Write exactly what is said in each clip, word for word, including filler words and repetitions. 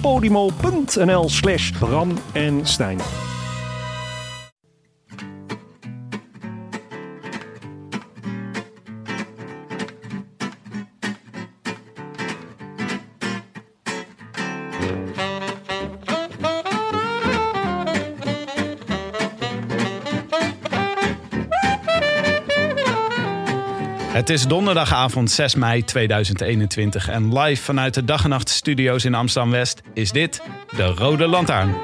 Podimo.nl slash Bram en Stijn. Het is donderdagavond zes mei tweeduizend eenentwintig en live vanuit de Dag en Nacht Studio's in Amsterdam-West is dit de Rode Lantaarn.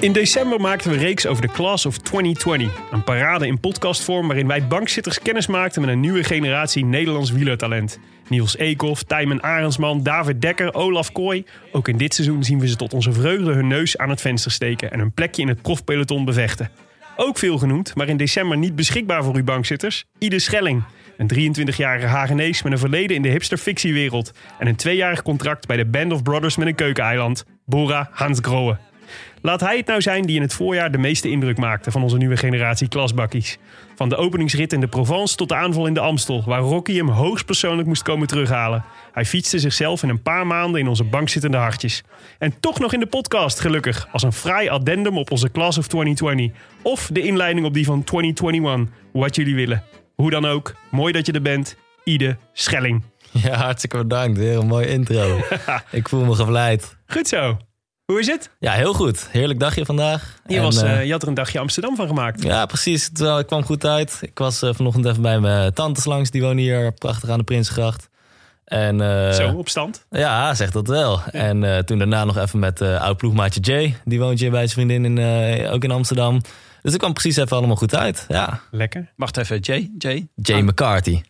In december maakten we een reeks over de Class of twintig twintig. Een parade in podcastvorm waarin wij bankzitters kennis maakten met een nieuwe generatie Nederlands wielertalent. Niels Eekhoff, Tijmen Arendsman, David Dekker, Olaf Kooi. Ook in dit seizoen zien we ze tot onze vreugde hun neus aan het venster steken en hun plekje in het profpeloton bevechten. Ook veel genoemd, maar in december niet beschikbaar voor uw bankzitters, Iede Schelling. Een drieëntwintigjarige Hagenees met een verleden in de hipster-fictiewereld. En een tweejarig contract bij de Band of Brothers met een keukeneiland, Bora-Hansgrohe. Laat hij het nou zijn die in het voorjaar de meeste indruk maakte van onze nieuwe generatie klasbakkies. Van de openingsrit in de Provence tot de aanval in de Amstel, waar Rocky hem hoogstpersoonlijk moest komen terughalen. Hij fietste zichzelf in een paar maanden in onze bankzittende hartjes. En toch nog in de podcast, gelukkig, als een fraai addendum op onze Class of twintig twintig. Of de inleiding op die van twintig eenentwintig, wat jullie willen. Hoe dan ook, mooi dat je er bent, Iede Schelling. Ja, hartstikke bedankt. Heel mooi intro. Ik voel me gevleid. Goed zo. Hoe is het? Ja, heel goed. Heerlijk dagje vandaag. Je, en, was, uh, je had er een dagje Amsterdam van gemaakt. Ja, precies. Het uh, kwam goed uit. Ik was uh, vanochtend even bij mijn tantes langs. Die wonen hier prachtig aan de Prinsengracht. En, uh, Zo, op stand? Ja, zegt dat wel. Ja. En uh, toen daarna nog even met uh, oud ploegmaatje Jay. Die woont hier bij zijn vriendin, in, uh, ook in Amsterdam. Dus het kwam precies even allemaal goed uit. Ja. Lekker. Wacht even, Jay? Jay, Jay McCarthy.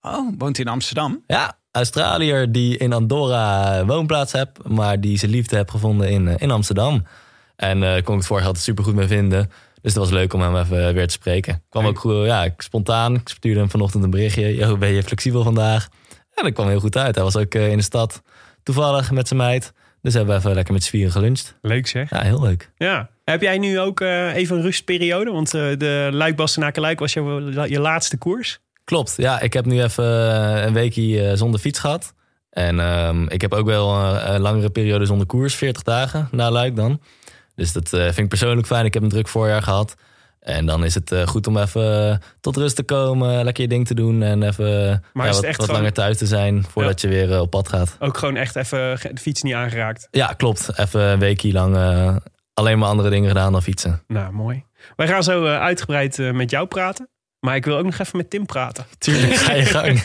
Oh, woont in Amsterdam? Ja. Australiër die in Andorra woonplaats heb, maar die zijn liefde heb gevonden in, in Amsterdam. En uh, kon ik het vorig altijd supergoed mee vinden. Dus het was leuk om hem even weer te spreken. Ik kwam hey. ook goed, ja, spontaan. Ik stuurde hem vanochtend een berichtje. Yo, ben je flexibel vandaag? En dat kwam heel goed uit. Hij was ook uh, in de stad toevallig met zijn meid. Dus hebben we even lekker met z'n vieren geluncht. Leuk zeg. Ja, heel leuk. Ja. Heb jij nu ook uh, even een rustperiode? Want uh, de Luik-Bastenaken-Luik was je, je laatste koers. Klopt, ja. Ik heb nu even een weekje zonder fiets gehad. En um, ik heb ook wel een langere periode zonder koers. veertig dagen na Luik dan. Dus dat uh, vind ik persoonlijk fijn. Ik heb een druk voorjaar gehad. En dan is het uh, goed om even tot rust te komen. Lekker je ding te doen. En even maar ja, wat, wat gewoon... langer thuis te zijn voordat ja. je weer uh, op pad gaat. Ook gewoon echt even de fiets niet aangeraakt. Ja, klopt. Even een weekje lang uh, alleen maar andere dingen gedaan dan fietsen. Nou, mooi. Wij gaan zo uh, uitgebreid uh, met jou praten. Maar ik wil ook nog even met Tim praten. Tuurlijk, ga je gang.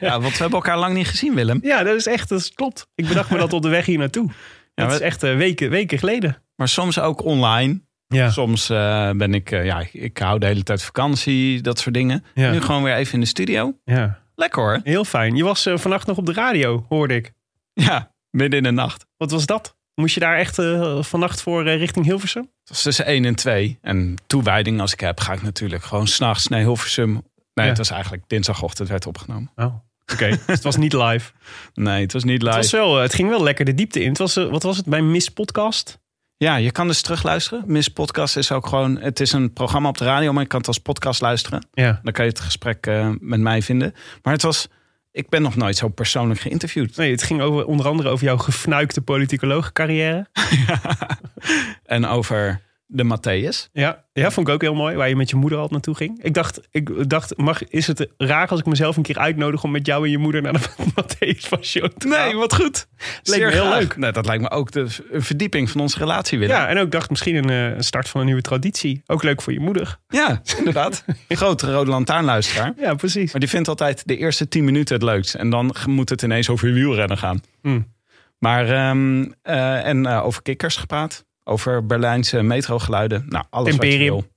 Ja, want we hebben elkaar lang niet gezien, Willem. Ja, dat is echt, dat is, klopt. Ik bedacht me dat op de weg hier naartoe. Dat ja, is echt uh, weken, weken geleden. Maar soms ook online. Ja. Soms uh, ben ik, uh, ja, ik hou de hele tijd vakantie, dat soort dingen. Ja. Nu gewoon weer even in de studio. Ja. Lekker hoor. Heel fijn. Je was uh, vannacht nog op de radio, hoorde ik. Ja, midden in de nacht. Wat was dat? Moest je daar echt uh, vannacht voor uh, richting Hilversum? Het was tussen één en twee. En toewijding als ik heb, ga ik natuurlijk gewoon s'nachts naar Hilversum. Nee, ja. Het was eigenlijk dinsdagochtend werd opgenomen. Oh, oké. Okay. Dus het was niet live. Nee, het was niet live. Het, was wel, het ging wel lekker de diepte in. Het was, uh, wat was het bij Miss Podcast? Ja, je kan dus terugluisteren. Miss Podcast is ook gewoon... Het is een programma op de radio, maar je kan het als podcast luisteren. Ja. Dan kan je het gesprek uh, met mij vinden. Maar het was... Ik ben nog nooit zo persoonlijk geïnterviewd. Nee, het ging over, onder andere over jouw gefnuikte politicologencarrière. Ja. En over de Matthäus. Ja, ja, vond ik ook heel mooi. Waar je met je moeder al naartoe ging. Ik dacht, ik dacht mag, is het raar als ik mezelf een keer uitnodig om met jou en je moeder naar de Matthäus van show te gaan? Nee, wat goed. Leek me heel leuk. Nou, dat lijkt me ook de, een verdieping van onze relatie, Willem. Ja, en ook dacht misschien een uh, start van een nieuwe traditie. Ook leuk voor je moeder. Ja, inderdaad. Een grote rode lantaarnluisteraar. Ja, precies. Maar die vindt altijd de eerste tien minuten het leukst. En dan moet het ineens over wielrennen gaan. Mm. Maar, um, uh, en uh, over kikkers gepraat. Over Berlijnse metrogeluiden. Nou, alles Timperium. Wat je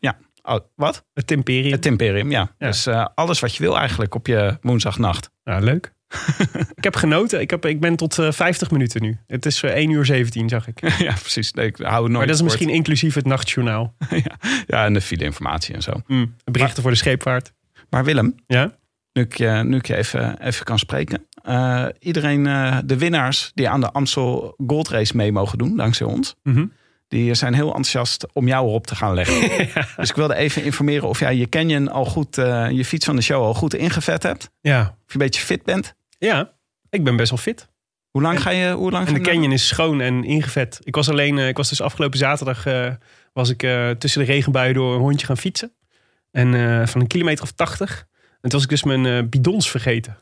wil. Ja, oh, wat? Het Timperium. Het Timperium, ja. ja. Dus uh, alles wat je wil eigenlijk op je woensdagnacht. Nou, leuk. Ik heb genoten. Ik, heb, ik ben tot uh, vijftig minuten nu. Het is uh, één uur zeventien, zag ik. Ja, precies. Nee, ik hou het nooit maar dat is misschien kort. Inclusief het nachtjournaal. ja. ja, en de fileinformatie en zo. Mm, berichten maar, voor de scheepvaart. Maar Willem, ja? nu ik je, nu ik je even, even kan spreken. Uh, iedereen, uh, de winnaars die aan de Amstel Gold Race mee mogen doen, dankzij ons. Mm-hmm. Die zijn heel enthousiast om jou erop te gaan leggen. ja. Dus ik wilde even informeren of jij je Canyon al goed, uh, je fiets van de show al goed ingevet hebt. Ja. Of je een beetje fit bent. Ja, ik ben best wel fit. Hoe lang ga je? Hoe lang en de Canyon nou? Is schoon en ingevet. Ik was alleen, uh, ik was dus afgelopen zaterdag uh, was ik uh, tussen de regenbuien door een hondje gaan fietsen. En uh, van een kilometer of tachtig. En toen was ik dus mijn uh, bidons vergeten.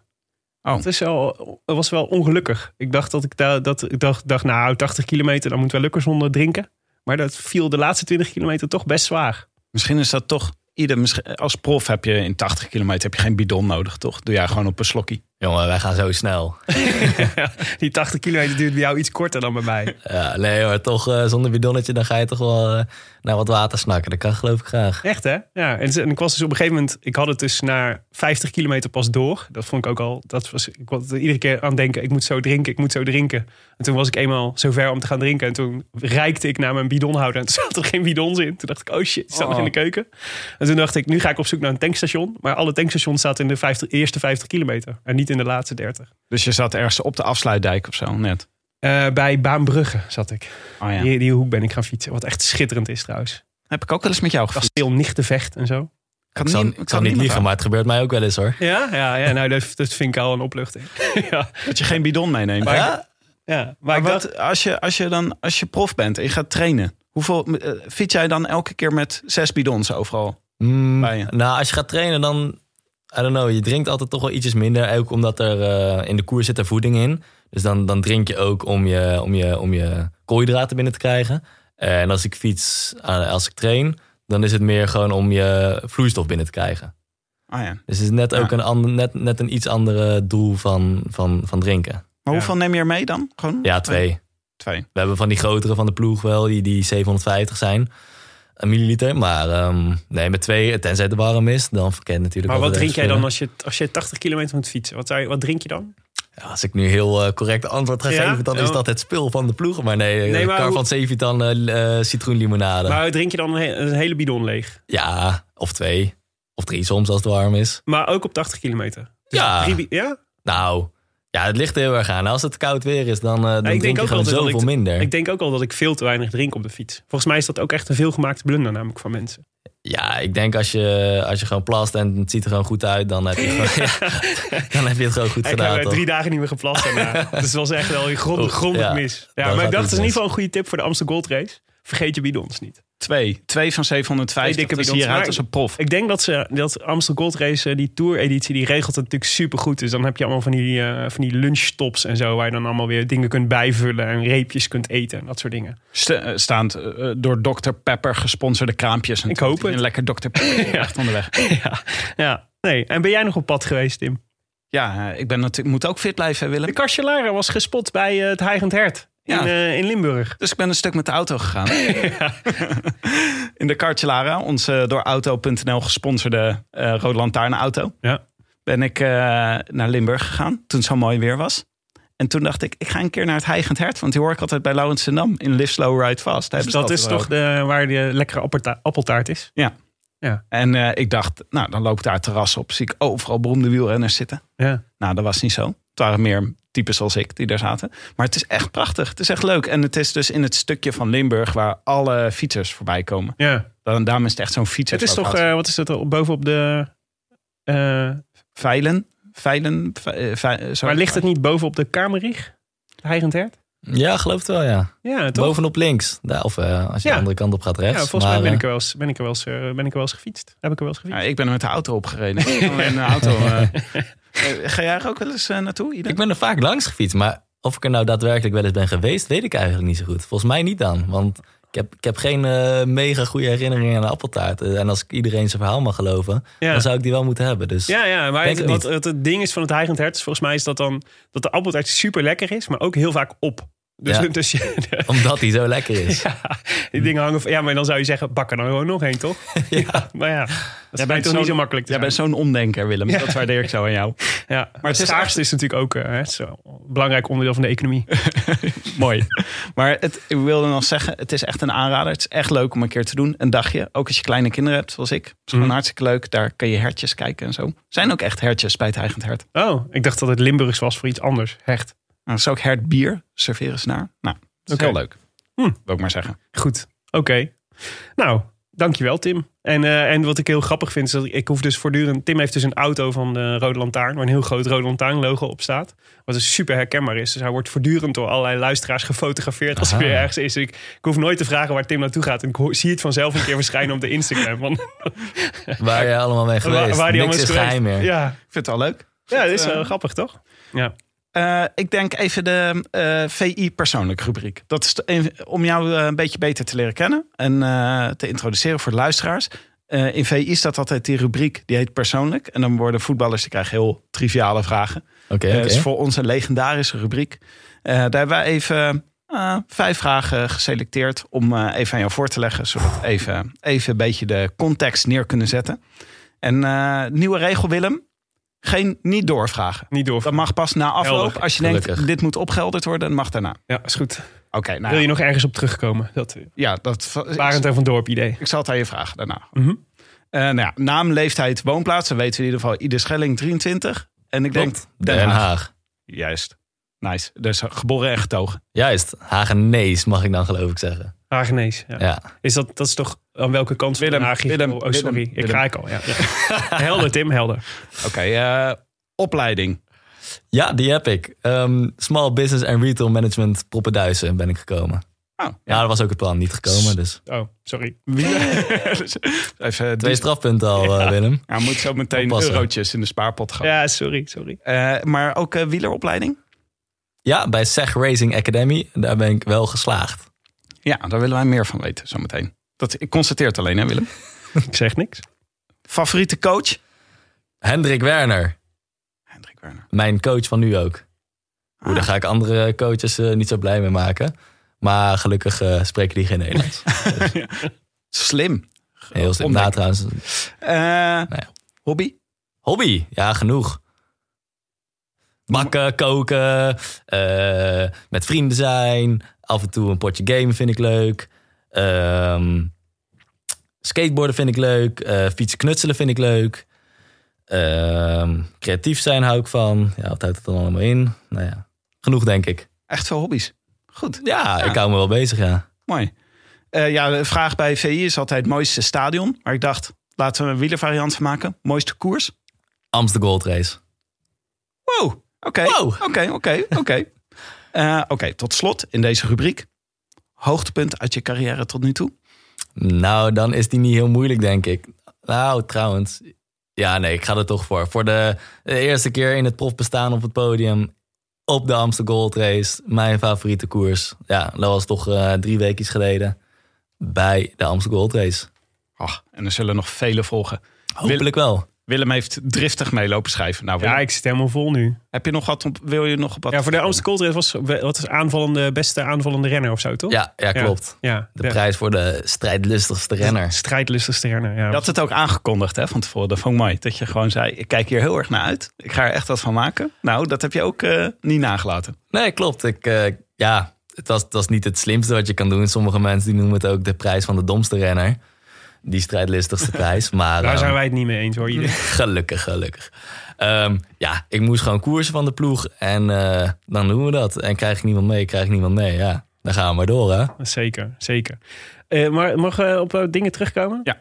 Oh. Het is wel, was wel ongelukkig. Ik dacht, dat ik, da, dat, ik dacht, dacht, nou, tachtig kilometer, dan moet wel lukken zonder drinken. Maar dat viel de laatste twintig kilometer toch best zwaar. Misschien is dat toch... Ieder, als prof heb je in tachtig kilometer heb je geen bidon nodig, toch? Doe jij gewoon op een slokkie. Jongen, wij gaan zo snel. Die tachtig kilometer duurt bij jou iets korter dan bij mij. Ja, nee hoor, toch uh, zonder bidonnetje dan ga je toch wel uh, naar wat water snakken. Dat kan geloof ik graag. Echt hè? Ja, en, en ik was dus op een gegeven moment... Ik had het dus na vijftig kilometer pas door. Dat vond ik ook al... Dat was, ik was er iedere keer aan denken, ik moet zo drinken, ik moet zo drinken. En toen was ik eenmaal zover om te gaan drinken. En toen reikte ik naar mijn bidonhouder en toen zat er geen bidons in. Toen dacht ik, oh shit, het staat oh. nog in de keuken. En toen dacht ik, nu ga ik op zoek naar een tankstation. Maar alle tankstations zaten in de vijftig, eerste vijftig kilometer. En niet in de laatste dertig. Dus je zat ergens op de afsluitdijk of zo, net? Uh, bij Baanbrugge zat ik. Oh, ja. die, die hoek ben ik gaan fietsen. Wat echt schitterend is trouwens. Heb ik ook wel eens met jou gefietst. Kasteel Nichtenvecht en zo. Kan ik zal, niet, ik kan niet liegen, maar het gebeurt mij ook wel eens hoor. Ja, ja, ja nou dat, dat vind ik al een opluchting. ja. Dat je geen bidon meeneemt. Maar, ja? Ja, maar, maar ik wat, dacht, als, je, als, je dan, als je prof bent en je gaat trainen. Hoeveel uh, fiets jij dan elke keer met zes bidons overal? Mm, bij je? Nou, als je gaat trainen dan... I don't know, je drinkt altijd toch wel ietsjes minder. Ook omdat er uh, in de koers zit er voeding in. Dus dan, dan drink je ook om je, om, je, om je koolhydraten binnen te krijgen. Uh, en als ik fiets, uh, als ik train... dan is het meer gewoon om je vloeistof binnen te krijgen. Oh ja. Dus het is net ook ja. een, ander, net, net een iets andere doel van, van, van drinken. Maar ja. Hoeveel neem je er mee dan? Gewoon? Ja, twee. twee. We hebben van die grotere van de ploeg wel, die, die zevenhonderdvijftig zijn... Een milliliter, maar um, nee, met twee, tenzij het warm is, dan verkent natuurlijk. Maar wat drink jij dan als je, als je tachtig kilometer moet fietsen? Wat, zou je, wat drink je dan? Ja, als ik nu heel uh, correct antwoord ga ja, geven, dan ja. is dat het spul van de ploeg. Maar nee, nee maar kar hoe... van Sevitan uh, uh, citroenlimonade. Maar drink je dan een, he- een hele bidon leeg? Ja, of twee, of drie soms als het warm is. Maar ook op tachtig kilometer? Dus ja. Drie, ja, nou... Ja, het ligt er heel erg aan. Als het koud weer is, dan, uh, dan ja, drink je gewoon zoveel ik, minder. Ik denk ook al dat ik veel te weinig drink op de fiets. Volgens mij is dat ook echt een veelgemaakte blunder namelijk van mensen. Ja, ik denk als je, als je gewoon plast en het ziet er gewoon goed uit, dan heb je, gewoon, ja, dan heb je het gewoon goed ik gedaan. Ik heb drie dagen niet meer geplast daarna. Dus het was echt wel grondig, grondig ja, mis. Ja, maar ik dacht, het is in ieder geval een goede tip voor de Amstel Gold Race. Vergeet je bidons niet. Twee. Twee van zevenhonderdvijftig. Twee dikke bidons. Hieruit als een prof. Ik denk dat ze dat Amstel Gold Race, die Tour-editie, die regelt het natuurlijk supergoed. Dus dan heb je allemaal van die, uh, van die lunchstops en zo, waar je dan allemaal weer dingen kunt bijvullen en reepjes kunt eten en dat soort dingen. St- staand uh, door dokter Pepper gesponsorde kraampjes. En ik hoop het. En lekker dokter Pepper ja. onderweg. Ja. ja. Nee. En ben jij nog op pad geweest, Tim? Ja, ik ben natuurlijk, moet ook fit blijven, Willem. De Carcellara was gespot bij uh, het Hijgend Hert. Ja. In, uh, in Limburg. Dus ik ben een stuk met de auto gegaan. ja. In de Cartellara, onze door auto punt n l gesponsorde uh, Rode Lantaarnauto. Ja. Ben ik uh, naar Limburg gegaan, toen het zo mooi weer was. En toen dacht ik, ik ga een keer naar het Hijgend Hert. Want die hoor ik altijd bij Laurens en Dam in Live Slow Ride Fast. Dus dat is toch de, waar de lekkere appelta- appeltaart is? Ja. ja. En uh, ik dacht, nou dan loop ik daar terras op. Zie ik overal beroemde wielrenners zitten. Ja. Nou, dat was niet zo. Het waren meer types als ik die daar zaten. Maar het is echt prachtig. Het is echt leuk. En het is dus in het stukje van Limburg waar alle fietsers voorbij komen. Ja. Dan, daarom is het echt zo'n fietsers. Het is toch, uh, wat is dat bovenop de... Uh... Veilen? Veilen? Ve- ve- sorry. Maar ligt het niet bovenop de Kamerrieg? Het Hijgend Hert? Ja, geloof het wel, ja. ja Bovenop links. Ja, of uh, als je ja. de andere kant op gaat rechts. Ja, volgens mij ben ik er wel eens gefietst. Heb ik er wel eens gefietst. Ja, ik ben er met de auto opgereden. Alleen de auto. Uh, ga jij er ook wel eens uh, naartoe? Ieder? Ik ben er vaak langs gefietst. Maar of ik er nou daadwerkelijk wel eens ben geweest, weet ik eigenlijk niet zo goed. Volgens mij niet dan. Want ik heb, ik heb geen uh, mega goede herinneringen aan de appeltaart. Uh, en als ik iedereen zijn verhaal mag geloven, ja. dan zou ik die wel moeten hebben. Dus ja, ja, maar het, wat, wat het ding is van het Hijgend Hert, volgens mij is dat dan dat de appeltaart super lekker is, maar ook heel vaak op. Dus, ja, dus je, de, omdat hij zo lekker is. Ja, die dingen hangen van, ja, maar dan zou je zeggen, bak er nou gewoon nog één, toch? ja. ja, maar ja, dat bent toch niet zo makkelijk te Jij bent zo'n omdenker, Willem. Ja. Dat waardeer ik zo aan jou. Ja, maar, maar het, het schaarste is natuurlijk ook uh, het is een belangrijk onderdeel van de economie. Mooi. Maar het, ik wilde nog zeggen, het is echt een aanrader. Het is echt leuk om een keer te doen. Een dagje, ook als je kleine kinderen hebt, zoals ik. Het is gewoon mm. hartstikke leuk. Daar kan je hertjes kijken en zo. Er zijn ook echt hertjes bij het Hijgend Hert. Oh, ik dacht dat het Limburgs was voor iets anders. Hecht. Nou, dat is ook hertbier, serveren ze naar. Nou, dat is okay. heel leuk. Hm. Wil ik maar zeggen. Goed, oké. Okay. Nou, dankjewel Tim. En, uh, en wat ik heel grappig vind, is dat ik, ik hoef dus voortdurend... Tim heeft dus een auto van de Rode Lantaarn, waar een heel groot Rode Lantaarn logo op staat. Wat dus super herkenbaar is. Dus hij wordt voortdurend door allerlei luisteraars gefotografeerd als hij weer ergens is. Dus ik, ik hoef nooit te vragen waar Tim naartoe gaat. En ik ho- zie het vanzelf een keer verschijnen op de Instagram. Want, waar je allemaal mee geweest. Waar, waar die Niks is geheim meer. Ja. Ik vind het wel leuk. Ja, dat is wel uh, grappig, toch? Ja. Uh, ik denk even de uh, V I persoonlijke rubriek. Dat is de, om jou een beetje beter te leren kennen en uh, te introduceren voor de luisteraars. Uh, in V I staat altijd die rubriek, die heet persoonlijk. En dan worden voetballers, die krijgen heel triviale vragen. Oké. Okay, okay. Dat is voor ons een legendarische rubriek. Uh, daar hebben wij even uh, vijf vragen geselecteerd om uh, even aan jou voor te leggen. Zodat we even, even een beetje de context neer kunnen zetten. En uh, nieuwe regel, Willem. Geen niet doorvragen. Niet doorvragen. Dat mag pas na afloop. Helder. Als je Gelukkig. denkt, dit moet opgelderd worden, mag daarna. Ja, is goed. Okay, nou, wil je nog ergens op terugkomen? Dat, ja, dat... Barend en Van Dorp idee. Ik zal het aan je vragen daarna. Mm-hmm. Uh, nou ja, naam, leeftijd, woonplaats. Dan weten we in ieder geval Iede Schelling, drieëntwintig. En ik denk Den, Den Haag. Haag. Juist. Nice. Dus geboren en getogen. Juist. Hagenees mag ik dan geloof ik zeggen. Hagenees, ja. ja. Is dat, dat is toch aan welke kant Willem, van Hagen? Willem, oh, sorry, Willem, ik Willem. raak al. Ja. Ja. Helder, Tim, helder. Oké, okay, uh, opleiding. Ja, die heb ik. Um, small Business and Retail Management Proppenduizen ben ik gekomen. Oh, ja. ja, dat was ook het plan, niet gekomen. Dus. Oh, sorry. Even, Twee strafpunten al, ja. uh, Willem. Ja, moet zo meteen Oppassen. Eurotjes in de spaarpot gaan. Ja, sorry, sorry. Uh, maar ook uh, wieleropleiding? Ja, bij S E G Racing Academy. Daar ben ik wel geslaagd. Ja, daar willen wij meer van weten zometeen. Dat, ik constateer het alleen, hè Willem? Ik zeg niks. Favoriete coach? Hendrik Werner. Hendrik Werner. Mijn coach van nu ook. Ah. O, daar ga ik andere coaches uh, niet zo blij mee maken. Maar gelukkig uh, spreken die geen Nederlands. Dus. Ja. Slim. Heel slim. Na, trouwens. Uh, nou ja. Hobby? Hobby, ja genoeg. Bakken, koken, uh, met vrienden zijn. Af en toe een potje gamen vind ik leuk. Um, skateboarden vind ik leuk. Uh, fietsen knutselen vind ik leuk. Um, creatief zijn hou ik van. Ja, wat houdt het dan allemaal in? Nou ja, genoeg denk ik. Echt veel hobby's. Goed. Ja, ja. Ik hou me wel bezig, ja. Mooi. Uh, ja, de vraag bij V I is altijd het mooiste stadion. Maar ik dacht, laten we een wielervariant van maken. Mooiste koers? Amstel Gold Race. Wow. Oké, oké, oké, oké. Uh, Oké, okay, tot slot in deze rubriek. Hoogtepunt uit je carrière tot nu toe? Nou, dan is die niet heel moeilijk, denk ik. Nou, trouwens. Ja, nee, ik ga er toch voor. Voor de, de eerste keer in het profbestaan op het podium. Op de Amstel Gold Race. Mijn favoriete koers. Ja, dat was toch uh, drie weekjes geleden. Bij de Amstel Gold Race. Ach, en er zullen nog vele volgen. Hopelijk wel. Willem heeft driftig mee lopen schrijven. Nou, ja, ik zit helemaal vol nu. Heb je nog wat op, wil je nog wat? Ja, voor de Amstel Gold Race was wat is aanvallende beste aanvallende renner of zo, toch? Ja, ja klopt. Ja, ja, de ja. prijs voor de strijdlustigste renner. De strijdlustigste renner, ja. Je had het ook aangekondigd, hè, van tevoren. Dat vond ik mooi. Dat je gewoon zei, ik kijk hier heel erg naar uit. Ik ga er echt wat van maken. Nou, dat heb je ook uh, niet nagelaten. Nee, klopt. Ik, uh, ja, het was, het was niet het slimste wat je kan doen. Sommige mensen die noemen het ook de prijs van de domste renner. Die strijdlistigste prijs. Maar, Daar um, zijn wij het niet mee eens hoor. Iedereen. Gelukkig, gelukkig. Um, ja, ik moest gewoon koersen van de ploeg. En uh, dan doen we dat. En krijg ik niemand mee, krijg ik niemand mee. Ja, dan gaan we maar door hè. Zeker, zeker. Uh, maar mag we op uh, dingen terugkomen? Ja.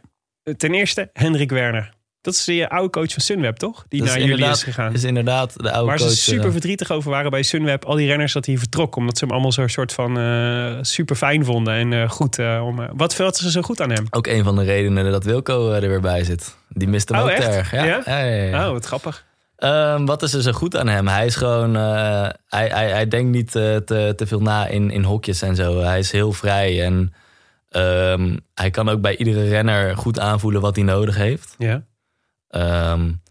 Ten eerste, Hendrik Werner. Dat is je oude coach van Sunweb, toch? Die dat naar is jullie is gegaan. Is inderdaad de oude Waar coach, ze super verdrietig over waren bij Sunweb. Al die renners dat hij vertrok. Omdat ze hem allemaal zo'n soort van uh, super fijn vonden. En uh, goed. Uh, om, uh, wat veld ze zo goed aan hem? Ook een van de redenen dat Wilco er weer bij zit. Die mist hem oh, ook echt? erg. Ja? Ja? Ja, ja, ja, ja. Oh, wat grappig. Um, wat is er zo goed aan hem? Hij is gewoon... Uh, hij, hij, hij denkt niet uh, te, te veel na in, in hokjes en zo. Hij is heel vrij en... Um, hij kan ook bij iedere renner goed aanvoelen wat hij nodig heeft. Ja. Um,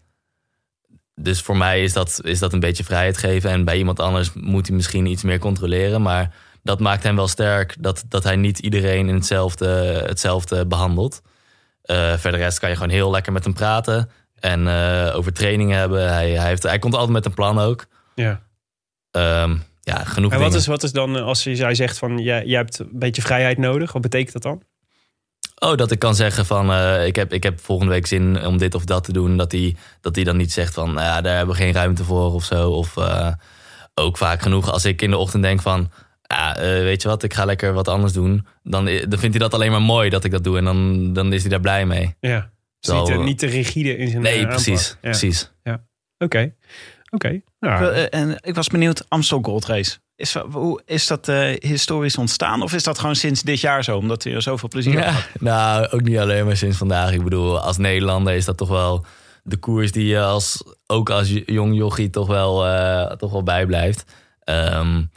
dus voor mij is dat, is dat een beetje vrijheid geven. En bij iemand anders moet hij misschien iets meer controleren. Maar dat maakt hem wel sterk. Dat, dat hij niet iedereen in hetzelfde, hetzelfde behandelt. Uh, verder rest kan je gewoon heel lekker met hem praten. En uh, over trainingen hebben. Hij, hij, heeft, hij komt altijd met een plan ook. Ja. Um, Ja, genoeg en wat is, wat is dan als hij zegt van... jij, jij hebt een beetje vrijheid nodig, wat betekent dat dan? Oh, dat ik kan zeggen van... Uh, ik, heb, ik heb volgende week zin om dit of dat te doen. Dat hij, dat hij dan niet zegt van... nou ja, daar hebben we geen ruimte voor of zo. Of uh, ook vaak genoeg als ik in de ochtend denk van... ja, uh, weet je wat, ik ga lekker wat anders doen. Dan, dan vindt hij dat alleen maar mooi dat ik dat doe. En dan, dan is hij daar blij mee. Ja, dus niet, uh, niet te rigide in zijn nee, aanpak. Nee, precies. Ja. precies. Ja. Oké. Okay. Oké. Okay, nou. En ik was benieuwd, Amstel Gold Race. Is, hoe, is dat uh, historisch ontstaan? Of is dat gewoon sinds dit jaar zo? Omdat je er zoveel plezier ja, op had? Nou, ook niet alleen maar sinds vandaag. Ik bedoel, als Nederlander is dat toch wel de koers die je als, ook als jong jochie toch wel, uh, toch wel bijblijft. Um,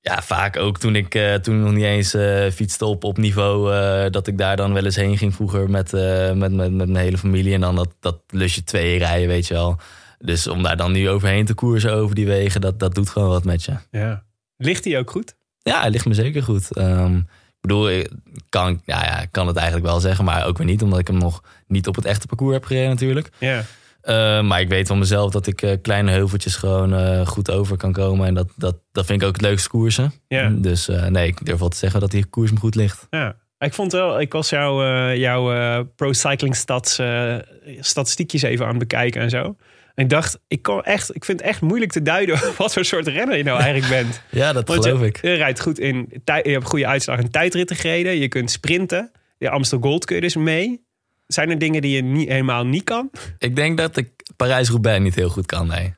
ja, vaak ook toen ik uh, toen nog niet eens uh, fietste op, op niveau... Uh, dat ik daar dan wel eens heen ging vroeger met, uh, met, met, met mijn hele familie. En dan dat, dat lusje twee rijden, weet je wel... Dus om daar dan nu overheen te koersen over die wegen, dat, dat doet gewoon wat met je. Ja. Ligt hij ook goed? Ja, hij ligt me zeker goed. Um, ik bedoel, ik kan, ja, ja, kan het eigenlijk wel zeggen, maar ook weer niet. Omdat ik hem nog niet op het echte parcours heb gereden natuurlijk. Ja. Uh, maar ik weet van mezelf dat ik uh, kleine heuveltjes gewoon uh, goed over kan komen. En dat, dat, dat vind ik ook het leukste koersen. Ja. Dus uh, nee, ik durf wel te zeggen dat die koers me goed ligt. Ja. Ik vond wel, ik was jouw, uh, jouw uh, Pro Cycling Stats uh, statistiekjes even aan het bekijken en zo. En ik dacht, ik, kon echt, ik vind het echt moeilijk te duiden wat voor soort renner je nou eigenlijk bent. Ja, dat Want geloof je, ik. Je rijdt goed in, je hebt goede uitslag in tijdritten gereden. Je kunt sprinten. De Amstel Gold kun je dus mee. Zijn er dingen die je niet, helemaal niet kan? Ik denk dat ik Parijs-Roubaix niet heel goed kan, nee.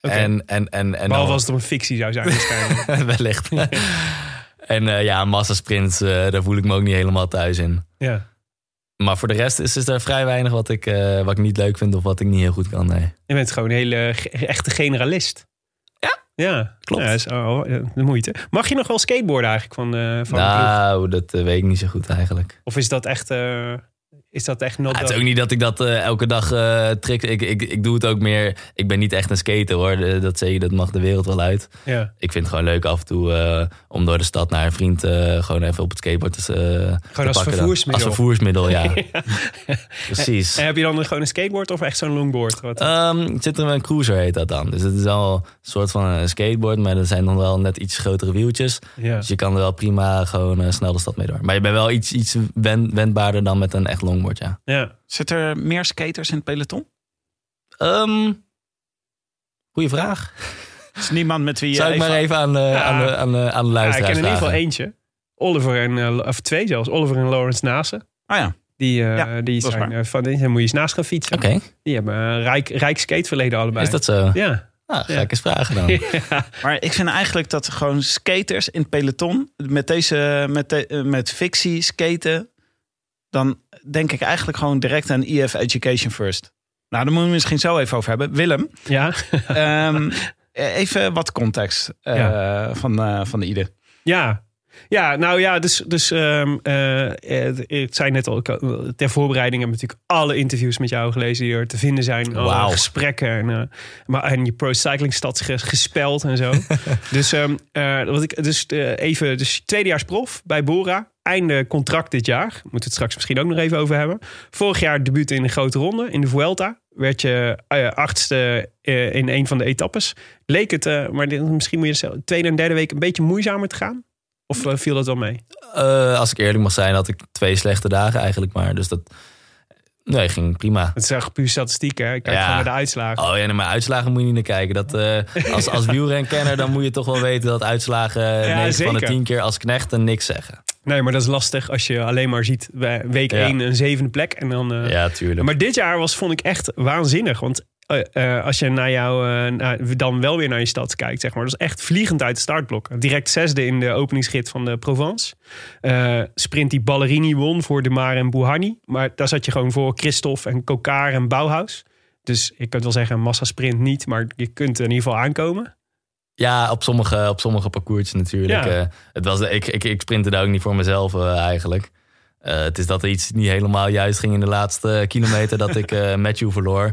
Okay. En, en, en, en Behalve als het om een fictie zou zijn waarschijnlijk. Wellicht. En uh, ja, massasprints, uh, daar voel ik me ook niet helemaal thuis in. Ja. Maar voor de rest is, is er vrij weinig wat ik, uh, wat ik niet leuk vind of wat ik niet heel goed kan. Nee. Je bent gewoon een hele ge- echte generalist. Ja, ja, klopt. Ja, dat is oh, de moeite. Mag je nog wel skateboarden eigenlijk? Van, uh, van nou, dat uh, weet ik niet zo goed eigenlijk. Of is dat echt... Uh... Is dat echt not ah, het is ook niet dat ik dat uh, elke dag uh, trick. Ik, ik, ik doe het ook meer. Ik ben niet echt een skater hoor. De, dat zeg je, dat mag de wereld wel uit. Ja. Ik vind het gewoon leuk af en toe uh, om door de stad naar een vriend uh, gewoon even op het skateboard te, uh, gewoon te als pakken. Vervoersmiddel. Als vervoersmiddel, ja. ja. Precies. En, en heb je dan gewoon een skateboard of echt zo'n longboard? Wat? Um, het zit er een cruiser heet dat dan. Dus het is wel een soort van een skateboard, maar er zijn dan wel net iets grotere wieltjes. Ja. Dus je kan er wel prima gewoon uh, snel de stad mee door. Maar je bent wel iets, iets wend, wendbaarder dan met een echt longboard. Ja. Ja. Zit er meer skaters in het peloton? Um, goeie vraag. Is niemand met wie je Zou ik even... maar even aan, uh, ja. aan, de, aan, de, aan de luisteraars ja, ik ken in ieder geval eentje. Oliver en, uh, of twee zelfs. Oliver en Laurens Naassen. Ah ja. Die, uh, ja, die zijn uh, van, die moet je eens naast gaan fietsen. Oké. Okay. Die hebben een uh, rijk, rijk skateverleden allebei. Is dat zo? Ja. Nou, ga ja. ik eens vragen dan. Ja. Maar ik vind eigenlijk dat gewoon skaters in het peloton... met, deze, met, de, met fictie, skaten... dan denk ik eigenlijk gewoon direct aan E F Education First. Nou, daar moeten we misschien zo even over hebben. Willem, ja. um, even wat context uh, ja. van, uh, van Iede. Ja. ja, nou ja, dus, dus um, uh, ik zei net al, ter voorbereiding heb ik natuurlijk alle interviews met jou gelezen die er te vinden zijn. Wow. Alle gesprekken en, uh, maar, en je Pro Cycling Stats gespeld en zo. dus um, uh, wat ik, dus uh, even, dus tweedejaars prof bij Bora. Einde contract dit jaar. Moeten we het straks misschien ook nog even over hebben. Vorig jaar debuut in de grote ronde. In de Vuelta werd je uh, achtste uh, in een van de etappes. Leek het, uh, maar dit, misschien moet je de tweede en derde week een beetje moeizamer te gaan? Of uh, viel dat wel mee? Uh, als ik eerlijk mag zijn, had ik twee slechte dagen eigenlijk maar. Dus dat nee, ging prima. Het is echt puur statistiek, hè? Ik kijk ja. gewoon naar de uitslagen. Oh ja, maar uitslagen moet je niet naar kijken. Dat, uh, als als wielrenkenner dan moet je toch wel weten dat uitslagen negen ja, van de tien keer als knecht en niks zeggen. Nee, maar dat is lastig als je alleen maar ziet bij week ja. één een zevende plek. En dan, uh... Ja, tuurlijk. Maar dit jaar was, vond ik echt waanzinnig. Want uh, uh, als je naar jou, uh, na, dan wel weer naar je stad kijkt, zeg maar. Dat is echt vliegend uit het startblok. Direct zesde in de openingsrit van de Provence. Uh, sprint die Ballerini won voor De Maar en Bouhanni. Maar daar zat je gewoon voor Christophe en Kokaar en Bauhaus. Dus ik kan wel zeggen, massasprint niet. Maar je kunt er in ieder geval aankomen. Ja, op sommige, op sommige parcours natuurlijk. Ja. Uh, het was, ik, ik, ik sprintte daar ook niet voor mezelf uh, eigenlijk. Uh, het is dat er iets niet helemaal juist ging in de laatste kilometer dat ik uh, Mathieu verloor.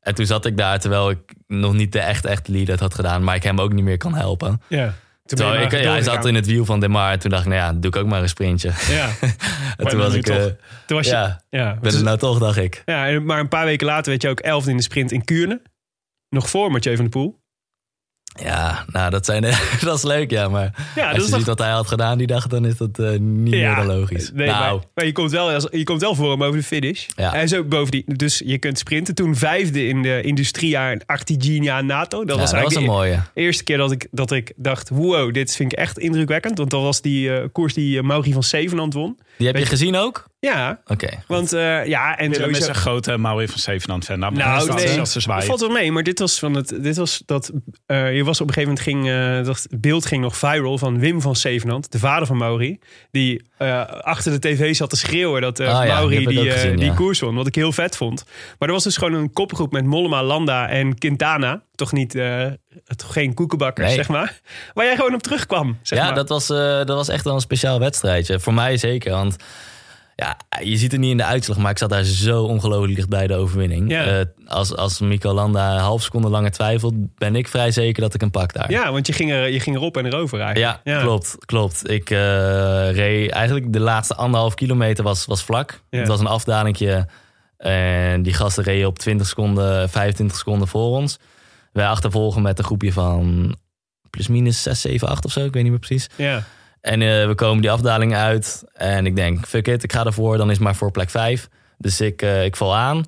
En toen zat ik daar, terwijl ik nog niet de echt, echt lead had gedaan. Maar ik hem ook niet meer kan helpen. Ja. Toen ik, ja, hij zat in het wiel van De Maar en toen dacht ik, nou ja, doe ik ook maar een sprintje. Ja. en toen was ik, uh, toen was je, ja, ja, ben er nou toch, dacht ik. Ja, maar een paar weken later werd je ook elfde in de sprint in Kuurne. Nog voor Mathieu van der Poel. Ja, nou, dat, zijn, dat is leuk, ja. Maar ja, als je ziet nog... wat hij had gedaan die dag, dan is dat uh, niet ja, meer dan logisch. Nee, nou. maar, maar je, komt wel, je komt wel voor hem over de finish. Ja. En zo bovendien, dus je kunt sprinten. Toen vijfde in de Industria en Artigiania Nato. Dat ja, was dat eigenlijk was een mooie. De eerste keer dat ik, dat ik dacht, wow, dit vind ik echt indrukwekkend. Want dat was die uh, koers die uh, Mauri Vansevenant won. Die heb je, je gezien ook? Ja, okay, want uh, ja, en Willem is een grote Mauri Vansevenant fan. Nou, nou dat, nee, dat valt wel mee, maar dit was van het, dit was dat uh, je was op een gegeven moment ging, uh, dat beeld ging nog viral van Wim Vansevenant, de vader van Mauri, die uh, achter de tv zat te schreeuwen dat uh, ah, Mauri ja, die, uh, gezien, die ja. koers won, wat ik heel vet vond. Maar er was dus gewoon een kopgroep met Mollema, Landa en Quintana, toch niet, uh, toch geen koekenbakkers, nee. zeg maar, waar jij gewoon op terugkwam. Zeg ja, maar. dat was uh, dat was echt wel een speciaal wedstrijdje voor mij zeker, want ja, je ziet het niet in de uitslag, maar ik zat daar zo ongelooflijk dicht bij de overwinning. Ja. Uh, als, als Mico Landa een half seconde langer twijfelt, ben ik vrij zeker dat ik hem pak daar. Ja, want je ging, er, je ging erop en erover eigenlijk. Ja, ja. klopt. klopt. Ik uh, reed eigenlijk de laatste anderhalf kilometer was, was vlak. Ja. Het was een afdalingje en die gasten reden op twintig seconden, vijfentwintig seconden voor ons. Wij achtervolgen met een groepje van plus minus zes, zeven, acht of zo, ik weet niet meer precies. Ja. En uh, we komen die afdaling uit. En ik denk, fuck it, ik ga ervoor. Dan is maar voor plek vijf. Dus ik, uh, ik val aan.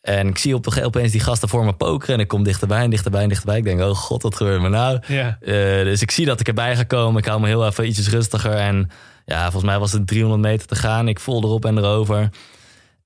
En ik zie op de, opeens die gasten voor me pokeren. En ik kom dichterbij en dichterbij en dichterbij. Ik denk, oh god, wat gebeurt me nou? Ja. Uh, dus ik zie dat ik erbij ga komen. Ik hou me heel even ietsjes rustiger. En ja, volgens mij was het driehonderd meter te gaan. Ik vol erop en erover.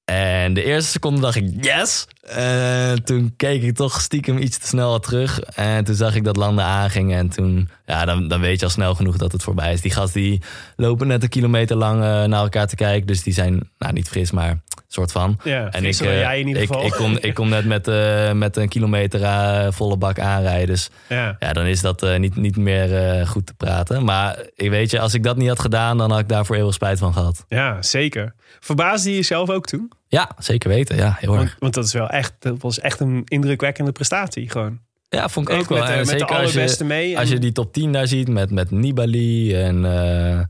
En de eerste seconde dacht ik, yes! Uh, toen keek ik toch stiekem iets te snel terug. En toen zag ik dat Landa aanging. En toen, ja, dan, dan weet je al snel genoeg dat het voorbij is. Die gasten die lopen net een kilometer lang uh, naar elkaar te kijken. Dus die zijn, nou niet fris, maar soort van. Ja, en ik, uh, jij in ieder geval. Ik, ik, kom, ik kom net met, uh, met een kilometer uh, volle bak aanrijden. Dus ja, ja dan is dat uh, niet, niet meer uh, goed te praten. Maar ik weet je, als ik dat niet had gedaan, dan had ik daar voor eeuwig spijt van gehad. Ja, zeker. Verbaasde je jezelf ook toen? Ja, zeker weten. Ja, heel erg. Want, want dat is wel echt, dat was echt een indrukwekkende prestatie gewoon. Ja, vond ik echt ook wel. Met, en met zeker de allerbeste als je, mee. En... Als je die top tien daar ziet met, met Nibali en uh,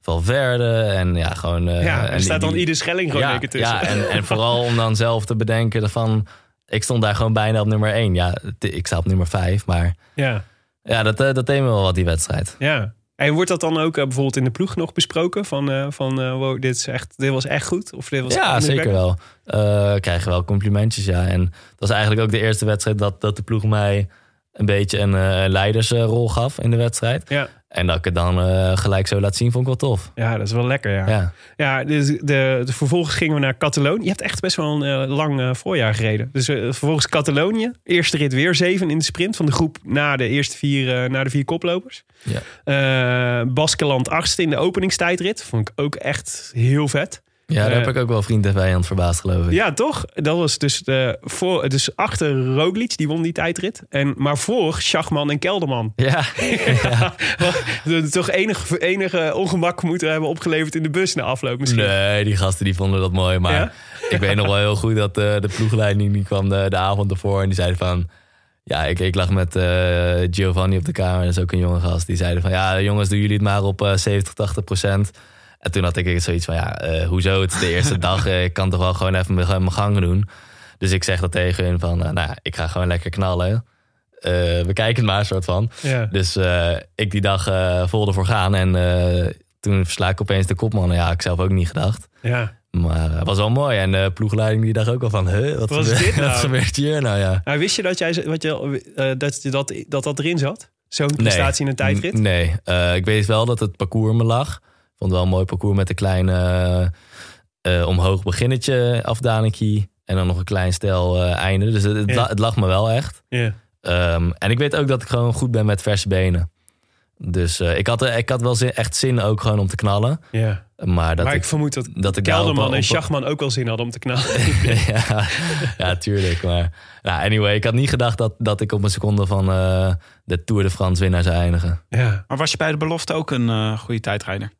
Valverde en ja, gewoon... Uh, ja, er en staat die, dan Iede Schelling gewoon ja, lekker tussen. Ja, en, en vooral om dan zelf te bedenken van... Ik stond daar gewoon bijna op nummer één. Ja, ik sta op nummer vijf, maar... Ja, ja dat, dat deed me wel wat, die wedstrijd. Ja. En wordt dat dan ook uh, bijvoorbeeld in de ploeg nog besproken? Van, uh, van uh, wow, dit, is echt, dit was echt goed? Of dit was ja, zeker wel. Uh, krijgen wel complimentjes, ja. En dat was eigenlijk ook de eerste wedstrijd dat, dat de ploeg mij een beetje een uh, leidersrol uh, gaf in de wedstrijd. Ja. En dat ik het dan uh, gelijk zo laat zien, vond ik wel tof. Ja, dat is wel lekker, ja. Ja, ja dus de, de, vervolgens gingen we naar Catalonië. Je hebt echt best wel een uh, lang uh, voorjaar gereden. Dus uh, vervolgens Catalonië. Eerste rit weer zeven in de sprint van de groep na de eerste vier, uh, na de vier koplopers. Ja. Uh, Baskenland achtste in de openingstijdrit. Vond ik ook echt heel vet. Ja, daar heb ik ook wel vriend en vijand verbaasd, geloof ik. Ja, toch? Dat was dus, de, voor, dus achter Roglič, die won die tijdrit. En, maar voor Schachmann en Kelderman. Ja. ja. ja. Toch enig, enige ongemak moeten hebben opgeleverd in de bus na afloop misschien. Nee, die gasten die vonden dat mooi. Maar ja? ik weet nog wel heel goed dat uh, de ploegleiding die kwam de, de avond ervoor. En die zeiden van... Ja, ik, ik lag met uh, Giovanni op de kamer. Dat is ook een jonge gast. Die zeiden van... Ja, jongens, doen jullie het maar op uh, zeventig, tachtig procent. En toen had ik zoiets van, ja, uh, hoezo, het is de eerste dag. Uh, ik kan toch wel gewoon even mijn gang doen. Dus ik zeg dat tegen hun van, uh, nou ja, ik ga gewoon lekker knallen. Uh, we kijken het maar, een soort van. Ja. Dus uh, ik die dag uh, vol ervoor gaan. En uh, toen versla ik opeens de kopman. Ja, ik zelf ook niet gedacht. Ja. Maar het uh, was wel mooi. En de ploegleiding die dacht ook al van, huh, wat, wat, gebeurt, nou? Wat gebeurt hier nou? Ja. Maar wist je dat jij, wat je, uh, dat, dat, dat dat erin zat? Zo'n prestatie nee. in een tijdrit? Nee, uh, ik weet wel dat het parcours me lag. Vond wel een mooi parcours met een kleine uh, uh, omhoog beginnetje afdalingkie. En dan nog een klein stel uh, einde. Dus het, het, yeah. la, het lag me wel echt. Yeah. Um, en ik weet ook dat ik gewoon goed ben met verse benen. Dus uh, ik, had, ik had wel zin, echt zin ook gewoon om te knallen. Yeah. Maar, dat maar ik, ik vermoed dat, dat ik Kelderman op, op, en Schachmann ook wel zin hadden om te knallen. ja, ja, tuurlijk. Maar nou, anyway, ik had niet gedacht dat, dat ik op een seconde van uh, de Tour de France winnaar zou eindigen. Ja. Maar was je bij de belofte ook een uh, goede tijdrijder?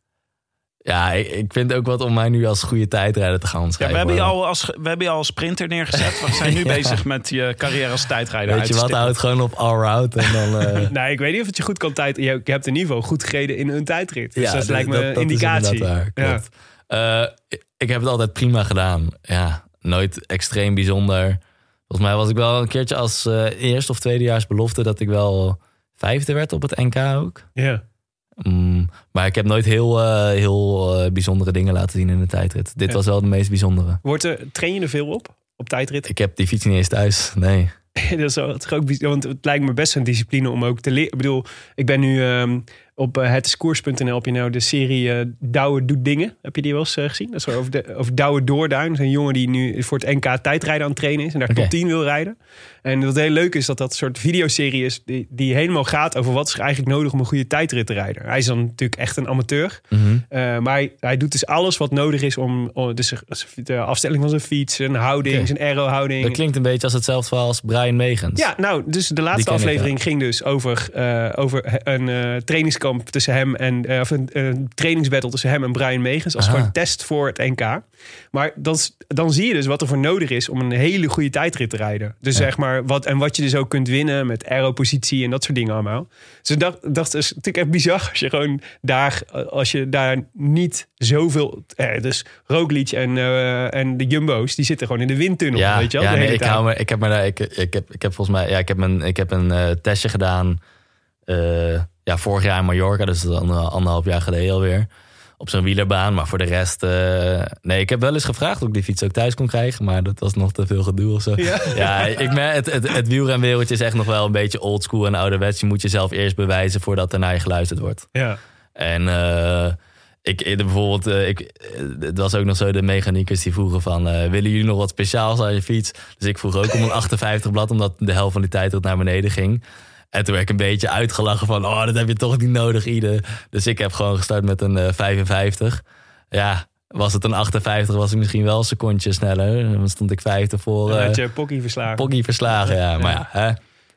Ja, ik, ik vind ook wat om mij nu als goede tijdrijder te gaan schrijven. Ja, we, hebben je al als, we hebben je al als sprinter neergezet. We zijn nu ja. bezig met je carrière als tijdrijder. Weet je wat, houdt gewoon op all-round. Uh... nee, ik weet niet of het je goed kan tijd. Je hebt in ieder geval goed gereden in een tijdrit. Dus ja, dat, dat lijkt me dat, een dat indicatie. Ja. Uh, ik heb het altijd prima gedaan. Ja, nooit extreem bijzonder. Volgens mij was ik wel een keertje als uh, eerste of tweedejaars belofte... dat ik wel vijfde werd op het N K ook. Ja. Mm, maar ik heb nooit heel, uh, heel uh, bijzondere dingen laten zien in de tijdrit. Dit ja. was wel de meest bijzondere. Wordt er, train je er veel op, op tijdrit? Ik heb die fiets niet eens thuis, nee. dat is wel, dat is ook, want het lijkt me best een discipline om ook te leren. Ik bedoel, ik ben nu um, op uh, het is koers punt n l heb je nou de serie uh, Douwe doet dingen. Heb je die wel eens uh, gezien? Dat is wel over, de, over Douwe Doorduin. Een jongen die nu voor het N K tijdrijden aan het trainen is en daar okay. top tien wil rijden. En wat heel leuk is, dat dat soort videoserie is die, die helemaal gaat over wat is er eigenlijk nodig om een goede tijdrit te rijden. Hij is dan natuurlijk echt een amateur. Mm-hmm. Uh, maar hij, hij doet dus alles wat nodig is om, om dus de afstelling van zijn fiets, zijn houding, okay. zijn aero-houding. Dat klinkt een beetje als hetzelfde verhaal als Brian Megens. Ja, nou, dus de laatste aflevering ik, ja. ging dus over, uh, over een uh, trainingskamp tussen hem en, uh, of een uh, trainingsbattle tussen hem en Brian Megens als Aha. gewoon test voor het N K. Maar dat, dan zie je dus wat er voor nodig is om een hele goede tijdrit te rijden. Dus ja. zeg maar Wat, en wat je dus ook kunt winnen met aeropositie en dat soort dingen allemaal. Dus ik dacht, dat is natuurlijk echt bizar als je gewoon daar, als je daar niet zoveel... Eh, dus Roglič en, uh, en de Jumbo's, die zitten gewoon in de windtunnel. Ja, weet je wel, ja nee, ik, hou me, ik heb me, ik, ik heb, ik heb volgens mij, ja, ik heb een, ik heb een uh, testje gedaan uh, ja, vorig jaar in Mallorca, dus dat is anderhalf jaar geleden alweer. Op zo'n wielerbaan, maar voor de rest... Uh, nee, ik heb wel eens gevraagd of ik die fiets ook thuis kon krijgen... maar dat was nog te veel gedoe of zo. Ja, ja ik merk, het, het, het wielrenwereldje is echt nog wel een beetje oldschool en ouderwets. Je moet jezelf eerst bewijzen voordat er naar je geluisterd wordt. Ja. En uh, ik bijvoorbeeld... Uh, ik, het was ook nog zo de mechaniekers die vroegen van... Uh, willen jullie nog wat speciaals aan je fiets? Dus ik vroeg ook om een achtenvijftig blad, omdat de helft van die tijd tot naar beneden ging... En toen werd ik een beetje uitgelachen van... oh, dat heb je toch niet nodig, Iede. Dus ik heb gewoon gestart met een uh, vijfenvijftig. Ja, was het een achtenvijftig, was ik misschien wel een secondje sneller. Dan stond ik vijftig voor... Uh, had je Poggi verslagen. Poggi verslagen, ja. ja. Maar ja, hè?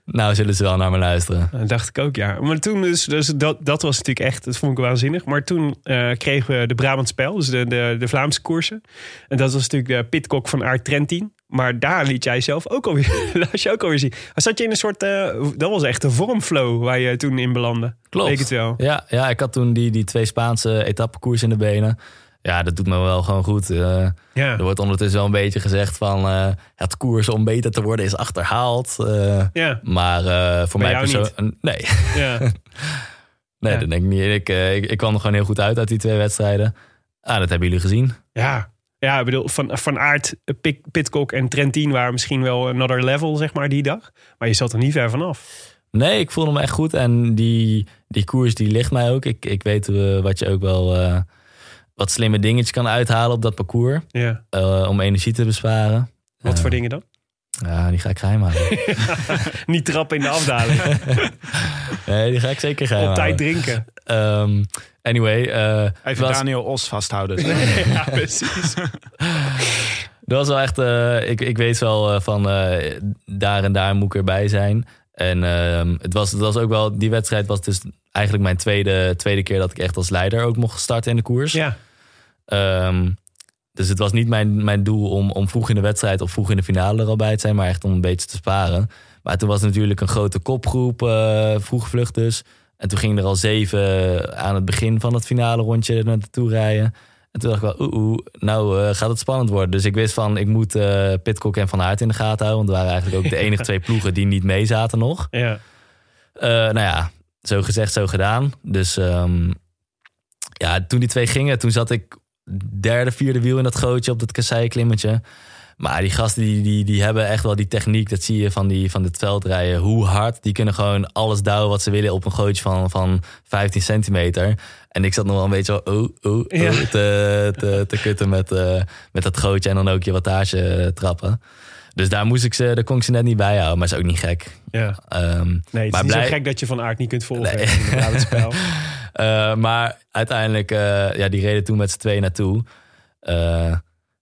Nou zullen ze wel naar me luisteren. Dat dacht ik ook, ja. Maar toen, dus, dus dat, dat was natuurlijk echt... dat vond ik waanzinnig. Maar toen uh, kregen we de Brabantse Pijl, dus de, de, de Vlaamse koersen. En dat was natuurlijk de Pidcock van Aard Trentin. Maar daar liet jij zelf ook alweer, laat je ook alweer zien. Zat je in een soort, uh, dat was echt een vormflow waar je toen in belandde. Klopt. Weet ik het wel. Ja, ja, ik had toen die, die twee Spaanse etappekoers in de benen. Ja, dat doet me wel gewoon goed. Uh, ja. Er wordt ondertussen wel een beetje gezegd van... Uh, het koers om beter te worden is achterhaald. Uh, ja. Maar uh, voor Bij mij persoonlijk... Nee. Ja. nee, ja. dat denk ik niet. Ik, uh, ik, ik kwam er gewoon heel goed uit uit die twee wedstrijden. Ah, dat hebben jullie gezien. Ja. Ja, ik bedoel, van, van Aert, Pidcock en Trentin waren misschien wel another level, zeg maar, die dag. Maar je zat er niet ver vanaf. Nee, ik voelde me echt goed. En die, die koers, die ligt mij ook. Ik, ik weet uh, wat je ook wel uh, wat slimme dingetjes kan uithalen op dat parcours. Ja. Uh, om energie te besparen. Wat uh, voor dingen dan? Ja, die ga ik geheim houden. niet trappen in de afdaling. nee, die ga ik zeker geheim houden. Op tijd drinken. Um, Anyway, uh, even was... Daniel Os vasthouden. ja, precies. dat was wel echt... Uh, ik, ik weet wel uh, van... Uh, daar en daar moet ik erbij zijn. En uh, het, was, het was ook wel... Die wedstrijd was dus eigenlijk mijn tweede, tweede keer... dat ik echt als leider ook mocht starten in de koers. Ja. Um, dus het was niet mijn, mijn doel om, om vroeg in de wedstrijd... of vroeg in de finale er al bij te zijn... maar echt om een beetje te sparen. Maar toen was natuurlijk een grote kopgroep. Uh, vroeg vlucht dus... En toen gingen er al zeven aan het begin van het finale rondje naar toe rijden. En toen dacht ik wel, oeh, oe, nou uh, gaat het spannend worden. Dus ik wist van, ik moet uh, Pidcock en Van Aert in de gaten houden. Want het waren eigenlijk ook de enige twee ploegen die niet mee zaten nog. Ja. Uh, nou ja, zo gezegd, zo gedaan. Dus um, ja, toen die twee gingen, toen zat ik derde, vierde wiel in dat gootje op dat kasseiklimmetje. Maar die gasten die, die, die hebben echt wel die techniek. Dat zie je van, die, van dit veldrijden. Hoe hard. Die kunnen gewoon alles duwen wat ze willen op een gootje van, van vijftien centimeter. En ik zat nog wel een beetje zo oh, oh, oh, ja. te, te, te kutten met, uh, met dat gootje. En dan ook je wattage trappen. Dus daar, moest ik ze, daar kon ik ze net niet bij houden. Maar het is ook niet gek. Ja. Um, nee, het is maar niet blij... zo gek dat je Van Aert niet kunt volgen. Nee. In het spel. uh, maar uiteindelijk, uh, ja, die reden toen met z'n tweeën naartoe. Uh,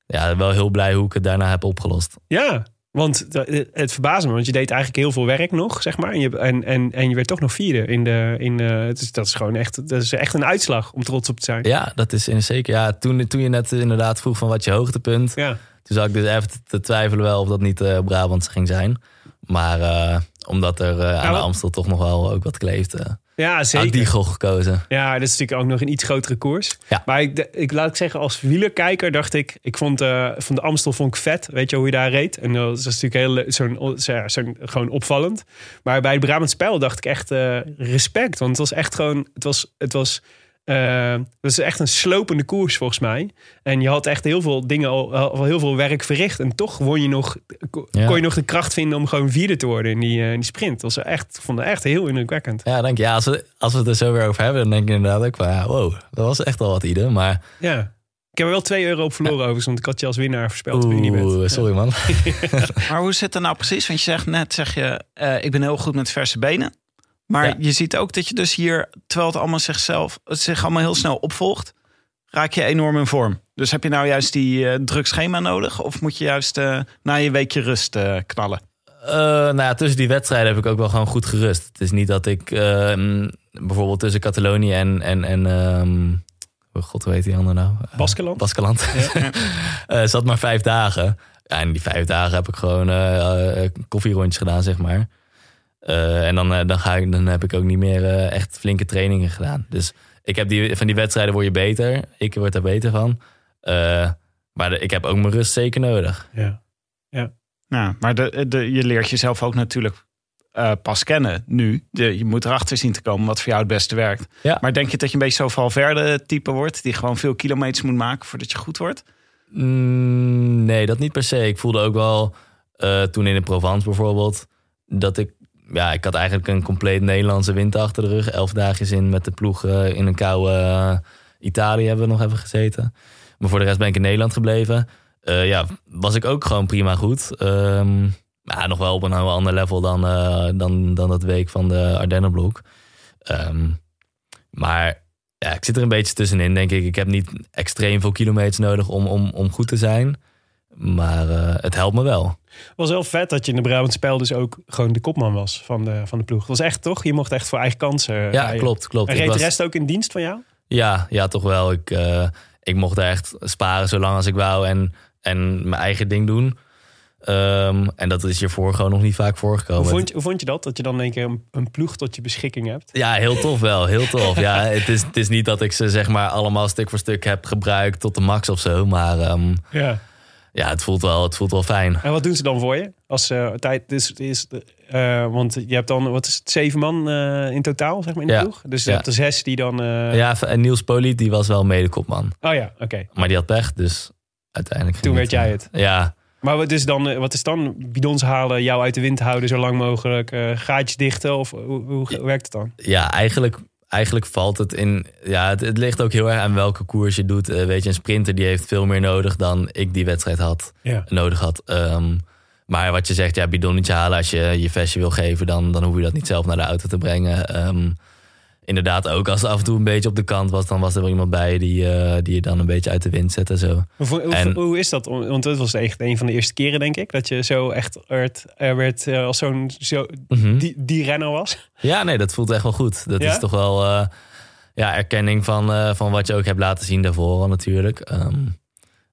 ja, wel heel blij hoe ik het daarna heb opgelost. Ja, want het verbaasde me. Want je deed eigenlijk heel veel werk nog, zeg maar. En je, en, en, en je werd toch nog vierde. In de, in de, het is, dat is gewoon echt, dat is echt een uitslag om trots op te zijn. Ja, dat is zeker. Ja, toen, toen je net inderdaad vroeg van wat je hoogtepunt... Ja. Toen zat ik dus even te twijfelen wel of dat niet uh, Brabants ging zijn. Maar uh, omdat er uh, aan ja, de Amstel toch nog wel ook wat kleeft... Uh, ja, zeker. Had ik die goal gekozen. Ja, dat is natuurlijk ook nog een iets grotere koers. Ja. Maar ik, ik laat ik zeggen, als wielerkijker dacht ik... Ik vond, uh, van de Amstel vond ik vet, weet je hoe je daar reed. En dat is natuurlijk heel zo'n, zo'n, gewoon opvallend. Maar bij het Brabantse Pijl dacht ik echt uh, respect. Want het was echt gewoon... Het was... Het was Uh, dat is echt een slopende koers volgens mij. En je had echt heel veel dingen al, al heel veel werk verricht. En toch won je nog, kon ja. je nog de kracht vinden om gewoon vierde te worden in die, uh, in die sprint. Dat was echt, vond ik echt heel indrukwekkend. Ja, dank je. Ja, als, we, als we het er zo weer over hebben, dan denk ik inderdaad ook van ja, wow, dat was echt al wat Iede. Maar... Ja. Ik heb er wel twee euro op verloren ja. overigens, want ik had je als winnaar voorspeld. Oeh, niet sorry man. Ja. Maar hoe zit dat nou precies? Want je zegt net, zeg je, uh, ik ben heel goed met verse benen. Maar ja. je ziet ook dat je dus hier, terwijl het allemaal zichzelf, het zich allemaal heel snel opvolgt, raak je enorm in vorm. Dus heb je nou juist die uh, druk schema nodig? Of moet je juist uh, na je weekje rust uh, knallen? Uh, nou ja, tussen die wedstrijden heb ik ook wel gewoon goed gerust. Het is niet dat ik uh, bijvoorbeeld tussen Catalonië en... en, en um, oh god, hoe heet die ander nou? Uh, Baskenland. Baskenland. Ja. uh, zat maar vijf dagen. Ja, en die vijf dagen heb ik gewoon uh, uh, koffierondjes gedaan, zeg maar. Uh, en dan, uh, dan, ga ik, dan heb ik ook niet meer uh, echt flinke trainingen gedaan. Dus ik heb die, van die wedstrijden word je beter. Ik word daar beter van. Uh, maar de, ik heb ook mijn rust zeker nodig. Ja, ja. Nou, maar de, de, je leert jezelf ook natuurlijk uh, pas kennen nu. De, je moet erachter zien te komen wat voor jou het beste werkt. Ja. Maar denk je dat je een beetje zo'n Valverde type wordt... die gewoon veel kilometers moet maken voordat je goed wordt? Mm, nee, dat niet per se. Ik voelde ook wel uh, toen in de Provence bijvoorbeeld... dat ik... Ja, ik had eigenlijk een compleet Nederlandse winter achter de rug. Elf dagjes in met de ploeg uh, in een koude uh, Italië hebben we nog even gezeten. Maar voor de rest ben ik in Nederland gebleven. Uh, ja, was ik ook gewoon prima goed. Um, maar nog wel op een heel ander level dan, uh, dan, dan dat week van de Ardennenblok. Um, maar ja, ik zit er een beetje tussenin, denk ik. Ik heb niet extreem veel kilometers nodig om, om, om goed te zijn. Maar uh, het helpt me wel. Het was wel vet dat je in de Brabantse Pijl dus ook gewoon de kopman was van de, van de ploeg. Dat was echt toch? Je mocht echt voor eigen kansen. Ja, rijden. klopt. klopt. En reed was... de rest ook in dienst van jou? Ja, ja toch wel. Ik, uh, ik mocht daar echt sparen zolang als ik wou en, en mijn eigen ding doen. Um, en dat is hiervoor gewoon nog niet vaak voorgekomen. Hoe vond je, hoe vond je dat? Dat je dan een keer een, een ploeg tot je beschikking hebt? Ja, heel tof wel. Heel tof. Ja, het, is, het is niet dat ik ze zeg maar allemaal stuk voor stuk heb gebruikt tot de max of zo. Maar... Um, ja. Ja, het voelt, wel, het voelt wel fijn. En wat doen ze dan voor je? Als uh, tijd is, is uh, want je hebt dan, wat is het, zeven man uh, in totaal, zeg maar, in de ja. ploeg? Dus je ja. hebt er zes die dan... Uh... Ja, en Niels Poliet, die was wel medekopman. Oh ja, oké. Okay. Maar die had pech, dus uiteindelijk... Toen werd het, jij het. Ja. Maar wat is dan, wat is dan bidons halen, jou uit de wind houden zo lang mogelijk, uh, gaatjes dichten? Of hoe, hoe werkt het dan? Ja, eigenlijk... Eigenlijk valt het in... Ja, het, het ligt ook heel erg aan welke koers je doet. Uh, weet je, een sprinter die heeft veel meer nodig dan ik die wedstrijd had, ja. nodig had. Um, maar wat je zegt, ja, bidonnetje halen. Als je je vestje wil geven, dan, dan hoef je dat niet zelf naar de auto te brengen. Um, inderdaad, ook als het af en toe een beetje op de kant was... dan was er wel iemand bij die, uh, die je dan een beetje uit de wind zet en zo. Hoe, hoe, en, hoe is dat? Want dat was echt een van de eerste keren, denk ik... dat je zo echt werd, werd als zo'n zo, mm-hmm. die, die renner was. Ja, nee, dat voelt echt wel goed. Dat ja? is toch wel uh, ja, erkenning van, uh, van wat je ook hebt laten zien daarvoor natuurlijk. Um,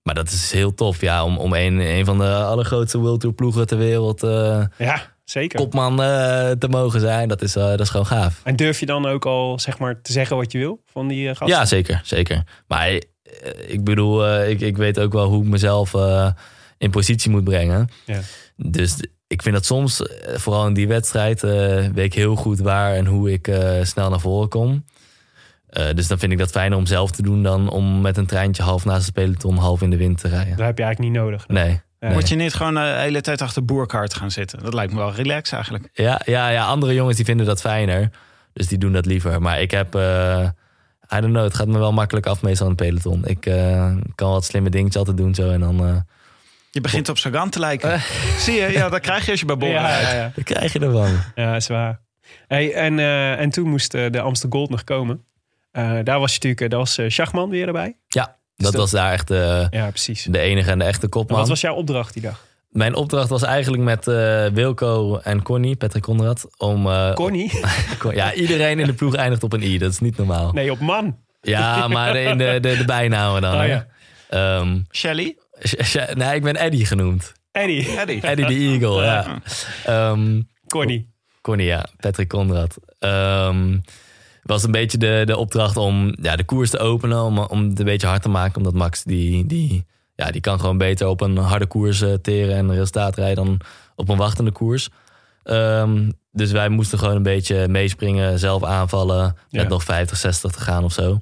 maar dat is heel tof, ja, om, om een, een van de allergrootste World Tour ploegen ter wereld... Uh, ja. Zeker. Kopman uh, te mogen zijn, dat is, uh, dat is gewoon gaaf. En durf je dan ook al, zeg maar, te zeggen wat je wil van die uh, gasten? Ja, zeker, zeker. Maar uh, ik bedoel, uh, ik, ik weet ook wel hoe ik mezelf uh, in positie moet brengen. Ja. Dus ik vind dat soms, uh, vooral in die wedstrijd, uh, weet ik heel goed waar en hoe ik uh, snel naar voren kom. Uh, dus dan vind ik dat fijner om zelf te doen dan om met een treintje half naast het peloton, half in de wind te rijden. Dat heb je eigenlijk niet nodig. Nee. nee. Nee. Moet je niet gewoon de hele tijd achter Boerkaart gaan zitten? Dat lijkt me wel relaxed eigenlijk. Ja, ja, ja, andere jongens die vinden dat fijner. Dus die doen dat liever. Maar ik heb... Uh, I don't know, het gaat me wel makkelijk af meestal aan het peloton. Ik uh, kan wat slimme dingetjes altijd doen zo en dan... Uh, je begint op Sagan te lijken. Uh. Zie je? Ja, dat krijg je als je bij Bora ja, rijdt. Ja, ja. Dat krijg je ervan. Ja, dat is waar. Hey, en, uh, en toen moest uh, de Amstel Gold nog komen. Uh, daar was je natuurlijk... Uh, daar was uh, Schachmann weer erbij. Ja. Dat was daar echt de, ja, de enige en de echte kopman. En wat was jouw opdracht die dag? Mijn opdracht was eigenlijk met uh, Wilco en Connie, Patrick Conrad. Om, uh, Connie? Op, ja, iedereen in de ploeg eindigt op een I. Dat is niet normaal. Nee, op man. Ja, maar in de, de, de bijnamen dan. Oh, ja. um, Shelly? Sh- sh- nee, ik ben Eddie genoemd. Eddie? Eddie, Eddie de Eagle, ja. Um, Connie. Connie, ja. Patrick Conrad. Um, was een beetje de, de opdracht om ja, de koers te openen. Om, om het een beetje hard te maken. Omdat Max, die, die, ja, die kan gewoon beter op een harde koers uh, teren en resultaat rijden dan op een wachtende koers. Um, dus wij moesten gewoon een beetje meespringen, zelf aanvallen. Met ja. nog vijftig, zestig te gaan of zo.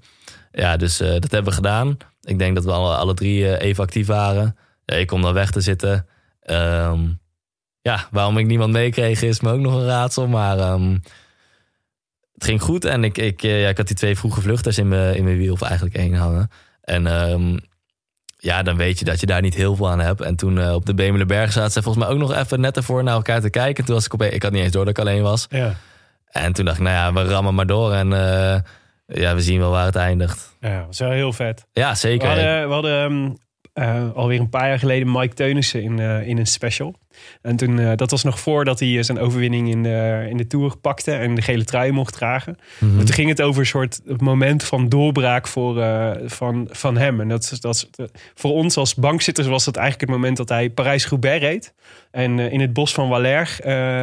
Ja, dus uh, dat hebben we gedaan. Ik denk dat we alle, alle drie uh, even actief waren. Ja, ik kom dan weg te zitten. Um, ja, waarom ik niemand meekreeg is me ook nog een raadsel. Maar... Um, het ging goed en ik, ik, ja, ik had die twee vroege vluchters in mijn, in mijn wiel, of eigenlijk één hangen. En um, ja, dan weet je dat je daar niet heel veel aan hebt. En toen uh, op de Bemelerberg zaten ze volgens mij ook nog even net ervoor naar elkaar te kijken. Toen was ik op een, ik had niet eens door dat ik alleen was. Ja. En toen dacht ik, nou ja, we rammen maar door en uh, ja, we zien wel waar het eindigt. Ja, dat is wel heel vet. Ja, zeker. We hadden, we hadden uh, alweer een paar jaar geleden Mike Teunissen in, uh, in een special. En toen, uh, dat was nog voordat hij uh, zijn overwinning in de, in de Tour pakte en de gele trui mocht dragen. Mm-hmm. Maar toen ging het over een soort moment van doorbraak voor, uh, van, van hem. En dat, dat, voor ons als bankzitters was dat eigenlijk het moment dat hij Parijs-Roubaix reed. En uh, in het bos van Waller uh,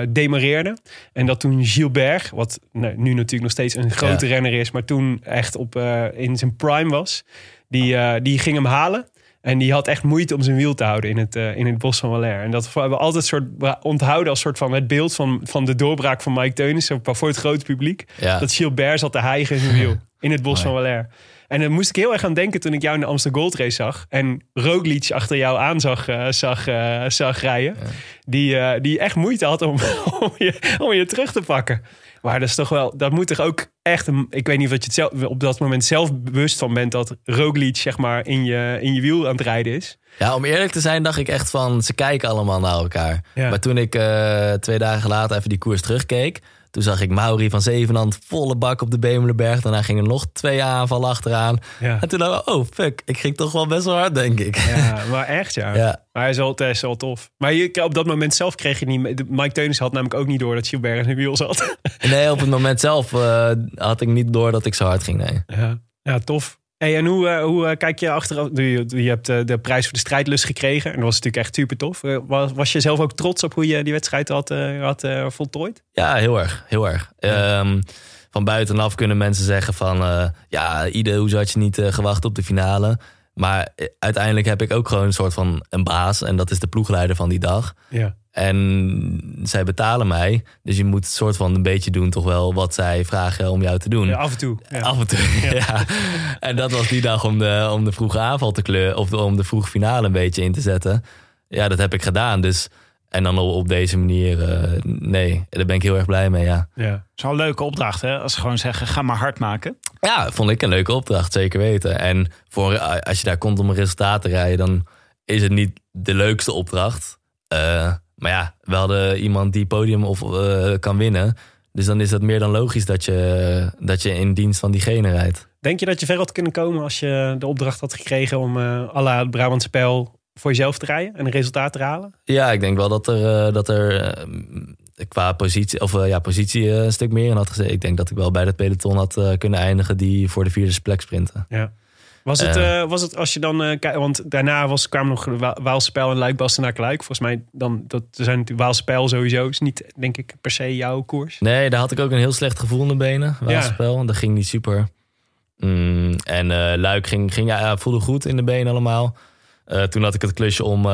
uh, demareerde. En dat toen Gilbert, wat nou, nu natuurlijk nog steeds een grote ja. renner is, maar toen echt op, uh, in zijn prime was, die, uh, die ging hem halen. En die had echt moeite om zijn wiel te houden in het, uh, in het bos van Waller. En dat hebben we altijd soort onthouden als soort van het beeld van, van de doorbraak van Mike Teunissen voor het grote publiek. Ja. Dat Gilbert zat te hijgen in zijn wiel in het bos oh, ja. van Waller. En daar moest ik heel erg aan denken toen ik jou in de Amstel Gold Race zag. En Roglič achter jou aan zag, uh, zag, uh, zag rijden. Ja. Die, uh, die echt moeite had om, om, je, om je terug te pakken. Maar dat is toch wel, dat moet toch ook echt... Een, ik weet niet of je het zelf, op dat moment zelf bewust van bent... dat Roglič zeg maar in je, in je wiel aan het rijden is. Ja, om eerlijk te zijn dacht ik echt van... ze kijken allemaal naar elkaar. Ja. Maar toen ik uh, twee dagen later even die koers terugkeek... toen zag ik Mauri Vansevenant volle bak op de Bemelerberg. Daarna gingen er nog twee aanvallen achteraan. Ja. En toen dacht ik, oh fuck, ik ging toch wel best wel hard, denk ik. Ja, maar echt ja. ja. Maar hij is wel, hij is wel tof. Maar je, op dat moment zelf kreeg je niet... Mike Teunissen had namelijk ook niet door dat Gilbert in zijn wiel zat. Nee, op het moment zelf uh, had ik niet door dat ik zo hard ging, nee. Ja, ja tof. Hey, en hoe, uh, hoe uh, kijk je achteraf? Je, je hebt uh, de prijs voor de strijdlust gekregen. En dat was natuurlijk echt super tof. Uh, was, was je zelf ook trots op hoe je die wedstrijd had, uh, had uh, voltooid? Ja, heel erg. Heel erg. Ja. Um, van buitenaf kunnen mensen zeggen van... Uh, ja, Iede, hoezo had je niet uh, gewacht op de finale? Maar uh, uiteindelijk heb ik ook gewoon een soort van een baas. En dat is de ploegleider van die dag. Ja. En zij betalen mij. Dus je moet soort van een beetje doen toch wel wat zij vragen om jou te doen. Ja, af en toe. Ja. Af en toe, ja. ja. En dat was die dag om de, om de vroege aanval te kleuren... of de, om de vroege finale een beetje in te zetten. Ja, dat heb ik gedaan. Dus, en dan op, op deze manier, uh, nee, daar ben ik heel erg blij mee, ja. ja. Zo'n leuke opdracht, hè? Als ze gewoon zeggen, ga maar hard maken. Ja, vond ik een leuke opdracht, zeker weten. En voor, als je daar komt om een resultaat te rijden... dan is het niet de leukste opdracht... Uh, Maar ja, we hadden iemand die podium of uh, kan winnen. Dus dan is dat meer dan logisch dat je, dat je in dienst van diegene rijdt. Denk je dat je ver had kunnen komen als je de opdracht had gekregen... om uh, à la het Brabantse Pijl voor jezelf te rijden en een resultaat te halen? Ja, ik denk wel dat er, uh, dat er uh, qua positie, of, uh, ja, positie uh, een stuk meer in had gezeten. Ik denk dat ik wel bij dat peloton had uh, kunnen eindigen die voor de vierde plek sprinten. Ja. Was het, uh, uh, was het als je dan... Uh, k- want daarna was, kwamen nog Wa- Waalse Pijl en Luik-Bastenaak-Luik. Volgens mij dan, dat zijn natuurlijk Waalse Pijl sowieso. Is niet, denk ik, per se jouw koers. Nee, daar had ik ook een heel slecht gevoel in de benen. Waalse ja. Pijl, dat ging niet super. Mm, en uh, Luik ging, ging, ja, voelde goed in de benen allemaal. Uh, toen had ik het klusje om uh,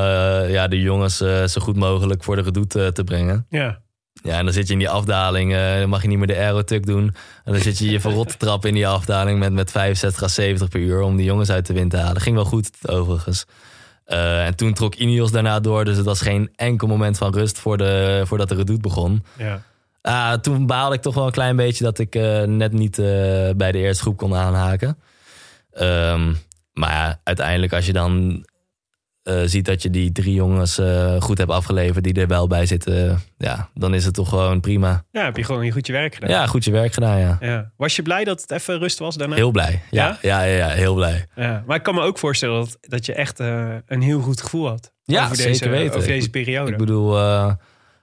ja, de jongens uh, zo goed mogelijk voor de redoute uh, te brengen. Ja. Ja, en dan zit je in die afdaling, uh, dan mag je niet meer de aerotuk doen. En dan zit je je verrot te trappen in die afdaling met, met vijfenzestig à zeventig per uur... om die jongens uit de wind te halen. Ging wel goed, overigens. Uh, en toen trok Ineos daarna door. Dus het was geen enkel moment van rust voor de, voordat de redoute begon. Ja. Uh, toen behaalde ik toch wel een klein beetje dat ik uh, net niet uh, bij de eerste groep kon aanhaken. Um, maar ja, uiteindelijk als je dan uh, ziet dat je die drie jongens uh, goed hebt afgeleverd die er wel bij zitten, uh, ja, dan is het toch gewoon prima. Ja, heb je gewoon goed je werk gedaan. Ja, goed je werk gedaan, ja. ja. Was je blij dat het even rust was daarna? Heel blij, ja. Ja, ja, ja, ja heel blij. Ja. Maar ik kan me ook voorstellen dat, dat je echt uh, een heel goed gevoel had. Ja, over zeker deze, weten. Over deze periode. Ik, ik bedoel... Uh,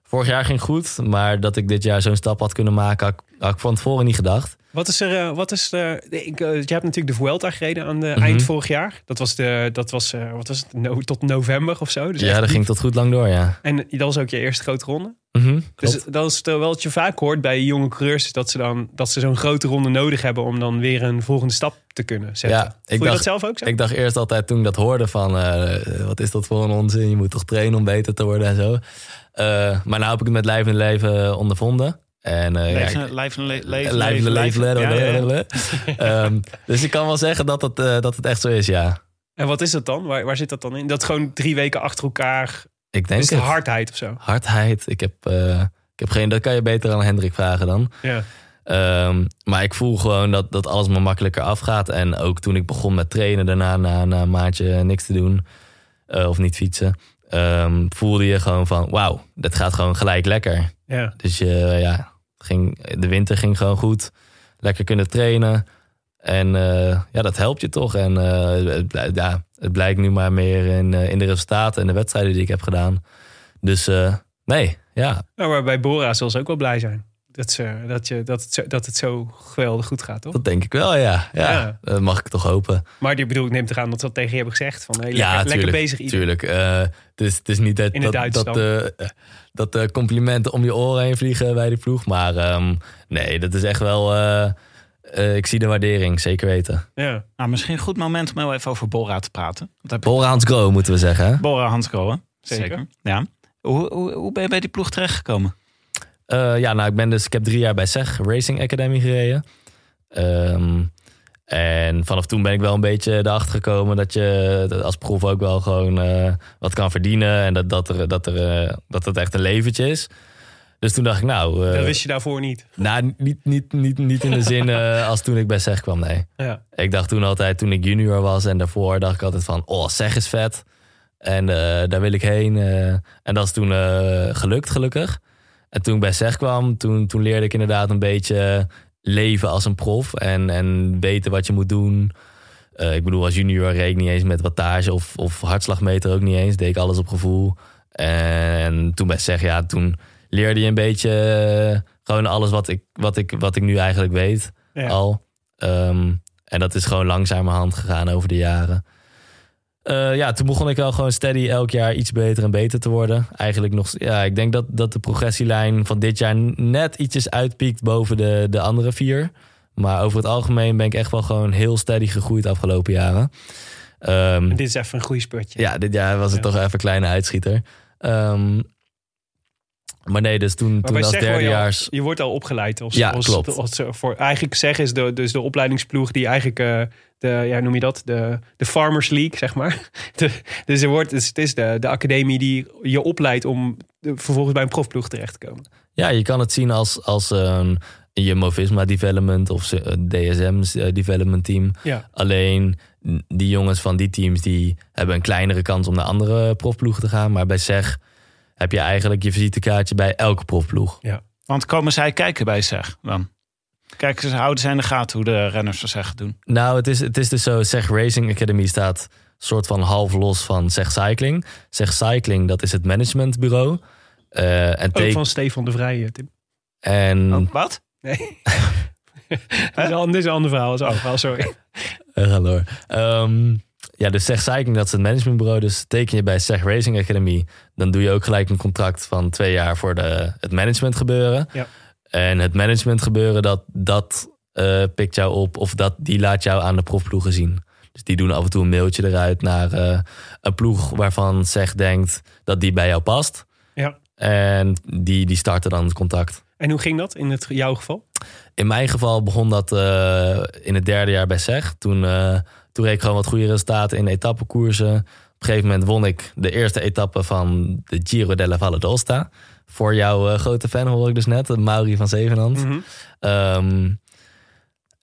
Vorig jaar ging goed, maar dat ik dit jaar zo'n stap had kunnen maken, had, had ik van tevoren niet gedacht. Wat is er? Wat is er ik, je hebt natuurlijk de Vuelta gereden aan de mm-hmm. eind vorig jaar. Dat was, de, dat was, wat was het, no, tot november of zo. Dus ja, dat lief. ging tot goed lang door, ja. En dat was ook je eerste grote ronde. Mm-hmm, dus dat is wel wat je vaak hoort bij jonge coureurs, dat ze, dan, dat ze zo'n grote ronde nodig hebben om dan weer een volgende stap te kunnen zetten. Ja, ik Voel je dacht, dat zelf ook zo? Ik dacht eerst altijd toen ik dat hoorde van, uh, wat is dat voor een onzin? Je moet toch trainen om beter te worden en zo. Uh, maar nu heb ik het met lijf en leven ondervonden. En, uh, lijf en leven, leven, leven, leven, leven. Dus ik kan wel zeggen dat het, uh, dat het echt zo is, ja. En wat is dat dan? Waar, waar zit dat dan in? Dat gewoon drie weken achter elkaar. Ik denk is het hardheid of zo? Hardheid. Ik heb, uh, ik heb geen... Dat kan je beter aan Hendrik vragen dan. Ja. Um, maar ik voel gewoon dat, dat alles me makkelijker afgaat. En ook toen ik begon met trainen daarna, na, na een maandje niks te doen. Uh, of niet fietsen. Um, voelde je gewoon van, wauw, dat gaat gewoon gelijk lekker. Ja. Dus uh, ja, ging, de winter ging gewoon goed. Lekker kunnen trainen. En uh, ja, dat helpt je toch. En uh, het, blijkt, ja, het blijkt nu maar meer in, uh, in de resultaten en de wedstrijden die ik heb gedaan. Dus uh, nee, ja. Nou, maar bij Bora zal ze ook wel blij zijn. Dat, ze, dat, je, dat, het zo, dat het zo geweldig goed gaat, toch? Dat denk ik wel, ja. ja, ja. Dat mag ik toch hopen. Maar die bedoel ik neemt eraan dat ze dat tegen je hebben gezegd. Van, hey, ja, lekker, tuurlijk, lekker bezig, Iede. Tuurlijk. Uh, het, is, het is niet dat, dat, dat, de, dat de complimenten om je oren heen vliegen bij de ploeg. Maar um, nee, dat is echt wel... Uh, Uh, ik zie de waardering, zeker weten. Ja. Nou, misschien een goed moment om heel even over Bora te praten. Bora-Hansgrohe moeten we zeggen. Hè? Bora-Hansgrohe, zeker. zeker. Ja. Hoe, hoe, hoe ben je bij die ploeg terechtgekomen? Uh, ja, nou, ik, ben dus, ik heb drie jaar bij S E G Racing Academy gereden. Um, en vanaf toen ben ik wel een beetje erachter gekomen dat je als proef ook wel gewoon uh, wat kan verdienen. En dat, dat, er, dat, er, uh, dat het echt een leventje is. Dus toen dacht ik, nou... Uh, dat wist je daarvoor niet? Nou, niet, niet, niet, niet in de zin uh, als toen ik bij S E G kwam, nee. Ja. Ik dacht toen altijd, toen ik junior was en daarvoor dacht ik altijd van... Oh, S E G is vet. En uh, daar wil ik heen. Uh, en dat is toen uh, gelukt, gelukkig. En toen ik bij S E G kwam, toen, toen leerde ik inderdaad een beetje leven als een prof. En, en weten wat je moet doen. Uh, ik bedoel, als junior reed ik niet eens met wattage of, of hartslagmeter ook niet eens. Deed ik alles op gevoel. En toen bij S E G, ja, toen... leerde je een beetje uh, gewoon alles wat ik, wat, ik, wat ik nu eigenlijk weet ja. al. Um, en dat is gewoon langzamerhand gegaan over de jaren. Uh, ja, toen begon ik wel gewoon steady elk jaar iets beter en beter te worden. Eigenlijk nog, ja, ik denk dat, dat de progressielijn van dit jaar net ietsjes uitpiekt boven de, de andere vier. Maar over het algemeen ben ik echt wel gewoon heel steady gegroeid de afgelopen jaren. Um, dit is even een groeispurtje. Ja, dit jaar was het ja. toch even een kleine uitschieter. Um, Maar nee, dus toen, toen als derdejaars... Je, je wordt al opgeleid. Als, ja, als, klopt. Als, als, als, voor, eigenlijk S E G is de, dus de opleidingsploeg die eigenlijk... Uh, de, ja, noem je dat? De, de Farmers League, zeg maar. De, dus er wordt, het is de, de academie die je opleidt om de, vervolgens bij een profploeg terecht te komen. Ja, je kan het zien als, als een Jumbo-Visma Development of D S M Development Team. Ja. Alleen die jongens van die teams die hebben een kleinere kans om naar andere profploegen te gaan. Maar bij S E G... heb je eigenlijk je visitekaartje bij elke profploeg. Ja. Want komen zij kijken bij S E G dan? Kijk, ze houden zij in de gaten hoe de renners van S E G doen? Nou, het is, het is dus zo, S E G Racing Academy staat soort van half los van S E G Cycling. S E G Cycling, dat is het managementbureau. Uh, en Ook te- van Stefan de Vrije, Tim. En... Oh, wat? Nee. Dit is een ander verhaal, dat is afval, sorry. Hallo. Um... Ja, dus S E G Cycling, dat is het managementbureau. Dus teken je bij S E G Racing Academy... dan doe je ook gelijk een contract van twee jaar voor de, het management gebeuren. Ja. En het management gebeuren, dat, dat uh, pikt jou op... of dat, die laat jou aan de profploegen zien. Dus die doen af en toe een mailtje eruit naar uh, een ploeg... waarvan S E G denkt dat die bij jou past. Ja. En die, die starten dan het contact. En hoe ging dat in het, jouw geval? In mijn geval begon dat uh, in het derde jaar bij S E G. Toen... Uh, Toen reed ik gewoon wat goede resultaten in etappekoersen. Op een gegeven moment won ik de eerste etappe van de Giro della Valle d'Aosta. Voor jouw uh, grote fan hoor ik dus net, Mauri Vansevenant. Mm-hmm. Um,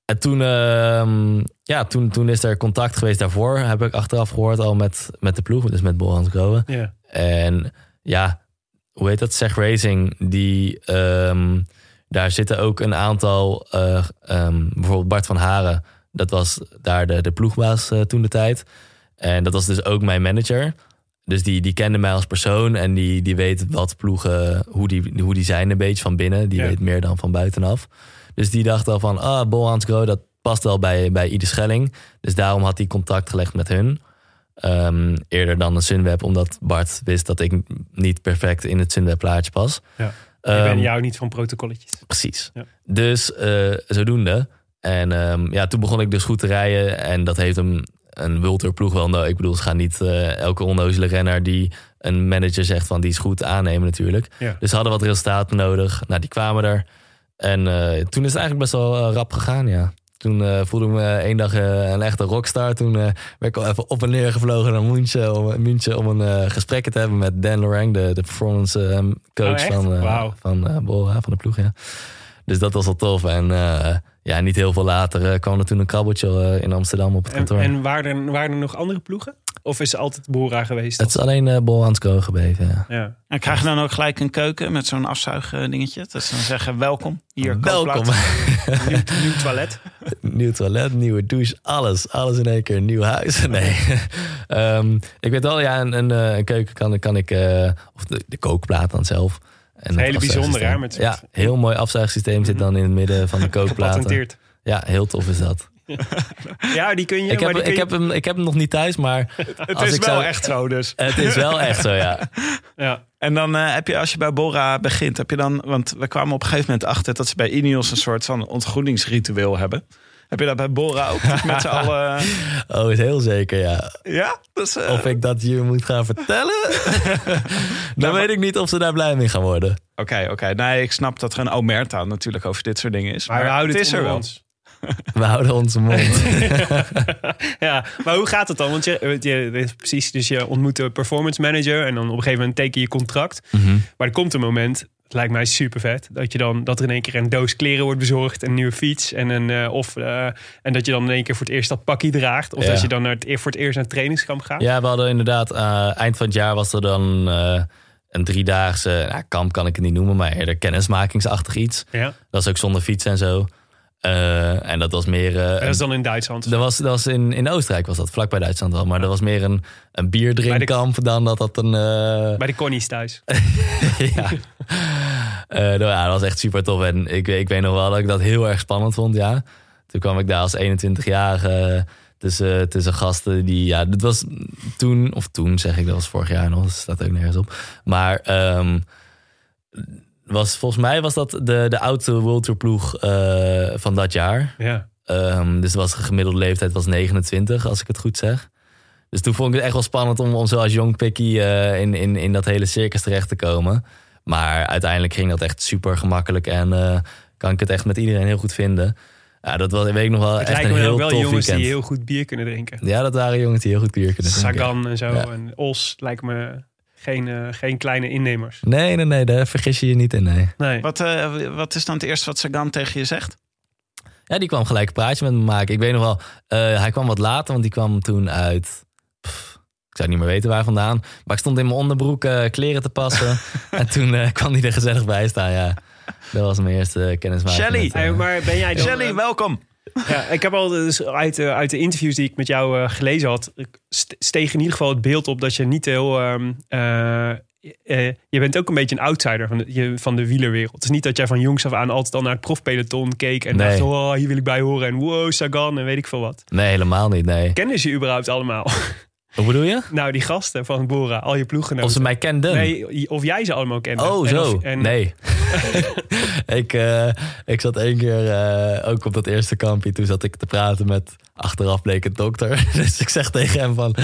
en toen, uh, ja, toen, toen is er contact geweest daarvoor. Heb ik achteraf gehoord al met, met de ploeg, dus met Bora-Hansgrohe. Yeah. En ja, hoe heet dat? S E G Racing, die... Um, daar zitten ook een aantal, uh, um, bijvoorbeeld Bart van Haren. Dat was daar de, de ploegbaas uh, toen de tijd. En dat was dus ook mijn manager. Dus die, die kende mij als persoon. En die, die weet wat ploegen, hoe die, hoe die zijn een beetje van binnen. Die ja. weet meer dan van buitenaf. Dus die dacht al van, ah, Bora-Hansgrohe, dat past wel bij, bij Iede Schelling. Dus daarom had hij contact gelegd met hun. Um, eerder dan de Sunweb, omdat Bart wist dat ik niet perfect in het Sunweb plaatje pas. Ja. Ik ben jou niet van protocolletjes. Precies. Ja. Dus uh, zodoende. En um, ja, toen begon ik dus goed te rijden. En dat heeft een, een wulterploeg wel. Nou, ik bedoel, ze gaan niet uh, elke onnozele renner die een manager zegt van die is goed aannemen natuurlijk. Ja. Dus ze hadden wat resultaten nodig. Nou, die kwamen er. En uh, toen is het eigenlijk best wel uh, rap gegaan, ja. Toen uh, voelde ik me één dag uh, een echte rockstar. Toen uh, werd ik al even op en neer gevlogen naar München om, München om een uh, gesprek te hebben met Dan Lorang, de, de performance uh, coach oh, van, uh, wow. van uh, Bora, van de ploeg. Ja. Dus dat was al tof. En uh, ja, niet heel veel later uh, kwam er toen een krabbeltje uh, in Amsterdam op het en, kantoor. En waren er, waren er nog andere ploegen? Of is het altijd Bora geweest? Het is alleen uh, Bora-Hansgrohe gebleven, ja. ja. En krijg je dan ook gelijk een keuken met zo'n afzuigdingetje? Dat ze dan zeggen, welkom, hier, welkom. nieuw, nieuw toilet. Nieuw toilet, nieuwe douche, alles. Alles in één keer, een nieuw huis. Nee. um, ik weet wel, ja, een, een, een keuken kan, kan ik... Uh, of de, de kookplaat dan zelf. En een hele bijzondere, hè? Met ja, heel mooi afzuigsysteem mm-hmm. zit dan in het midden van de kookplaten. Gepatenteerd. Ja, heel tof is dat. Ja, die kun je. Ik heb, maar die kun je... Ik heb, hem, ik heb hem nog niet thuis, maar... Het als is ik wel zou... echt zo dus. Het is wel echt zo, ja. ja. En dan uh, heb je, als je bij Bora begint, heb je dan... Want we kwamen op een gegeven moment achter dat ze bij Ineos een soort van ontgroeningsritueel hebben. Heb je dat bij Bora ook niet met z'n allen? Oh, is heel zeker, ja. Ja? Dus, uh... Of ik dat hier moet gaan vertellen? Dan weet ik niet of ze daar blij mee gaan worden. Oké, okay, oké. Okay. Nee, ik snap dat er een omerta natuurlijk over dit soort dingen is. Maar, maar we houden het, het is er wel. Ons. We houden onze mond. Ja, maar hoe gaat het dan? Want je, je, precies, dus je ontmoet de performance manager en dan op een gegeven moment teken je contract. Mm-hmm. Maar er komt een moment, het lijkt mij super vet, dat je dan dat er in één keer een doos kleren wordt bezorgd, een nieuwe fiets en een uh, of uh, en dat je dan in één keer voor het eerst dat pakje draagt, of ja. dat je dan naar het, voor het eerst naar het trainingskamp gaat. Ja, we hadden inderdaad uh, eind van het jaar was er dan. Uh, Een driedaagse, nou, kamp kan ik het niet noemen, maar eerder kennismakingsachtig iets. Ja. Dat is ook zonder fiets en zo. Uh, en dat was meer... Uh, dat was dan in Duitsland? Dat was, dat was in, in Oostenrijk, was dat vlakbij Duitsland al. Maar dat was meer een, een bierdrinkkamp de, dan dat dat een... Uh... Bij de Connies thuis. ja. uh, nou, ja, dat was echt super tof. En ik, ik weet nog wel dat ik dat heel erg spannend vond, ja. Toen kwam ik daar als eenentwintigjarige... Uh, Tussen, tussen gasten die, ja, dat was toen, of toen zeg ik, dat was vorig jaar nog, dat staat ook nergens op. Maar um, was, volgens mij was dat de, de oudste World Tour ploeg uh, van dat jaar. Ja. Um, dus was de gemiddelde leeftijd was negenentwintig, als ik het goed zeg. Dus toen vond ik het echt wel spannend om, om zo als jong pikkie uh, in, in, in dat hele circus terecht te komen. Maar uiteindelijk ging dat echt super gemakkelijk en uh, kan ik het echt met iedereen heel goed vinden. Ja, dat was, weet ik nog wel, het echt lijkt een heel tof weekend. Het lijken wel jongens die heel goed bier kunnen drinken. Ja, dat waren jongens die heel goed bier kunnen drinken. Sagan en zo ja. en Os lijken me geen, uh, geen kleine innemers. Nee, nee, nee, daar vergis je je niet in, nee. nee. Wat, uh, wat is dan het eerste wat Sagan tegen je zegt? Ja, die kwam gelijk een praatje met me maken. Ik weet nog wel, uh, hij kwam wat later, want die kwam toen uit... Pff, ik zou niet meer weten waar vandaan. Maar ik stond in mijn onderbroek uh, kleren te passen. en toen uh, kwam hij er gezellig bij staan, ja. Dat was mijn eerste kennismaking. Shelly, hey, maar ben jij dan... Shelly, welkom. Ja, ik heb al dus uit, uh, uit de interviews die ik met jou uh, gelezen had... steeg in ieder geval het beeld op dat je niet heel... Um, uh, uh, je bent ook een beetje een outsider van de, je, van de wielerwereld. Het is niet dat jij van jongs af aan altijd al naar het profpeloton keek... en nee. dacht, oh, hier wil ik bij horen en wow, Sagan en weet ik veel wat. Nee, helemaal niet, nee. Kennen ze je überhaupt allemaal? Wat bedoel je? Nou, die gasten van Bora, al je ploeggenoten. Of ze mij kenden? Nee, of jij ze allemaal kende. Oh, en zo. Of, en... Nee. ik, uh, ik zat één keer, uh, ook op dat eerste kampje, toen zat ik te praten met... Achteraf bleek een dokter. Dus ik zeg tegen hem van...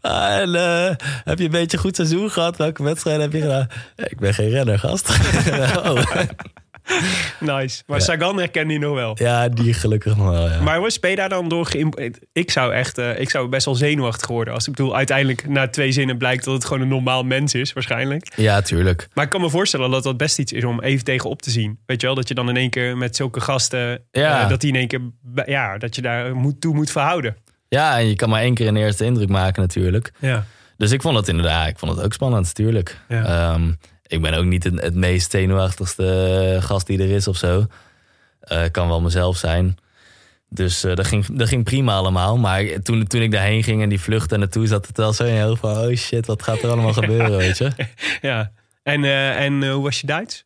Ah, en, uh, heb je een beetje een goed seizoen gehad? Welke wedstrijden heb je gedaan? Ik ben geen renner, gast. oh. Nice. Maar ja. Sagan herkende je nog wel. Ja, die gelukkig nog wel, ja. Maar was je daar dan door geïmp- Ik zou echt... Uh, ik zou best wel zenuwachtig worden. Als ik bedoel, uiteindelijk na twee zinnen blijkt dat het gewoon een normaal mens is, waarschijnlijk. Ja, tuurlijk. Maar ik kan me voorstellen dat dat best iets is om even tegenop te zien. Weet je wel, dat je dan in één keer met zulke gasten... Ja. Uh, dat die in één keer... Ja, dat je daar moet, toe moet verhouden. Ja, en je kan maar één keer een eerste indruk maken natuurlijk. Ja. Dus ik vond dat inderdaad... Ik vond het ook spannend, tuurlijk. Ja. Um, Ik ben ook niet het, het meest zenuwachtigste gast die er is of zo. Uh, kan wel mezelf zijn. Dus uh, dat, ging, dat ging prima allemaal. Maar toen, toen ik daarheen ging en die vlucht en naartoe zat het wel zo in je hoofd van... oh shit, wat gaat er allemaal gebeuren, ja. weet je? Ja. En, uh, en uh, hoe was je Duits?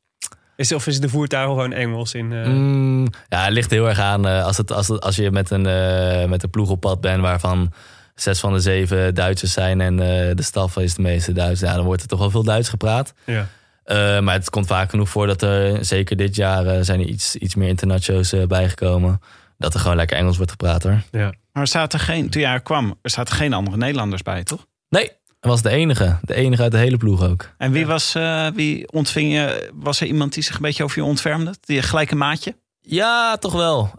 Is, of is de voertuig gewoon Engels? in? Uh... Mm, ja, het ligt heel erg aan. Uh, als, het, als, het, als je met een, uh, met een ploeg op pad bent waarvan... zes van de zeven Duitsers zijn en uh, de staf is de meeste Duits. Ja, dan wordt er toch wel veel Duits gepraat. Ja. Uh, maar het komt vaak genoeg voor dat er, zeker dit jaar... Uh, zijn er iets, iets meer internationals uh, bijgekomen. Dat er gewoon lekker Engels wordt gepraat, hoor. Ja. Maar staat er geen, toen jij er kwam, er zaten geen andere Nederlanders bij, toch? Nee, hij was de enige. De enige uit de hele ploeg ook. En wie, ja. was, uh, wie ontving je? Was er iemand die zich een beetje over je ontfermde? Die gelijke maatje? Ja, toch wel.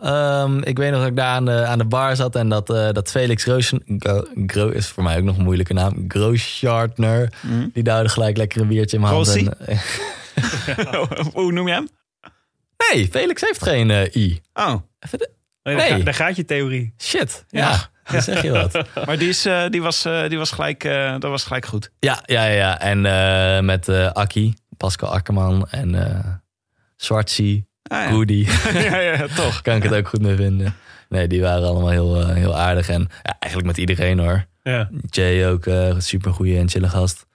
Um, ik weet nog dat ik daar aan de, aan de bar zat en dat, uh, dat Felix Groschen... Gro, Gro, is voor mij ook nog een moeilijke naam. Grooschartner. Mm. Die duwde gelijk lekker een biertje in mijn Grossi. hand. En, Hoe noem je hem? Nee, Felix heeft geen uh, I. Oh. Even de, nee. nee. Daar, daar gaat je theorie. Shit, ja. ja. Dan zeg je wat. Maar die, is, uh, die, was, uh, die was, gelijk, uh, dat was gelijk goed. Ja, ja, ja. ja. En uh, met uh, Akkie, Pascal Akkerman en uh, Swartzy. Ah, ja. Goody. ja, ja, toch. Kan ik het ook goed mee vinden. Nee, die waren allemaal heel, uh, heel aardig. En ja, eigenlijk met iedereen, hoor. Ja. Jay ook, uh, super goede en chille gast.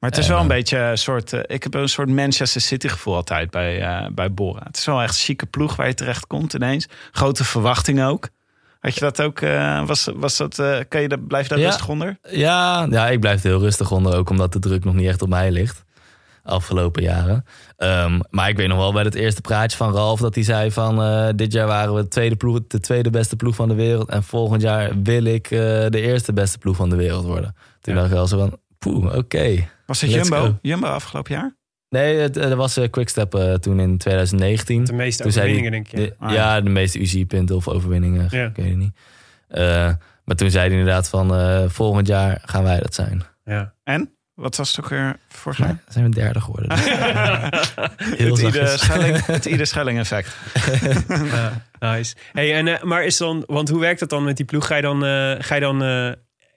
Maar het is en, wel een uh, beetje een soort... Uh, ik heb een soort Manchester City gevoel altijd bij, uh, bij Bora. Het is wel echt een chique ploeg waar je terecht komt ineens. Grote verwachtingen ook. Had je dat ook... Uh, was, was dat, uh, kan je dat, blijf je daar ja. rustig onder? Ja, ja, ik blijf er heel rustig onder. Ook omdat de druk nog niet echt op mij ligt. Afgelopen jaren. Um, maar ik weet nog wel bij het eerste praatje van Ralf... dat hij zei van uh, dit jaar waren we de tweede, ploeg, de tweede beste ploeg van de wereld... en volgend jaar wil ik uh, de eerste beste ploeg van de wereld worden. Toen ja. dacht ik wel zo van, poeh, oké. Okay, was het Jumbo? Go. Jumbo afgelopen jaar? Nee, dat was uh, Quickstep uh, toen in twintig negentien. De meeste toen overwinningen, die, denk je? De, ah, ja, de meeste U C I-punten of overwinningen, ja. ik weet het niet. Uh, maar toen zei hij inderdaad van uh, volgend jaar gaan wij dat zijn. Ja. En? Wat was het ook weer vorig jaar? We zijn we derde geworden. Dus. Heel het Iede Schelling effect. uh, nice. Hey, en, uh, maar is dan, want hoe werkt dat dan met die ploeg? Ga je dan, uh, ga je dan uh,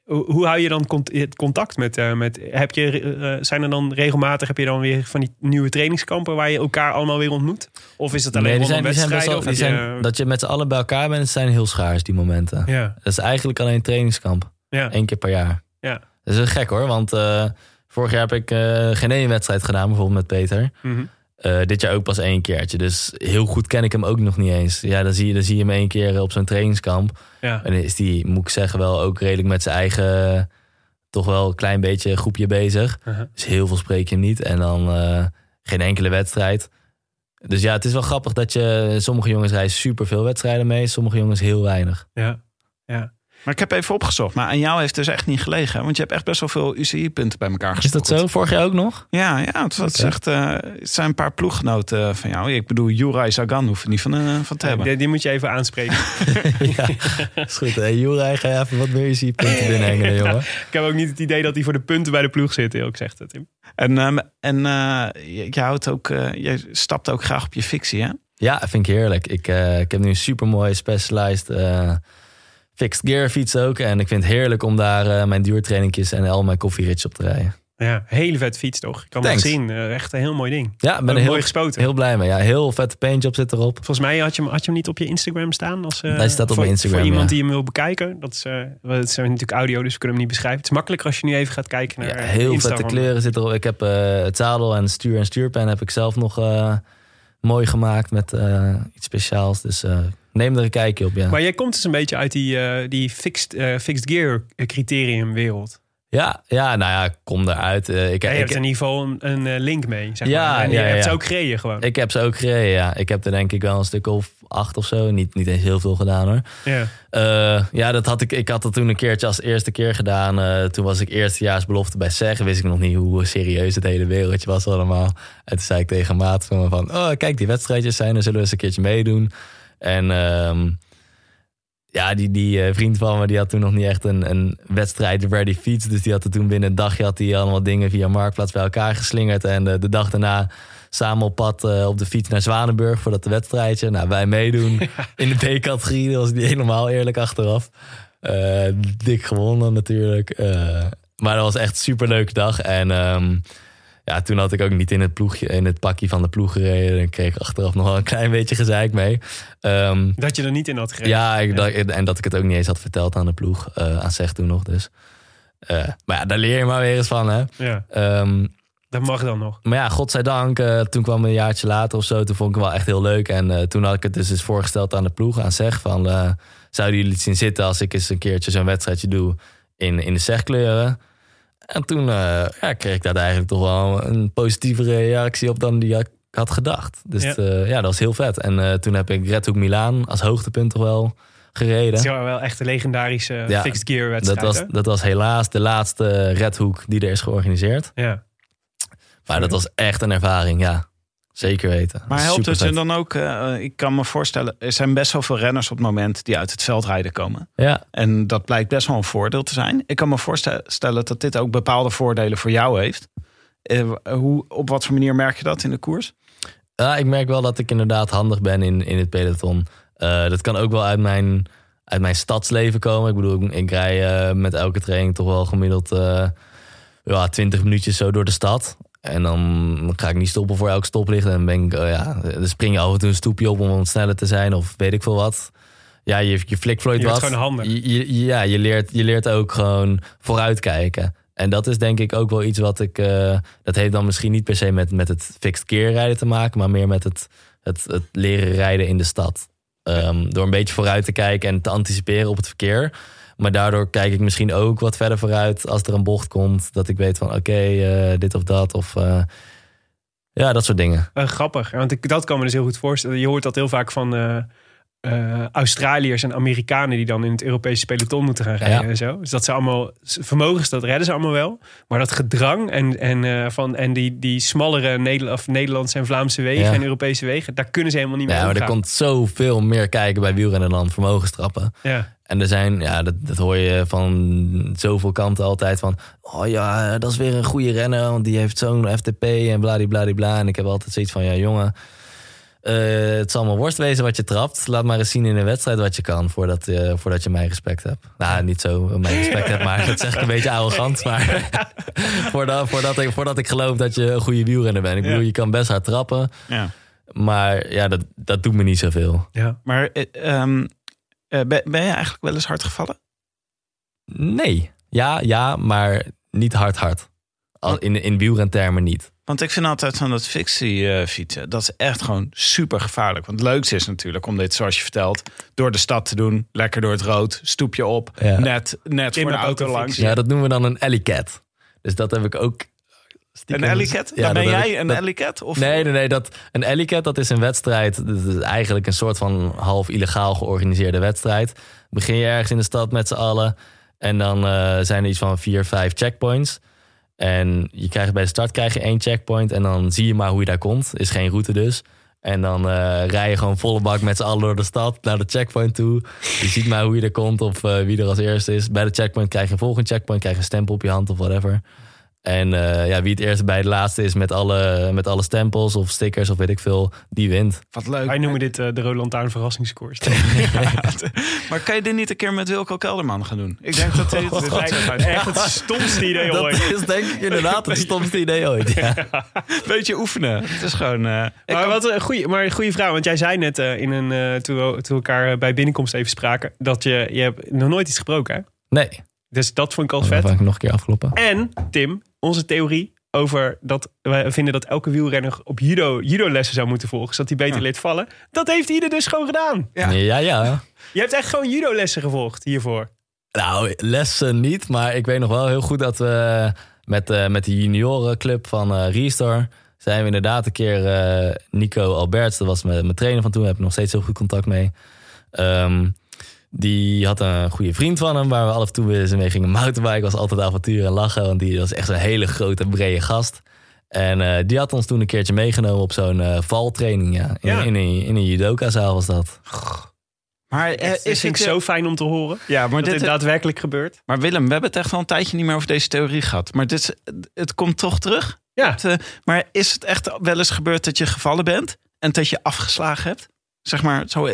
hoe, hoe hou je dan cont- contact met, uh, met heb je, uh, zijn er dan regelmatig, heb je dan weer van die nieuwe trainingskampen waar je elkaar allemaal weer ontmoet? Of is dat alleen nee, wedstrijden? Dat je met z'n allen bij elkaar bent, zijn heel schaars die momenten. Ja. Dat is eigenlijk alleen een trainingskamp. Ja. Eén keer per jaar. Ja. Dat is gek hoor, want uh, vorig jaar heb ik uh, geen één wedstrijd gedaan, bijvoorbeeld met Peter. Mm-hmm. Uh, dit jaar ook pas één keertje, dus heel goed ken ik hem ook nog niet eens. Ja, dan zie je, dan zie je hem één keer op zo'n trainingskamp. Ja. En is die, moet ik zeggen, wel ook redelijk met zijn eigen, toch wel een klein beetje groepje bezig. Uh-huh. Dus heel veel spreek je hem niet en dan uh, geen enkele wedstrijd. Dus ja, het is wel grappig dat je, sommige jongens rijden superveel wedstrijden mee, sommige jongens heel weinig. Ja, ja. Maar ik heb even opgezocht. Maar aan jou heeft dus echt niet gelegen. Want je hebt echt best wel veel U C I-punten bij elkaar gestopt. Is dat zo? Vorig jaar ook nog? Ja, ja het, was okay. echt, uh, het zijn een paar ploeggenoten van jou. Ik bedoel, Juraj Sagan hoef je niet van, uh, van te hebben. Die, die moet je even aanspreken. ja, is goed. Hey, Juraj, ga je even wat meer U C I-punten binnenhengelen, jongen. Ja, ik heb ook niet het idee dat hij voor de punten bij de ploeg zit. Ik zeg dat, Tim. En, um, en uh, je, je, houdt ook, uh, je stapt ook graag op je fictie, hè? Ja, vind ik heerlijk. Ik, uh, ik heb nu een supermooie Specialized... Uh, Fixed gear fiets ook. En ik vind het heerlijk om daar uh, mijn duurtrainingjes en al mijn koffieritjes op te rijden. Ja, hele vet fiets toch? Ik kan Thanks. het zien. Uh, echt een heel mooi ding. Ja, ben er heel, mooi gespoten. Heel blij mee. Ja, heel vette paintjob zit erop. Volgens mij had je, had je hem niet op je Instagram staan. Als, uh, Hij staat op voor, mijn Instagram, Voor iemand ja. die hem wil bekijken. Dat is, uh, het zijn natuurlijk audio, dus we kunnen hem niet beschrijven. Het is makkelijker als je nu even gaat kijken naar ja, heel Instagram. Vette kleuren zitten erop. Ik heb uh, het zadel en stuur en stuurpen heb ik zelf nog uh, mooi gemaakt met uh, iets speciaals. Dus... Uh, neem er een kijkje op, ja. Maar jij komt dus een beetje uit die, uh, die fixed, uh, fixed gear criterium wereld. Ja, ja, nou ja, kom eruit. Uh, ik, ja, je ik, hebt in ieder geval een, een uh, link mee, zeg ja, maar. En ja, je ja, hebt ja. ze ook gereden gewoon. Ik heb ze ook gereden, ja. Ik heb er denk ik wel een stuk of acht of zo. Niet, niet eens heel veel gedaan, hoor. Ja, uh, ja dat had ik, ik had dat toen een keertje als eerste keer gedaan. Uh, toen was ik eerstejaarsbelofte bij S E G. Wist ik nog niet hoe serieus het hele wereldje was allemaal. En toen zei ik tegen Maat van, van oh, kijk, die wedstrijdjes zijn. Dan zullen we eens een keertje meedoen. En... Um, Ja, die, die vriend van me die had toen nog niet echt een, een wedstrijd ready fiets. Dus die had er toen binnen een dagje had die allemaal dingen via Marktplaats bij elkaar geslingerd. En de, de dag daarna samen op pad uh, op de fiets naar Zwanenburg voor dat wedstrijdje. Nou, wij meedoen in de B-categorie. Dat was niet helemaal eerlijk achteraf. Uh, dik gewonnen natuurlijk. Uh, maar dat was echt een superleuke dag. En um, ja, toen had ik ook niet in het, ploegje, in het pakje van de ploeg gereden. En kreeg ik achteraf nog wel een klein beetje gezeik mee. Um, dat je er niet in had gereden. Ja, ik, dat, en dat ik het ook niet eens had verteld aan de ploeg. Uh, aan S E G toen nog dus. Uh, maar ja, daar leer je maar weer eens van, hè. Ja. Um, dat mag dan nog. Maar ja, godzijdank. Uh, toen kwam een jaartje later of zo. Toen vond ik het wel echt heel leuk. En uh, toen had ik het dus eens voorgesteld aan de ploeg. Aan S E G van, uh, zouden jullie het zien zitten als ik eens een keertje zo'n wedstrijdje doe in, in de S E G kleuren? En toen uh, ja, kreeg ik daar eigenlijk toch wel een positievere reactie op dan die ik had gedacht. Dus ja, t, uh, ja dat was heel vet. En uh, toen heb ik Red Hook Milaan als hoogtepunt toch wel gereden. Dat is wel echt een legendarische ja, fixed gear wedstrijd. Dat was, dat was helaas de laatste Red Hook die er is georganiseerd. Ja. Maar dat was echt een ervaring, ja. Zeker weten. Maar helpt het je dan ook, uh, ik kan me voorstellen, er zijn best wel veel renners op het moment die uit het veldrijden komen. Ja. En dat blijkt best wel een voordeel te zijn. Ik kan me voorstellen dat dit ook bepaalde voordelen voor jou heeft. Uh, hoe, op wat voor manier merk je dat in de koers? Ja, ik merk wel dat ik inderdaad handig ben in, in het peloton. Uh, dat kan ook wel uit mijn, uit mijn stadsleven komen. Ik bedoel, ik, ik rij uh, met elke training toch wel gemiddeld uh, ja, twintig minuutjes zo door de stad. En dan ga ik niet stoppen voor elk stoplicht. En dan ben ik, oh ja, dan spring je af en toe een stoepje op om sneller te zijn. Of weet ik veel wat. Ja, je, je flikvlooit wat. Je wordt gewoon handig. Je, ja, je leert, je leert ook gewoon vooruitkijken. En dat is denk ik ook wel iets wat ik... Uh, dat heeft dan misschien niet per se met, met het fixed gear rijden te maken. Maar meer met het, het, het leren rijden in de stad. Um, door een beetje vooruit te kijken en te anticiperen op het verkeer. Maar daardoor kijk ik misschien ook wat verder vooruit als er een bocht komt. Dat ik weet van oké, okay, uh, dit of dat. Of uh, ja, dat soort dingen. Uh, grappig, want ik, dat kan me dus heel goed voorstellen. Je hoort dat heel vaak van uh, uh, Australiërs en Amerikanen die dan in het Europese peloton moeten gaan rijden. Ja. En zo. Dus dat ze allemaal, vermogens, dat redden ze allemaal wel. Maar dat gedrang en, en, uh, van, en die, die smallere Nederland, of Nederlandse en Vlaamse wegen ja. en Europese wegen. Daar kunnen ze helemaal niet ja, meer Ja, maar omgaan. Er komt zoveel meer kijken bij wielrennen dan vermogenstrappen. Ja. En er zijn, ja, dat, dat hoor je van zoveel kanten altijd van... oh ja, dat is weer een goede renner, want die heeft zo'n F T P en bladibladibla. En ik heb altijd zoiets van, ja jongen, uh, het zal maar worst wezen wat je trapt. Laat maar eens zien in een wedstrijd wat je kan, voordat, uh, voordat je mijn respect hebt. Nou, niet zo mijn respect hebt, maar dat zeg ik een beetje arrogant. Maar voordat, voordat, ik, voordat ik geloof dat je een goede wielrenner bent. Ik bedoel, ja. je kan best hard trappen, ja. maar ja, dat, dat doet me niet zoveel. Ja, maar... Um... Uh, ben, ben je eigenlijk wel eens hard gevallen? Nee. Ja, ja, maar niet hard hard. Al in, in wielrentermen niet. Want ik vind altijd van dat fictie uh, fietsen... dat is echt gewoon super gevaarlijk. Want het leukste is natuurlijk om dit, zoals je vertelt... door de stad te doen, lekker door het rood... stoepje op, ja. net, net voor de auto langs. Ja, dat noemen we dan een alleycat. Dus dat heb ik ook... Stiekem. Een alleycat? Ja, ben jij ik, een dat, alleycat? Of? Nee, nee, nee. Dat, een alleycat dat is een wedstrijd. Dat is eigenlijk een soort van half illegaal georganiseerde wedstrijd. Begin je ergens in de stad met z'n allen. En dan uh, zijn er iets van vier, vijf checkpoints. En je krijgt, bij de start krijg je één checkpoint. En dan zie je maar hoe je daar komt. Is geen route dus. En dan uh, rij je gewoon volle bak met z'n allen door de stad. Naar de checkpoint toe. Je ziet maar hoe je er komt. Of uh, wie er als eerste is. Bij de checkpoint krijg je een volgende checkpoint. Krijg je een stempel op je hand of whatever. En uh, ja, wie het eerst bij de laatste is met alle, met alle stempels of stickers of weet ik veel, die wint. Wat leuk. Wij noemen dit uh, de Rode Lantaarn verrassingskoers. ja. Maar kan je dit niet een keer met Wilco Kelderman gaan doen? Ik denk dat dit, dit echt, echt het stomste idee dat ooit. Dat is denk ik inderdaad het stomste idee ooit. Ja. Ja. Beetje oefenen. Het is gewoon... Uh, maar wat een goede, maar goede vraag, want jij zei net uh, in een, uh, toen, we, toen we elkaar bij binnenkomst even spraken, dat je, je hebt nog nooit iets gebroken, hè? Nee. Dus dat vond ik al vet. Dat ik nog een keer afkloppen. En, Tim, onze theorie over dat wij vinden dat elke wielrenner op judo, judo-lessen zou moeten volgen, zodat hij beter ja. leert vallen. Dat heeft Ieder dus gewoon gedaan. Ja, ja, ja. Je hebt echt gewoon judo-lessen gevolgd hiervoor. Nou, lessen niet, maar ik weet nog wel heel goed dat we met, uh, met de juniorenclub van uh, Riestor zijn we inderdaad een keer uh, Nico Alberts, dat was mijn, mijn trainer van toen, daar heb ik nog steeds heel goed contact mee. Um, die had een goede vriend van hem, waar we af en toe weer mee gingen mountainbiken, was altijd avontuur en lachen, want die was echt een hele grote, brede gast. En uh, die had ons toen een keertje meegenomen op zo'n uh, valtraining, ja. In, ja. in, in, in een judokazaal was dat. Maar uh, is vind ik de... zo fijn om te horen, ja, maar dat dit daadwerkelijk gebeurt. Maar Willem, we hebben het echt al een tijdje niet meer over deze theorie gehad. Maar dit, het komt toch terug? Ja. Het, uh, maar is het echt wel eens gebeurd dat je gevallen bent en dat je afgeslagen hebt? Zeg maar, zo,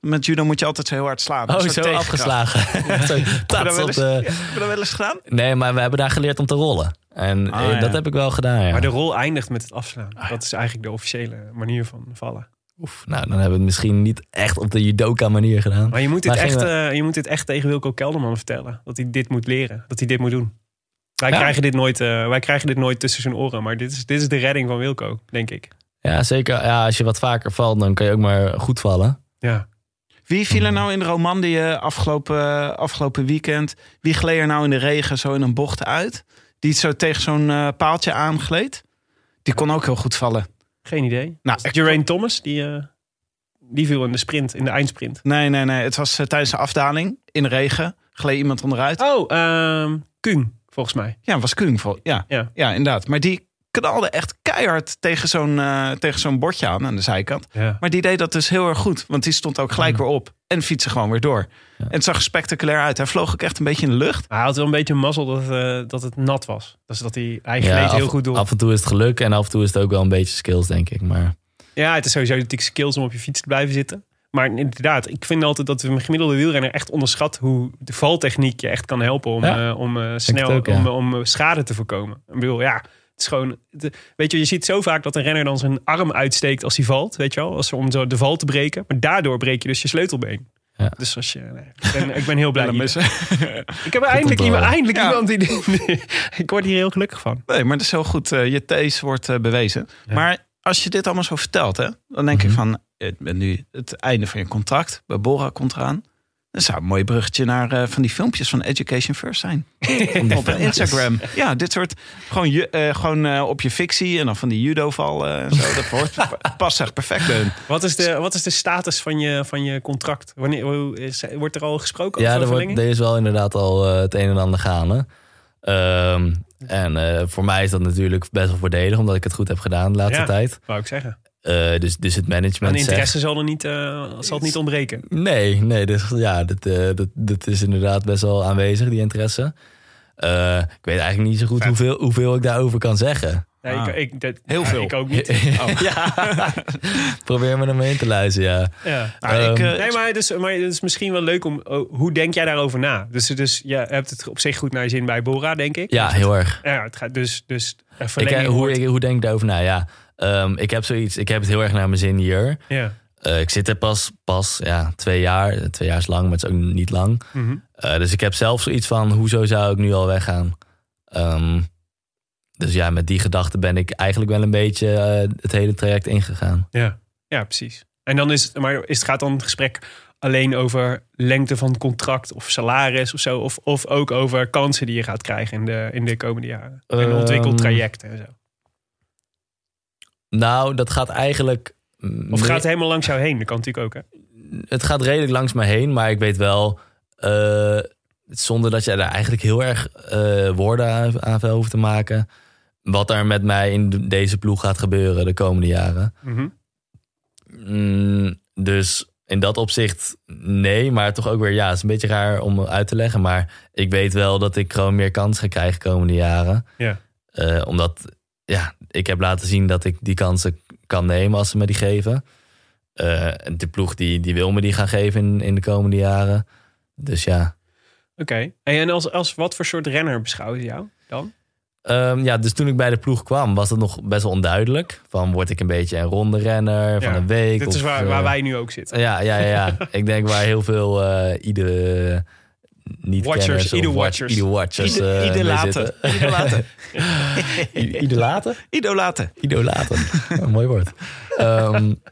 met judo moet je altijd zo heel hard slaan. Oh, zo afgeslagen. Hebben we dat wel eens gedaan? Nee, maar we hebben daar geleerd om te rollen. En ah, eh, dat ja. heb ik wel gedaan, ja. Maar de rol eindigt met het afslaan. Ah, ja. Dat is eigenlijk de officiële manier van vallen. Oef, nou, dan hebben we het misschien niet echt op de judoka manier gedaan. Maar je moet dit, echt, we... uh, je moet dit echt tegen Wilco Kelderman vertellen. Dat hij dit moet leren. Dat hij dit moet doen. Wij, ja. krijgen, dit nooit, uh, wij krijgen dit nooit tussen zijn oren. Maar dit is, dit is de redding van Wilco, denk ik. Ja, zeker. Ja, als je wat vaker valt, dan kan je ook maar goed vallen. Ja. Wie viel er nou in Romandie afgelopen, afgelopen weekend? Wie gleed er nou in de regen zo in een bocht uit? Die zo tegen zo'n uh, paaltje aangleed? Die kon ook heel goed vallen. Geen idee. Nou, Geraint Thomas, die, uh, die viel in de sprint, in de eindsprint. Nee, nee, nee. Het was uh, tijdens de afdaling in de regen. Gleed iemand onderuit. Oh, um, Kuhn, volgens mij. Ja, was Kuhn. Vol- ja. Ja. ja, inderdaad. Maar die knalde echt keihard tegen zo'n, uh, tegen zo'n bordje aan, aan de zijkant. Ja. Maar die deed dat dus heel erg goed. Want die stond ook gelijk weer op en fietste gewoon weer door. Ja. En het zag spectaculair uit. Hij vloog ook echt een beetje in de lucht. Hij had wel een beetje mazzel dat, uh, dat het nat was. Dus dat hij eigenlijk ja, heel goed door. Af en toe is het geluk en af en toe is het ook wel een beetje skills, denk ik. Maar... Ja, het is sowieso natuurlijk skills om op je fiets te blijven zitten. Maar inderdaad, ik vind altijd dat we een gemiddelde wielrenner echt onderschat hoe de valtechniek je echt kan helpen om, ja. uh, om uh, snel ook, ja. om, om schade te voorkomen. Ik bedoel, ja... Het is gewoon, weet je, je ziet zo vaak dat een renner dan zijn arm uitsteekt als hij valt, weet je wel, als om zo de val te breken. Maar daardoor breek je dus je sleutelbeen. Ja. Dus als je, nee, ik, ben, ik ben heel blij. Ik heb eindelijk iemand, eindelijk ja. iemand die, die. Ik word hier heel gelukkig van. Nee, maar dat is heel goed. Uh, je thees wordt uh, bewezen. Ja. Maar als je dit allemaal zo vertelt, hè, dan denk mm-hmm. ik van, ik ben nu het einde van je contract bij Bora komt eraan. Dat zou een mooi bruggetje naar uh, van die filmpjes van Education First zijn. Op Instagram. Ja, dit soort. Gewoon, ju- uh, gewoon uh, op je fictie en dan van die judoval. Uh, zo, dat hoort, past echt perfect in. Wat is de, wat is de status van je, van je contract? Wanneer, hoe is, wordt er al gesproken over verlenging? Ja, er is wel inderdaad al uh, het een en ander gaande. Um, en uh, voor mij is dat natuurlijk best wel voordelig. Omdat ik het goed heb gedaan de laatste ja, tijd. Dat wou ik zeggen. Uh, dus, dus het management. En interesse zegt, zal, er niet, uh, zal het niet ontbreken? Nee, nee dus, ja, dat, uh, dat, dat is inderdaad best wel aanwezig, die interesse. Uh, ik weet eigenlijk niet zo goed hoeveel, hoeveel ik daarover kan zeggen. Nee, ah. ik, ik, dat, Heel ja, veel. Ik ook niet. Oh. Ja. Probeer me ermee in te luisteren, ja. ja. Nou, um, ik, uh, nee, maar het is, maar het is misschien wel leuk om... Oh, hoe denk jij daarover na? Dus, dus je hebt het op zich goed naar je zin bij Bora, denk ik. Ja, heel erg. Ja, het gaat dus... dus ik, uh, hoe, ik, hoe denk ik daarover na, ja. Um, ik heb zoiets, ik heb het heel erg naar mijn zin hier. Ja. Uh, ik zit er pas, pas ja, twee jaar. Twee jaar is lang, maar het is ook niet lang. Mm-hmm. Uh, dus ik heb zelf zoiets van, hoezo zou ik nu al weggaan? Um, dus ja, met die gedachte ben ik eigenlijk wel een beetje uh, het hele traject ingegaan. Ja, ja precies. En dan is, maar is, gaat dan het gesprek alleen over lengte van contract of salaris of zo? Of, of ook over kansen die je gaat krijgen in de, in de komende jaren? En um, ontwikkeltrajecten en zo? Nou, dat gaat eigenlijk... Of gaat het helemaal langs jou heen? Dat kan natuurlijk ook, hè? Het gaat redelijk langs mij heen, maar ik weet wel... Uh, zonder dat je daar eigenlijk heel erg uh, woorden aan vuil hoeft te maken... wat er met mij in deze ploeg gaat gebeuren de komende jaren. Mm-hmm. Mm, dus in dat opzicht nee, maar toch ook weer ja. Het is een beetje raar om uit te leggen, maar ik weet wel dat ik gewoon meer kans ga krijgen de komende jaren. Yeah. Uh, omdat... Ja, ik heb laten zien dat ik die kansen kan nemen als ze me die geven. Uh, de ploeg die, die wil me die gaan geven in, in de komende jaren. Dus ja. Oké. Okay. En als, als wat voor soort renner beschouwde jou dan? Um, ja, dus toen ik bij de ploeg kwam was het nog best wel onduidelijk. Van word ik een beetje een ronde renner van ja, een week? Dit of, is waar, waar wij nu ook zitten. Ja, ja, ja. ja. Ik denk waar heel veel uh, iedere... Niet-watchers, ieder watchers. Ieder watchers. Ieder laten. Ieder laten? Idolaten. Idolaten. Mooi woord. Um,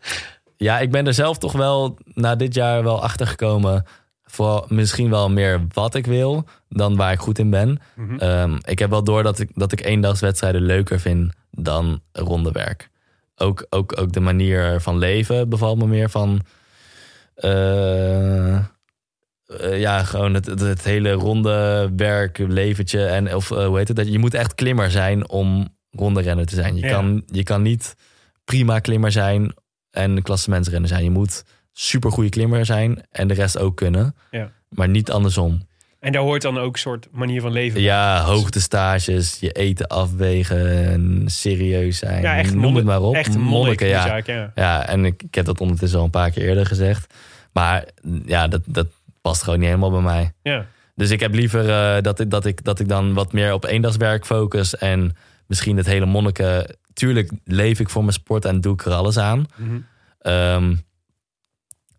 ja, ik ben er zelf toch wel na dit jaar wel achtergekomen vooral misschien wel meer wat ik wil dan waar ik goed in ben. Mm-hmm. Um, ik heb wel door dat ik, dat ik eendagswedstrijden leuker vind dan rondewerk. Ook, ook, ook de manier van leven bevalt me meer van... Uh, uh, ja, gewoon het, het, het hele ronde werk, leventje en of uh, hoe heet het? Dat je moet echt klimmer zijn om ronderenner te zijn. Je, ja. kan, je kan niet prima klimmer zijn en klassementsrenner zijn. Je moet super goede klimmer zijn en de rest ook kunnen. Ja. Maar niet andersom. En daar hoort dan ook een soort manier van leven bij. Ja, hoogtestages, je eten afwegen, serieus zijn. Ja, echt noem het maar op. Echt monniken, ja. Zaak, ja. Ja, en ik, ik heb dat ondertussen al een paar keer eerder gezegd. Maar ja, dat, dat past gewoon niet helemaal bij mij. Ja. Dus ik heb liever uh, dat, ik, dat, ik, dat ik dan wat meer op eendagswerk focus. En misschien het hele monniken. Tuurlijk leef ik voor mijn sport en doe ik er alles aan. Mm-hmm. Um,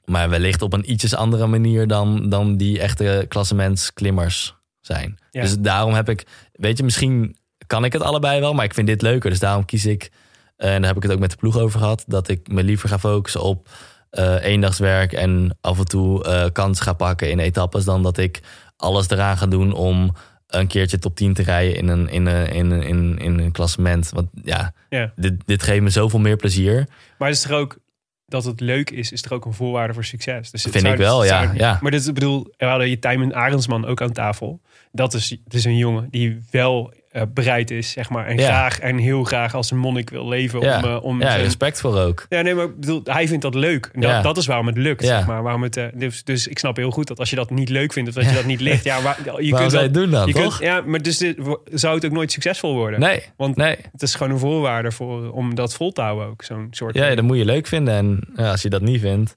Maar wellicht op een ietsjes andere manier dan, dan die echte klassementsklimmers zijn. Ja. Dus daarom heb ik... Weet je, misschien kan ik het allebei wel, maar ik vind dit leuker. Dus daarom kies ik, en daar heb ik het ook met de ploeg over gehad... dat ik me liever ga focussen op uh, eendagswerk... en af en toe uh, kansen ga pakken in etappes... dan dat ik alles eraan ga doen om een keertje top tien te rijden in een, in een, in een, in een, in een klassement. Want ja, ja. Dit, dit geeft me zoveel meer plezier. Maar is er ook... dat het leuk is, is er ook een voorwaarde voor succes. Dus vind ik wel, ja, zou... ja. Maar dit, ik bedoel, we hadden je Tijmen Arendsman ook aan tafel. Dat is, het is een jongen die wel uh, bereid is, zeg maar, en ja. graag en heel graag als een monnik wil leven. Ja, om, uh, om ja zijn... respectvol ook. Ja, nee, maar ik bedoel, hij vindt dat leuk. Dat, ja. dat is waarom het lukt, ja. zeg maar. Waarom het, uh, dus, dus ik snap heel goed dat als je dat niet leuk vindt, of dat je ja. dat niet ligt, ja, waar, je kunt dat doen dan, je toch? Kunt, ja, maar dus dit, zou het ook nooit succesvol worden? Nee, want nee. het is gewoon een voorwaarde voor om dat vol te houden ook, zo'n soort. Ja, ja dat moet je leuk vinden en ja, als je dat niet vindt.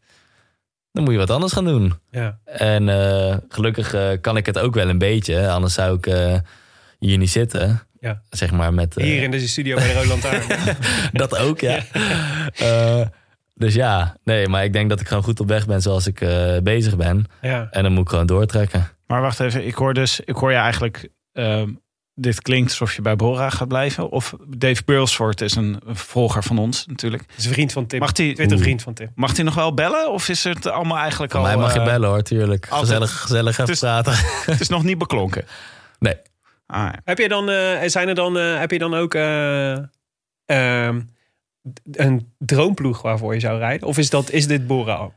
Dan moet je wat anders gaan doen. Ja. En uh, gelukkig uh, kan ik het ook wel een beetje. Anders zou ik uh, hier niet zitten. Ja. Zeg maar met, uh... hier in deze studio bij de Rode Lantaarn. Dat ook, ja. ja. Uh, dus ja, nee, maar ik denk dat ik gewoon goed op weg ben zoals ik uh, bezig ben. Ja. En dan moet ik gewoon doortrekken. Maar wacht even, ik hoor dus, ik hoor je eigenlijk... Uh, dit klinkt alsof je bij Bora gaat blijven. Of Dave Burlsford is een volger van ons natuurlijk. Is een vriend van Tim. Mag die, Twitter vriend van Tim. Mag hij nog wel bellen? Of is het allemaal eigenlijk al... Mij mag je uh, bellen hoor, tuurlijk. Altijd. Gezellig, gezellig even praten. Het is nog niet beklonken. Nee. Ah, ja. Heb je dan, uh, zijn er dan, uh, heb je dan ook uh, uh, een droomploeg waarvoor je zou rijden? Of is, dat, is dit Bora al?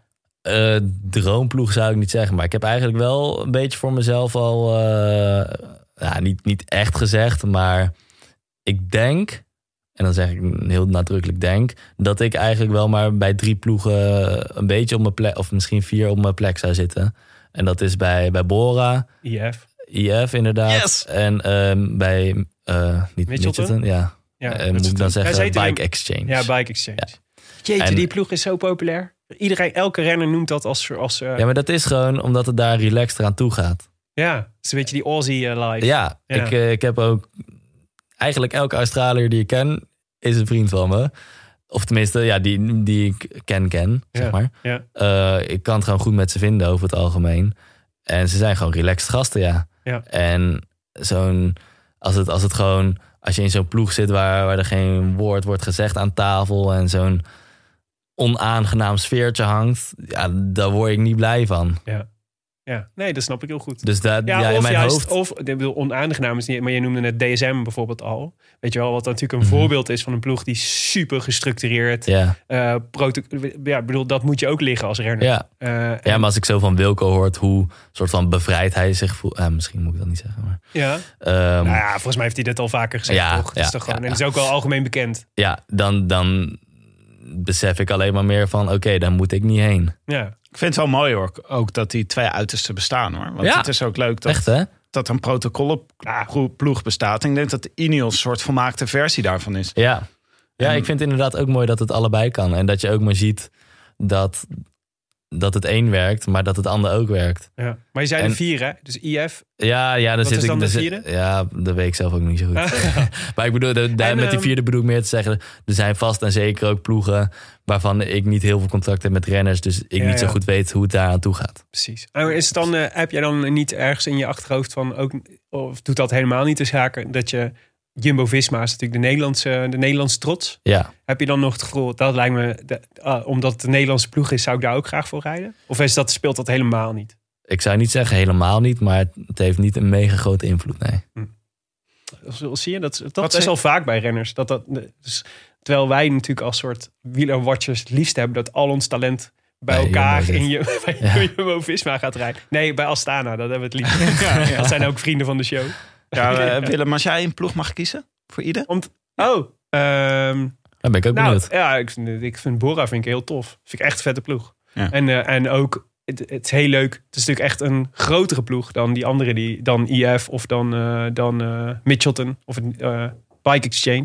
Uh, droomploeg zou ik niet zeggen. Maar ik heb eigenlijk wel een beetje voor mezelf al... Uh, Nou, niet, niet echt gezegd, maar ik denk, en dan zeg ik heel nadrukkelijk denk... dat ik eigenlijk wel maar bij drie ploegen een beetje op mijn plek... of misschien vier op mijn plek zou zitten. En dat is bij, bij Bora. I F. I F, inderdaad. Yes! En um, bij... Uh, niet Mitchelton? Mitchelton? Ja. ja uh, moet ik dan zeggen Bike hem, Exchange. Ja, Bike Exchange. Ja. Jeetje, en, die ploeg is zo populair. Iedereen, elke renner noemt dat als... als uh... Ja, maar dat is gewoon omdat het daar relaxed aan toe gaat. Ja, het is een beetje die Aussie uh, life. Ja, ja. Ik, uh, ik heb ook... Eigenlijk elke Australiër die ik ken is een vriend van me. Of tenminste, ja, die, die ik ken ken, ja. zeg maar. Ja. Uh, ik kan het gewoon goed met ze vinden over het algemeen. En ze zijn gewoon relaxed gasten, ja. ja. En zo'n... Als het, als het gewoon... Als je in zo'n ploeg zit waar, waar er geen woord wordt gezegd aan tafel... en zo'n onaangenaam sfeertje hangt... Ja, daar word ik niet blij van. Ja. Ja, nee, dat snap ik heel goed. Dus dat, ja, ja, in of mijn juist, hoofd... Of, ik bedoel, onaangenaam is niet... Maar je noemde net D S M bijvoorbeeld al. Weet je wel, wat natuurlijk een mm-hmm. voorbeeld is van een ploeg... die super gestructureerd... Yeah. Uh, proto- ja, bedoel, dat moet je ook liggen als renner. Yeah. Uh, ja, en... maar als ik zo van Wilco hoort... hoe soort van bevrijd hij zich voelt... Uh, misschien moet ik dat niet zeggen, maar... Ja. Um, nou ja, volgens mij heeft hij dit al vaker gezegd, ja, toch? Ja, is toch gewoon, ja, en het is ook wel algemeen bekend. Ja, dan, dan besef ik alleen maar meer van... oké, okay, daar moet ik niet heen. Ja. Ik vind het wel mooi hoor, ook dat die twee uitersten bestaan hoor. Want ja, het is ook leuk dat, echt, hè? Dat een protocollenploeg bestaat. En ik denk dat de Ineos een soort volmaakte versie daarvan is. Ja, ja um, ik vind het inderdaad ook mooi dat het allebei kan. En dat je ook maar ziet dat, dat het één werkt, maar dat het ander ook werkt. Ja. Maar je zei en, de vier, hè? Dus I F. Ja, ja, dan zit is ik, dan de vierde? Zit, ja, dat weet ik zelf ook niet zo goed. Maar ik bedoel, de, de, en, met die vierde bedoel ik meer te zeggen... er zijn vast en zeker ook ploegen... waarvan ik niet heel veel contact heb met renners... dus ik ja, niet zo ja. goed weet hoe het daar aan toe gaat. Precies. En is het dan, uh, heb jij dan niet ergens in je achterhoofd van... ook of doet dat helemaal niet te schaken... dat je Jumbo-Visma is natuurlijk de Nederlandse, de Nederlandse trots. Ja. Heb je dan nog het gevoel, dat lijkt me... De, uh, omdat het de Nederlandse ploeg is, zou ik daar ook graag voor rijden? Of is dat, speelt dat helemaal niet? Ik zou niet zeggen helemaal niet, maar het, het heeft niet een mega grote invloed, nee. Hm. Zie je, dat, dat is al vaak bij renners. Dat dat, dus, terwijl wij natuurlijk als soort wielerwatchers het liefst hebben... dat al ons talent bij elkaar in je, bij ja. Jumbo-Visma gaat rijden. Nee, bij Astana, dat hebben we het liefst. Ja, ja. Dat zijn ook vrienden van de show. Ja, uh, Willem, als jij een ploeg mag kiezen voor Iede? Om t- oh, um, daar ben ik ook nou, benieuwd. Ja, ik, ik vind Bora vind ik heel tof. Dat vind ik echt een vette ploeg. Ja. En, uh, en ook... Het, het is heel leuk. Het is natuurlijk echt een grotere ploeg dan die andere, die, dan I F of dan, uh, dan uh, Mitchelton of uh, Bike Exchange.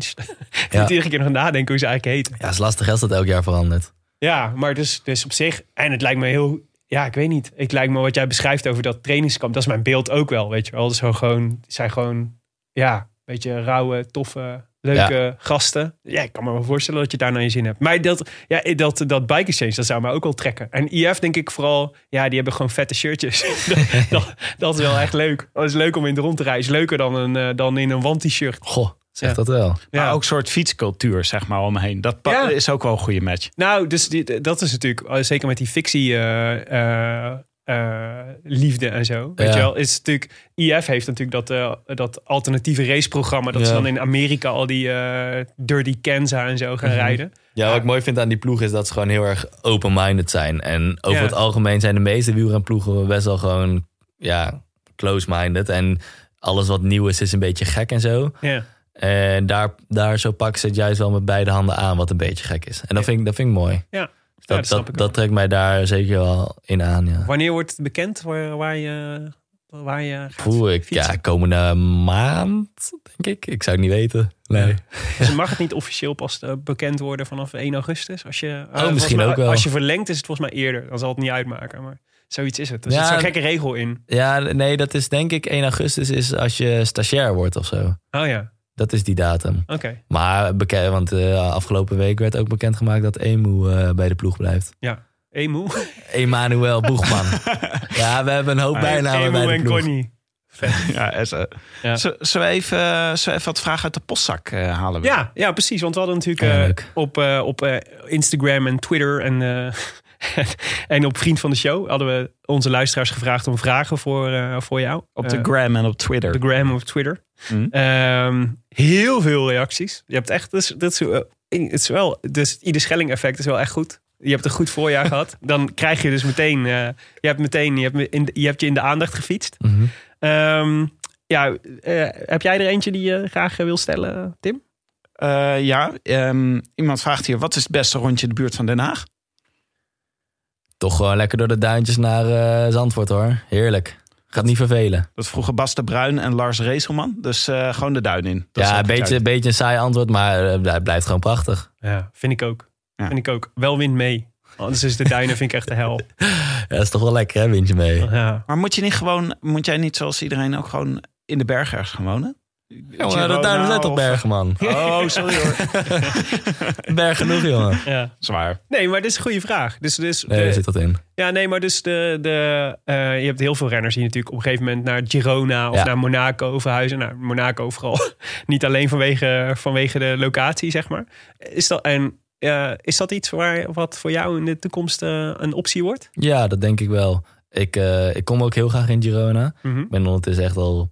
Ik moet iedere keer nog nadenken hoe ze eigenlijk heet. Ja, het is lastig als dat elk jaar verandert. Ja, maar dus, dus op zich. En het lijkt me heel. Ja, ik weet niet. Het lijkt me wat jij beschrijft over dat trainingskamp. Dat is mijn beeld ook wel. Weet je wel. Zo gewoon, zijn gewoon. Ja, een beetje rauwe, toffe. Leuke ja. gasten. Ja, ik kan me wel voorstellen dat je daar naar je zin hebt. Maar dat, ja, dat, dat Bike Exchange, dat zou mij ook wel trekken. En I F denk ik vooral, ja, die hebben gewoon vette shirtjes. dat, dat, dat is wel echt leuk. Dat is leuk om in de rond te rijden. Is leuker dan, een, dan in een wanti-shirt. Goh, zeg ja. dat wel. Maar ja. ook een soort fietscultuur, zeg maar, omheen. Dat pa- ja. is ook wel een goede match. Nou, dus die, dat is natuurlijk, zeker met die fictie... Uh, uh, Uh, liefde en zo. Weet ja. je wel, is natuurlijk. I F heeft natuurlijk dat, uh, dat alternatieve raceprogramma. Dat ja. ze dan in Amerika al die uh, Dirty Kansas en zo gaan mm-hmm. rijden. Ja, wat ja. ik mooi vind aan die ploeg is dat ze gewoon heel erg open-minded zijn. En over ja. het algemeen zijn de meeste wielrenploegen best wel gewoon ja, close-minded. En alles wat nieuw is, is een beetje gek en zo. Ja. En daar, daar zo pakken ze het juist wel met beide handen aan, wat een beetje gek is. En dat, ja. vind, ik, dat vind ik mooi. Ja. Dat, ja, dat, dat, dat trekt mij daar zeker wel in aan, ja. Wanneer wordt het bekend waar, waar, je, waar je gaat Oeh, ik, ja, komende maand, denk ik. Ik zou het niet weten. Nee. nee. Dus mag het niet officieel pas bekend worden vanaf één augustus? Als je, oh, uh, misschien mij, ook wel. Als je verlengt is het volgens mij eerder. Dan zal het niet uitmaken, maar zoiets is het. Er zit zo'n gekke regel in. Ja, nee, dat is denk ik één augustus is als je stagiair wordt of zo. Oh ja. Dat is die datum. Okay. Maar bekend, want uh, afgelopen week werd ook bekendgemaakt dat Emu uh, bij de ploeg blijft. Ja, Emu? Emmanuel Boegman. ja, we hebben een hoop bijnamen Emu bij de en ploeg. Connie. Ja, en zo. Ja. Zo, zo, even, zo even wat vragen uit de postzak uh, halen we. Ja, ja, precies. Want we hadden natuurlijk uh, op, uh, op uh, Instagram en Twitter en... Uh, en op Vriend van de Show hadden we onze luisteraars gevraagd om vragen voor, uh, voor jou. Op de uh, gram en op Twitter. De gram en op Twitter. Mm. Um, heel veel reacties. Je hebt echt, dus, dat is, uh, het is wel, dus Iede Schelling effect is wel echt goed. Je hebt een goed voorjaar gehad. Dan krijg je dus meteen, uh, je hebt meteen, je hebt, in, je hebt je in de aandacht gefietst. Mm-hmm. Um, ja, uh, heb jij er eentje die je graag wil stellen, Tim? Uh, ja, um, iemand vraagt hier, wat is het beste rondje in de buurt van Den Haag? Toch gewoon lekker door de duintjes naar uh, Zandvoort, hoor. Heerlijk. Gaat niet vervelen. Dat vroegen Bas de Bruin en Lars Reeselman. Dus uh, gewoon de duin in. Dat ja, een beetje, een beetje een saai antwoord, maar het uh, blijft gewoon prachtig. Ja, vind ik ook. Ja. Vind ik ook. Wel wind mee. Anders is de duinen vind ik echt de hel. Ja, dat is toch wel lekker, hè? Windje mee. Ja. Maar moet je niet gewoon, moet jij niet zoals iedereen ook gewoon in de berg ergens gaan wonen? Ja, maar dat duinen net op bergen, man. Oh, sorry hoor. Berg genoeg, jongen. Ja. Zwaar. Nee, maar dit is een goede vraag. Dus, dus nee, daar zit dat in. Ja, nee, maar dus de, de, uh, je hebt heel veel renners die natuurlijk op een gegeven moment naar Girona of ja. naar Monaco verhuizen. Naar Monaco vooral. Niet alleen vanwege, vanwege de locatie, zeg maar. Is dat, en, uh, is dat iets waar, wat voor jou in de toekomst uh, een optie wordt? Ja, dat denk ik wel. Ik, uh, ik kom ook heel graag in Girona. Mm-hmm. Ik ben ondertussen echt al...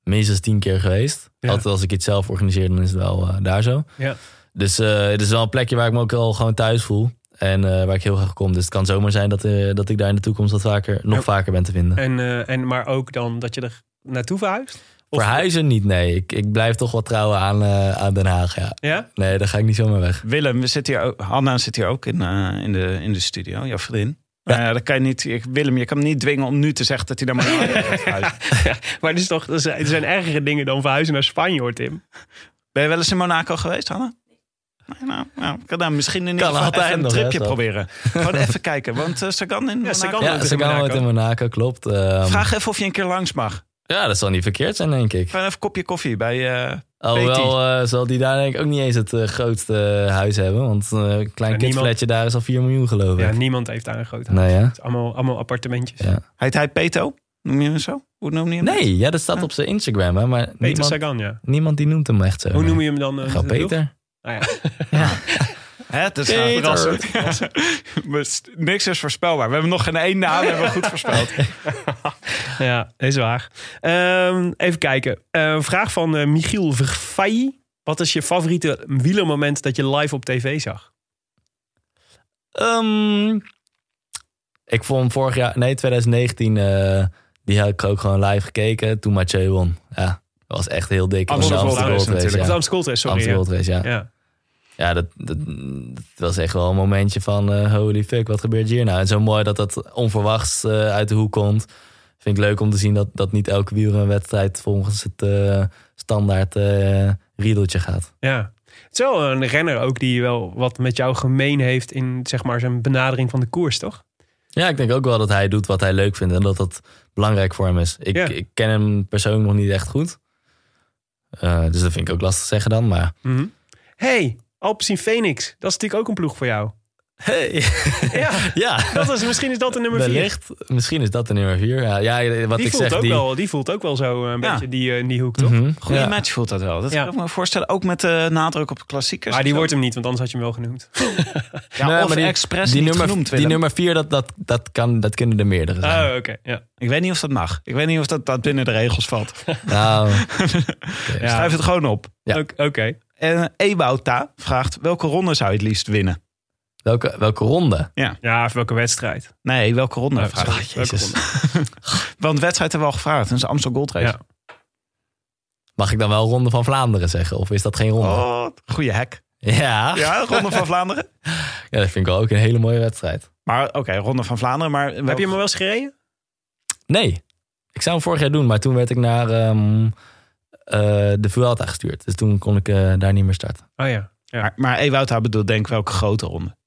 minstens tien keer geweest. Ja. Altijd als ik het zelf organiseer, dan is het wel uh, daar zo. Ja. Dus uh, het is wel een plekje waar ik me ook wel gewoon thuis voel. En uh, waar ik heel graag kom. Dus het kan zomaar zijn dat, uh, dat ik daar in de toekomst wat vaker, nog ja. vaker ben te vinden. En, uh, en maar ook dan dat je er naartoe verhuist? Of... Verhuizen niet, nee. Ik, ik blijf toch wel trouwen aan, uh, aan Den Haag, ja. ja. Nee, daar ga ik niet zomaar weg. Willem, we zitten hier ook, Hanna zit hier ook in, uh, in, de, in de studio, jouw vriendin. Ja. Uh, dat kan je niet, Willem, je kan hem niet dwingen om nu te zeggen dat hij dan maar gaat verhuizen. Ja, maar het is toch, er zijn ergere dingen dan verhuizen naar Spanje, hoor, Tim. Ben je wel eens in Monaco geweest, Hanna? Nee, nou, nou, kan dan misschien in ieder geval een tripje hè, proberen. Gewoon even kijken, want uh, Sagan in Monaco. Ja, Sagan, ja, Sagan in, Monaco. in Monaco, klopt. Uh, Vraag even of je een keer langs mag. Ja, dat zal niet verkeerd zijn, denk ik. Gewoon even een kopje koffie bij... Uh, Alhoewel uh, zal die daar denk ik ook niet eens het uh, grootste uh, huis hebben. Want uh, een klein ja, kidflatje daar is al vier miljoen, geloof ik. Ja, niemand heeft daar een groot huis. Nee, ja? Het is allemaal, allemaal appartementjes. Ja. Heet hij Peto? Noem je hem zo? Hoe noem je hem? Nee, ja, dat staat ja. op zijn Instagram. Hè, maar Peter niemand, Sagan, ja. Niemand die noemt hem echt zo. Hoe noem je hem dan? Uh, Gauw Peter. Nou ah, ja. ja. Het is nou verrassend. Niks is voorspelbaar. We hebben nog geen één naam, we hebben goed voorspeld. Ja, is waar. Um, even kijken. Uh, vraag van uh, Michiel Verfailly. Wat is je favoriete wielermoment dat je live op tv zag? Um, ik vond vorig jaar, nee, twintig negentien... Uh, die had ik ook gewoon live gekeken toen Mathieu won. Ja, dat was echt heel dik. Amstel Gold Race natuurlijk. Amstel Gold Race, sorry. Amstel Gold Race, ja. Ja. Ja, dat, dat, dat was echt wel een momentje van uh, holy fuck, wat gebeurt hier nou? En zo mooi dat dat onverwachts uh, uit de hoek komt. Vind ik leuk om te zien dat, dat niet elke wielrenwedstrijd volgens het uh, standaard uh, riedeltje gaat. Ja, het is wel een renner ook die wel wat met jou gemeen heeft in zeg maar zijn benadering van de koers, toch? Ja, ik denk ook wel dat hij doet wat hij leuk vindt en dat dat belangrijk voor hem is. Ik, ja. ik ken hem persoonlijk nog niet echt goed. Uh, dus dat vind ik ook lastig zeggen dan, maar... Mm-hmm. Hey, Alpecin Phoenix, dat is natuurlijk ook een ploeg voor jou. Hey. Ja, ja. Dat is, misschien is dat de nummer Wellicht, vier. Misschien is dat de nummer vier. Ja, ja, wat die, ik voelt zeg, ook die... Wel, die voelt ook wel zo een ja. beetje die, in die hoek, toch? Mm-hmm. Goede ja. match voelt dat wel. Dat ja. kan ik me voorstellen. Ook met de nadruk op de klassiekers. Maar die wordt hem niet, want anders had je hem wel genoemd. ja, nee, of die, expres die niet nummer, genoemd. Die nummer vier, dat, dat, dat, kan, dat kunnen er meerdere zijn. Oh, okay. ja. Ik weet niet of dat mag. Ik weet niet of dat, dat binnen de regels valt. Nou, okay. ja. Schrijf het gewoon op. Ja. Oké. Okay. En Ebauta vraagt, welke ronde zou je het liefst winnen? Welke, welke ronde? Ja. ja, of welke wedstrijd? Nee, welke ronde? Welke vraag. Oh, welke ronde? Want wedstrijd hebben we al gevraagd. Dat is Amstel Gold Race. Ja. Mag ik dan wel Ronde van Vlaanderen zeggen? Of is dat geen ronde? Oh, goeie hack. Ja. Ja, Ronde van Vlaanderen. Ja, dat vind ik ook een hele mooie wedstrijd. Maar oké, okay, Ronde van Vlaanderen. Maar welk... Heb je hem wel eens gereden? Nee. Ik zou hem vorig jaar doen. Maar toen werd ik naar um, uh, de Vuelta gestuurd. Dus toen kon ik uh, daar niet meer starten. Oh ja. ja. Maar, maar Ewout bedoelt denk welke grote ronde?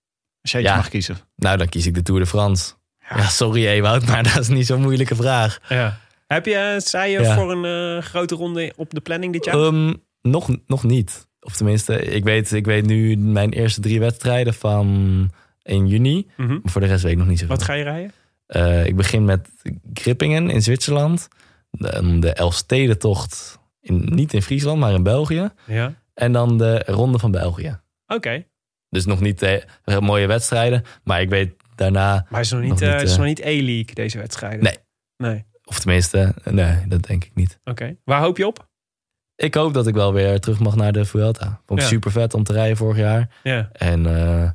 Als jij ja. mag kiezen. Nou, dan kies ik de Tour de France. Ja, ja sorry Ewout, maar dat is niet zo'n moeilijke vraag. Ja. Heb je, zei je, ja. voor een uh, grote ronde op de planning dit jaar? Um, nog, nog niet. Of tenminste, ik weet, ik weet nu mijn eerste drie wedstrijden van één juni. Mm-hmm. Maar voor de rest weet ik nog niet zoveel. Wat ga je rijden? Uh, ik begin met Grippingen in Zwitserland. De, de Elfstedentocht, in, niet in Friesland, maar in België. Ja. En dan de Ronde van België. Oké. Okay. Dus nog niet heel mooie wedstrijden. Maar ik weet daarna... Maar het is nog niet, nog niet, uh, is nog niet A-League, deze wedstrijden? Nee. nee. Of tenminste, nee, dat denk ik niet. Oké. Okay. Waar hoop je op? Ik hoop dat ik wel weer terug mag naar de Vuelta. Vond ik ja. super vet om te rijden vorig jaar. Ja. En uh,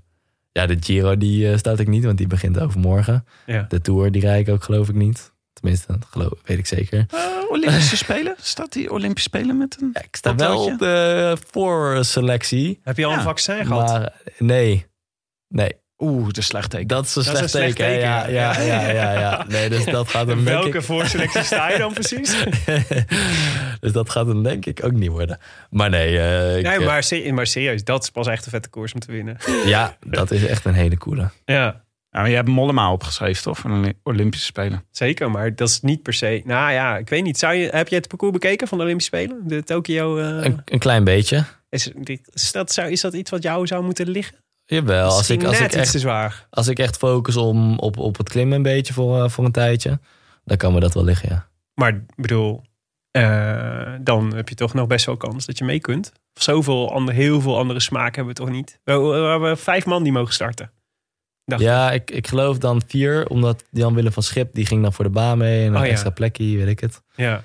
ja, de Giro, die uh, staat ik niet, want die begint overmorgen. Ja. De Tour, die rijd ik ook geloof ik niet. Tenminste, dat geloof, weet ik zeker. Uh, Olympische Spelen? Staat die Olympische Spelen met een... Ja, ik sta wel op de voorselectie. Heb je al ja. een vaccin gehad? Maar, nee. Nee. Oeh, dat is een slecht teken. Dat is een, dat slecht, is een slecht teken. teken. Ja, ja, ja, ja, ja. Nee, dus dat gaat hem, welke ik... voorselectie sta je dan precies? Dus dat gaat hem denk ik ook niet worden. Maar nee. Uh, ik, nee, maar, se- maar serieus, dat is pas echt een vette koers om te winnen. Ja, dat is echt een hele coole. Ja. Nou, je hebt Mollema opgeschreven, toch? Van de Olympische Spelen. Zeker, maar dat is niet per se... Nou ja, ik weet niet. Zou je, heb je het parcours bekeken van de Olympische Spelen? De Tokio... Uh... Een, een klein beetje. Is, is, dat, zou, is dat iets wat jou zou moeten liggen? Jawel. Als ik, als, ik echt, te zwaar. Als ik echt focus om, op, op het klimmen een beetje voor, uh, voor een tijdje... dan kan me dat wel liggen, ja. Maar ik bedoel... Uh, dan heb je toch nog best wel kans dat je mee kunt. Zoveel andere, heel veel andere smaken hebben we toch niet? We, we, we hebben vijf man die mogen starten. Dacht ja, ik, ik geloof dan vier, omdat Jan Willem van Schip, die ging dan voor de baan mee. En een oh, ja. extra plekje, weet ik het. Ja.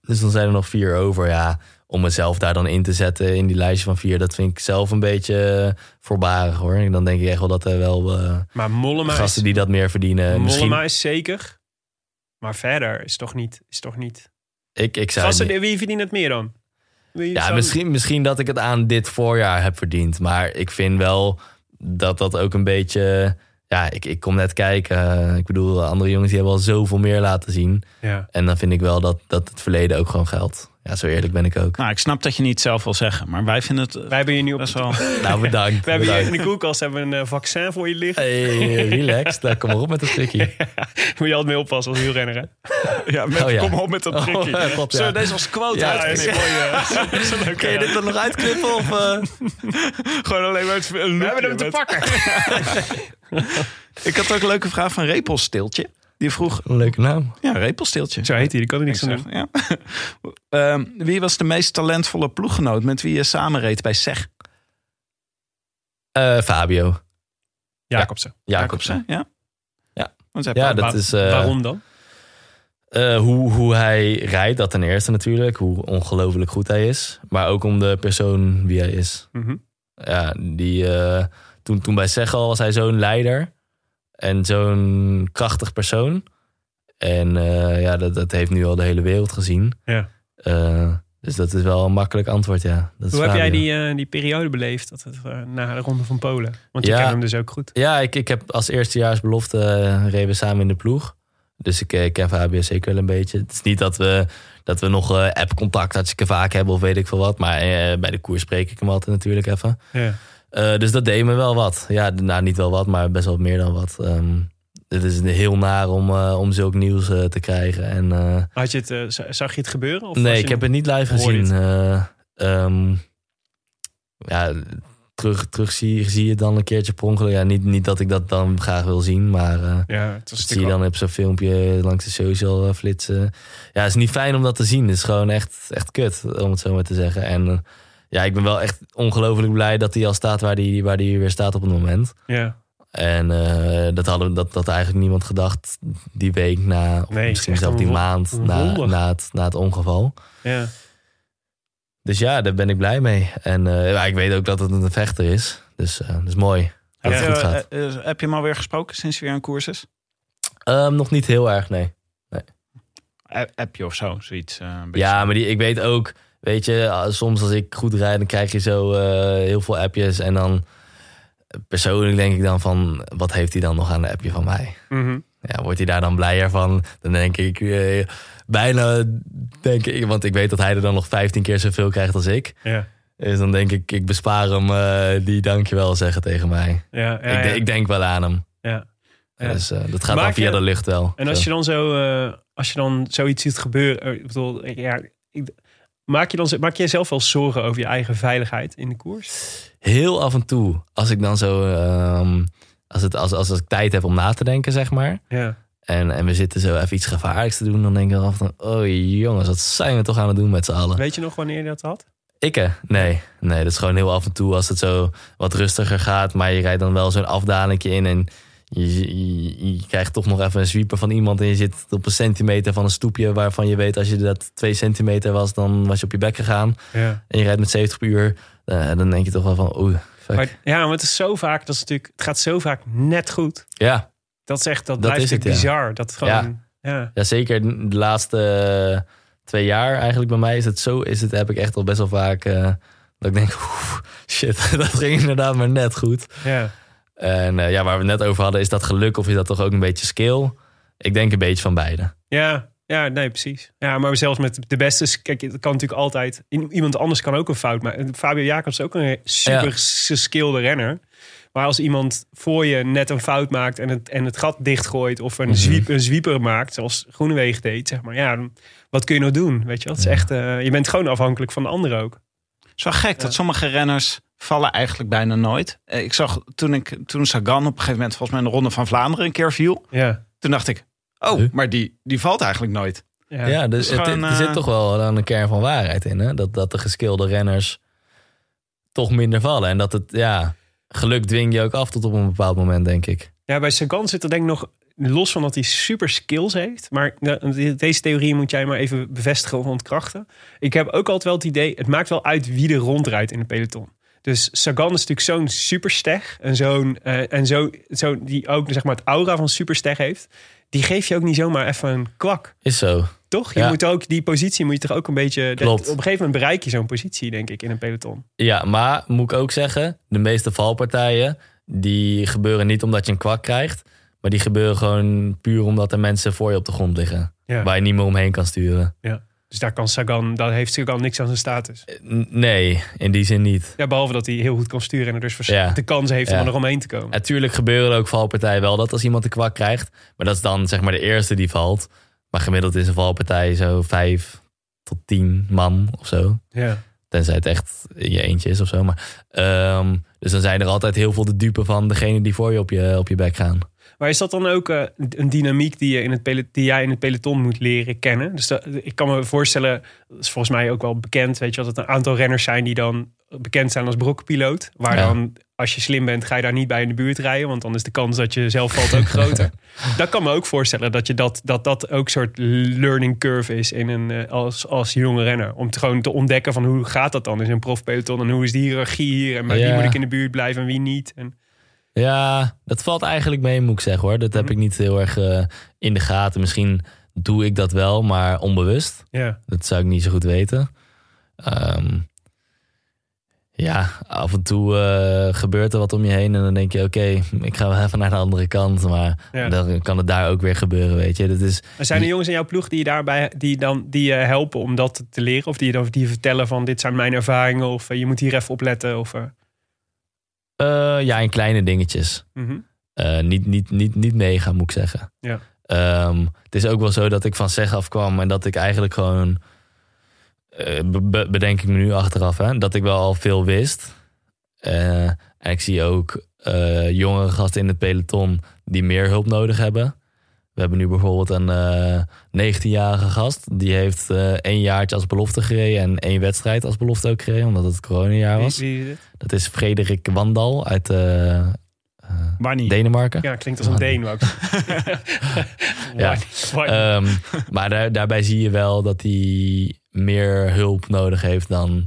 Dus dan zijn er nog vier over, ja. Om mezelf daar dan in te zetten in die lijstje van vier, dat vind ik zelf een beetje voorbarig hoor. En dan denk ik echt wel dat er wel uh, maar Mollema gasten is, die dat meer verdienen. Mollema misschien... is zeker, maar verder is toch niet... Is toch niet... Ik, ik zou gasten, niet... Wie verdient het meer dan? Wie ja, zou... misschien, misschien dat ik het aan dit voorjaar heb verdiend. Maar ik vind wel... dat dat ook een beetje... Ja, ik, ik kom net kijken. Ik bedoel, andere jongens die hebben al zoveel meer laten zien. Ja. En dan vind ik wel dat, dat het verleden ook gewoon geldt. Ja, zo eerlijk ben ik ook. Nou, ik snap dat je niet zelf wil zeggen. Maar wij vinden het... Wij hebben je nu op best wel... Nou, bedankt. We hebben bedankt. Hier in de koelkast hebben we een vaccin voor je liggen. Hey, relax. Nou, kom maar op met dat stukje. Ja, moet je altijd mee oppassen als wielrenner, hè? Ja, met, oh, ja. Kom op met dat stukje. Oh, ja. Zo, deze was quote ja, uitknippen. Ja, ja. Kun je dit dan nog uitknippen? Of, uh... Gewoon alleen maar het loopje. We hebben hem te met... pakken. Ik had ook een leuke vraag van Repelsteeltje. Die vroeg... Een leuke naam. Ja, Repelsteeltje. Zo heet hij, die kan er niks aan doen. Ja. Uh, wie was de meest talentvolle ploeggenoot met wie je samenreed bij S E G? Uh, Fabio. Jacobsen. Jacobsen, ja. Ja, want hij ja dat is, uh, waarom dan? Uh, hoe, hoe hij rijdt, dat ten eerste natuurlijk. Hoe ongelooflijk goed hij is. Maar ook om de persoon wie hij is. Mm-hmm. Ja, die, uh, toen, toen bij Segel was hij zo'n leider. En zo'n krachtig persoon. En uh, ja, dat, dat heeft nu al de hele wereld gezien. Ja. Uh, dus dat is wel een makkelijk antwoord, ja. Dat Hoe heb Fabio. jij die, uh, die periode beleefd dat het, uh, na de Ronde van Polen? Want je ja, kent hem dus ook goed. Ja, ik, ik heb als eerstejaarsbelofte uh, reden we samen in de ploeg. Dus ik, ik ken Fabio zeker wel een beetje. Het is niet dat we, dat we nog uh, app-contact hartstikke vaak hebben of weet ik veel wat. Maar uh, bij de koers spreek ik hem altijd natuurlijk even. Ja. Uh, dus dat deed me wel wat. Ja, nou niet wel wat, maar best wel meer dan wat. Um, het is heel naar om, uh, om zulk nieuws uh, te krijgen. En, uh, Had je het, uh, zag je het gebeuren? Of nee, ik heb het niet live gezien. Uh, um, ja, terug, terug zie, zie je dan een keertje per ongeluk. Ja, niet, niet dat ik dat dan graag wil zien, maar uh, ja, het was zie je dan op zo'n filmpje langs de social uh, flitsen. Ja, het is niet fijn om dat te zien. Het is gewoon echt, echt kut, om het zo maar te zeggen. En uh, ja, ik ben wel echt ongelooflijk blij dat hij al staat waar hij waar die weer staat op het moment. Ja. En uh, dat hadden dat, dat eigenlijk niemand gedacht die week na, of nee, misschien zelfs die maand na, na, het, na het ongeval. Ja. Dus ja, daar ben ik blij mee. En uh, ik weet ook dat het een vechter is. Dus uh, dat is mooi dat ja. het goed gaat. Uh, uh, heb je hem alweer gesproken sinds je weer aan koers is? Um, nog niet heel erg, nee. nee. App je of zo, zoiets. Uh, een beetje... Ja, maar die, ik weet ook, weet je, soms als ik goed rijd, dan krijg je zo uh, heel veel appjes en dan... Persoonlijk denk ik dan van, wat heeft hij dan nog aan de appje van mij? Mm-hmm. Ja, wordt hij daar dan blijer van? Dan denk ik, eh, bijna denk ik... Want ik weet dat hij er dan nog vijftien keer zoveel krijgt als ik. Ja. Dus dan denk ik, ik bespaar hem uh, die dankjewel zeggen tegen mij. Ja, ja, ik, ja. ik denk wel aan hem. Ja, ja. Dus uh, dat gaat Maak dan via je, de lucht wel. En als zo. je dan zo uh, als je dan zoiets ziet gebeuren... Ik bedoel, ja, ik, maak je dan, maak jij zelf wel zorgen over je eigen veiligheid in de koers? Heel af en toe, als ik dan zo, um, als, het, als, als, als ik tijd heb om na te denken, zeg maar. Ja. En, en we zitten zo even iets gevaarlijks te doen. Dan denk ik af van, oh jongens, wat zijn we toch aan het doen met z'n allen. Weet je nog wanneer je dat had? Ikke? Nee, nee, dat is gewoon heel af en toe als het zo wat rustiger gaat. Maar je rijdt dan wel zo'n afdalingje in en je, je, je krijgt toch nog even een zwieper van iemand. En je zit op een centimeter van een stoepje waarvan je weet als je dat twee centimeter was, dan was je op je bek gegaan. Ja. En je rijdt met zeventig per uur. Uh, dan denk je toch wel van, oeh, fuck. Maar, ja, maar het is zo vaak, dat is natuurlijk, het gaat zo vaak net goed. Ja. Dat is echt, dat, dat blijft het, bizar. Ja. Dat gewoon, ja. Ja. ja, zeker de laatste twee jaar eigenlijk bij mij is het zo, is het, heb ik echt al best wel vaak, uh, dat ik denk, oeh, shit, dat ging inderdaad maar net goed. Ja. En uh, ja, waar we het net over hadden, is dat geluk of is dat toch ook een beetje skill? Ik denk een beetje van beide. Ja. Ja, nee, precies. Ja, maar zelfs met de beste... Kijk, het kan natuurlijk altijd... Iemand anders kan ook een fout maken. Fabio Jacobs is ook een super ja. geskillde renner. Maar als iemand voor je net een fout maakt... en het, en het gat dichtgooit of een, mm-hmm. zwiep, een zwieper maakt... zoals Groenewegen deed, zeg maar. Ja, wat kun je nou doen? Weet je, dat is echt, uh, je bent gewoon afhankelijk van de ander ook. Het is wel gek ja. dat sommige renners... vallen eigenlijk bijna nooit. Ik zag toen, ik, toen Sagan op een gegeven moment... volgens mij in de Ronde van Vlaanderen een keer viel. Ja. Toen dacht ik... Oh, maar die, die valt eigenlijk nooit. Ja, ja dus dus gewoon, het, er uh... zit toch wel een kern van waarheid in. Hè? Dat, dat de geskilde renners toch minder vallen. En dat het, ja, geluk dwing je ook af tot op een bepaald moment, denk ik. Ja, bij Sagan zit er denk ik nog, los van dat hij super skills heeft. Maar deze theorie moet jij maar even bevestigen of ontkrachten. Ik heb ook altijd wel het idee, het maakt wel uit wie er rondrijdt in de peloton. Dus Sagan is natuurlijk zo'n supersteg. En, zo'n, uh, en zo, zo, die ook zeg maar, het aura van supersteg heeft... Die geef je ook niet zomaar even een kwak. Is zo. Toch? Je ja. moet ook, die positie moet je toch ook een beetje... Klopt. Op een gegeven moment bereik je zo'n positie, denk ik, in een peloton. Ja, maar moet ik ook zeggen... de meeste valpartijen, die gebeuren niet omdat je een kwak krijgt... maar die gebeuren gewoon puur omdat er mensen voor je op de grond liggen. Ja. Waar je niet meer omheen kan sturen. Ja. Dus daar kan Sagan, daar heeft Sagan niks aan zijn status. Nee, in die zin niet. Ja, behalve dat hij heel goed kan sturen en er dus ja. de kans heeft ja. om er omheen te komen. Natuurlijk gebeuren er ook valpartijen wel dat als iemand een kwak krijgt. Maar dat is dan zeg maar de eerste die valt. Maar gemiddeld is een valpartij zo vijf tot tien man of zo. Ja. Tenzij het echt je eentje is of zo. Maar, um, dus dan zijn er altijd heel veel de dupe van degene die voor je op je, op je bek gaan. Maar is dat dan ook uh, een dynamiek die, je in het pelet- die jij in het peloton moet leren kennen? Dus dat, ik kan me voorstellen, dat is volgens mij ook wel bekend, weet je, dat er een aantal renners zijn die dan bekend zijn als brokpiloot. Waar ja. dan, als je slim bent, ga je daar niet bij in de buurt rijden. Want dan is de kans dat je zelf valt ook groter. Dat kan me ook voorstellen dat je dat, dat, dat ook een soort learning curve is in een, als, als jonge renner. Om te gewoon te ontdekken van hoe gaat dat dan in een profpeloton. En hoe is die hiërarchie hier? En bij ja. wie moet ik in de buurt blijven en wie niet? En... Ja, dat valt eigenlijk mee, moet ik zeggen hoor. Dat heb hm. ik niet heel erg uh, in de gaten. Misschien doe ik dat wel, maar onbewust. Ja. Dat zou ik niet zo goed weten. Um... Ja, af en toe uh, gebeurt er wat om je heen en dan denk je... oké, okay, ik ga wel even naar de andere kant. Maar ja. dan kan het daar ook weer gebeuren, weet je. Dat is... Maar zijn er jongens in jouw ploeg die je, daarbij, die dan, die je helpen om dat te leren? Of die je dan die vertellen van dit zijn mijn ervaringen of uh, je moet hier even opletten? Of, uh... Uh, ja, in kleine dingetjes. Mm-hmm. Uh, niet, niet, niet, niet meegaan, moet ik zeggen. Ja. Um, het is ook wel zo dat ik van SEG afkwam en dat ik eigenlijk gewoon... Be- bedenk ik me nu achteraf, hè, dat ik wel al veel wist. Uh, en ik zie ook uh, jongere gasten in het peloton die meer hulp nodig hebben. We hebben nu bijvoorbeeld een uh, negentienjarige gast. Die heeft uh, één jaartje als belofte gereden en één wedstrijd als belofte ook gereden. Omdat het coronajaar was. Wie is dit? Dat is Frederik Wandal uit... Uh, Uh, Denemarken. Ja, klinkt als een Deen ook. ja. ja. Um, maar daar, daarbij zie je wel dat hij meer hulp nodig heeft dan...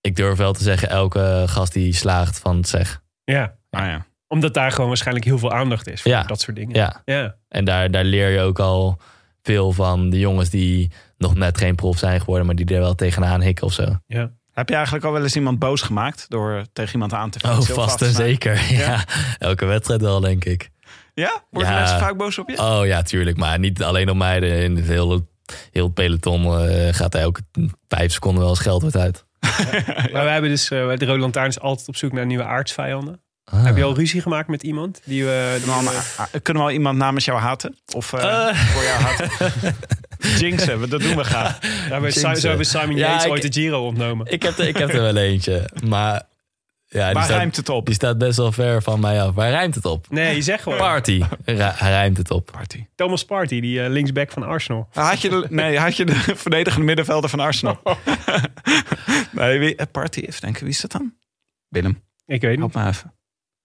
Ik durf wel te zeggen, elke gast die slaagt van SEG. Ja. Ah, ja, omdat daar gewoon waarschijnlijk heel veel aandacht is voor ja. dat soort dingen. Ja, ja. En daar, daar leer je ook al veel van de jongens die nog net geen prof zijn geworden... maar die er wel tegenaan hikken of zo. Ja. Heb je eigenlijk al wel eens iemand boos gemaakt door tegen iemand aan te fietsen? Oh, vast en zeker. Ja. Ja. Elke wedstrijd wel, denk ik. Ja? Worden ja. mensen vaak boos op je? Oh ja, tuurlijk. Maar niet alleen op mij. In het hele, heel peloton uh, gaat er elke vijf seconden wel eens geld wordt uit. Ja. Ja. Maar we hebben dus, uh, de Rode Lantaarn is altijd op zoek naar nieuwe aardsvijanden. Ah. Heb je al ruzie gemaakt met iemand? Die, uh, die nou, maar, uh, kunnen we al iemand namens jou haten? Of uh, uh. voor jou haten? Jinxen, dat doen we graag. Ja, Simon, zo hebben Simon ja, Yates ik, ooit de Giro ontnomen. Ik heb, de, ik heb er wel eentje. Maar, ja, maar rijmt het op? Die staat best wel ver van mij af. Maar rijmt het op? Nee, je zegt gewoon. Party. Ra- rijmt het op. Party. Thomas Partey, die uh, linksback van Arsenal. Had je de, nee, had je de verdedigende middenvelder van Arsenal? Oh. nee, wie, Partey even denken. Wie is dat dan? Willem. Ik weet niet. Help me even.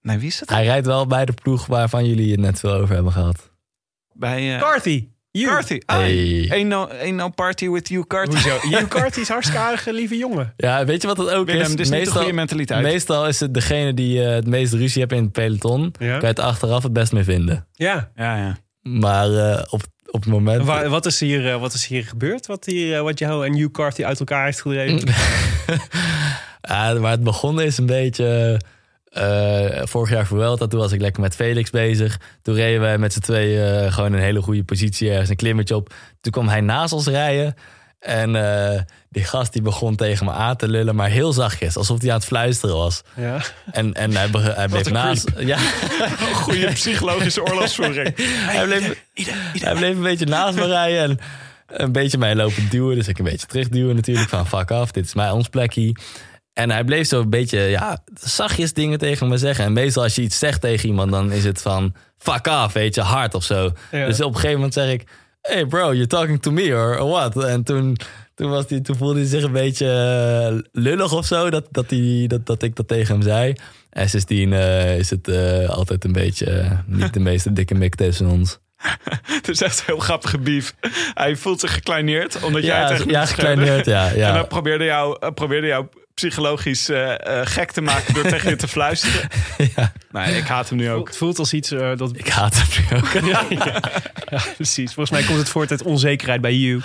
Nee, wie is dat dan? Hij rijdt wel bij de ploeg waarvan jullie het net veel over hebben gehad. Bij uh, Carthy. You. Carthy. Ah, hey. ain't, no, ain't no party with you, Carthy. You, Carthy is hartstikke aardige, lieve jongen. Ja, weet je wat dat ook Willem, is? Dus meestal, niet de goede mentaliteit. Meestal is het degene die uh, het meest ruzie hebt in het peloton. Ja. Kan je het achteraf het best mee vinden. Ja. ja, ja. Maar uh, op, op het moment... Wa- wat, is hier, uh, wat is hier gebeurd? Wat, hier, uh, wat jou en you, Carthy uit elkaar heeft gereden? ja, waar het begonnen is een beetje... Uh, vorig jaar Vuelta, toen was ik lekker met Felix bezig. Toen reden wij met z'n tweeën uh, gewoon een hele goede positie ergens, een klimmetje op. Toen kwam hij naast ons rijden. En uh, die gast die begon tegen me aan te lullen, maar heel zachtjes. Alsof hij aan het fluisteren was. Ja. En, en hij, be- hij bleef naast... Ja. Goede psychologische oorlogsvoering. hij, bleef, hij bleef een beetje naast me rijden en een beetje mij lopen duwen. Dus ik een beetje terugduwen natuurlijk. Van fuck af, dit is mij ons plekje. En hij bleef zo een beetje, ja, zachtjes dingen tegen me zeggen. En meestal als je iets zegt tegen iemand, dan is het van... fuck off, weet je, hard of zo. Ja. Dus op een gegeven moment zeg ik... hey bro, you're talking to me or what? En toen, toen, was die, toen voelde hij zich een beetje lullig of zo... dat, dat, die, dat, dat ik dat tegen hem zei. En sindsdien uh, is het uh, altijd een beetje... Uh, niet de meeste dikke mik tussen ons. Het is echt een heel grappige beef. Hij voelt zich gekleineerd, omdat ja, jij het echt... Ja, gekleineerd, ja, ja. En dan probeerde jou... Probeerde jou psychologisch uh, uh, gek te maken door tegen je te fluisteren. Ja. Nee, ik haat hem nu ook. Het voelt als iets uh, dat... Ik haat hem nu ook. ja, ja. ja, precies. Volgens mij komt het voort uit onzekerheid bij you.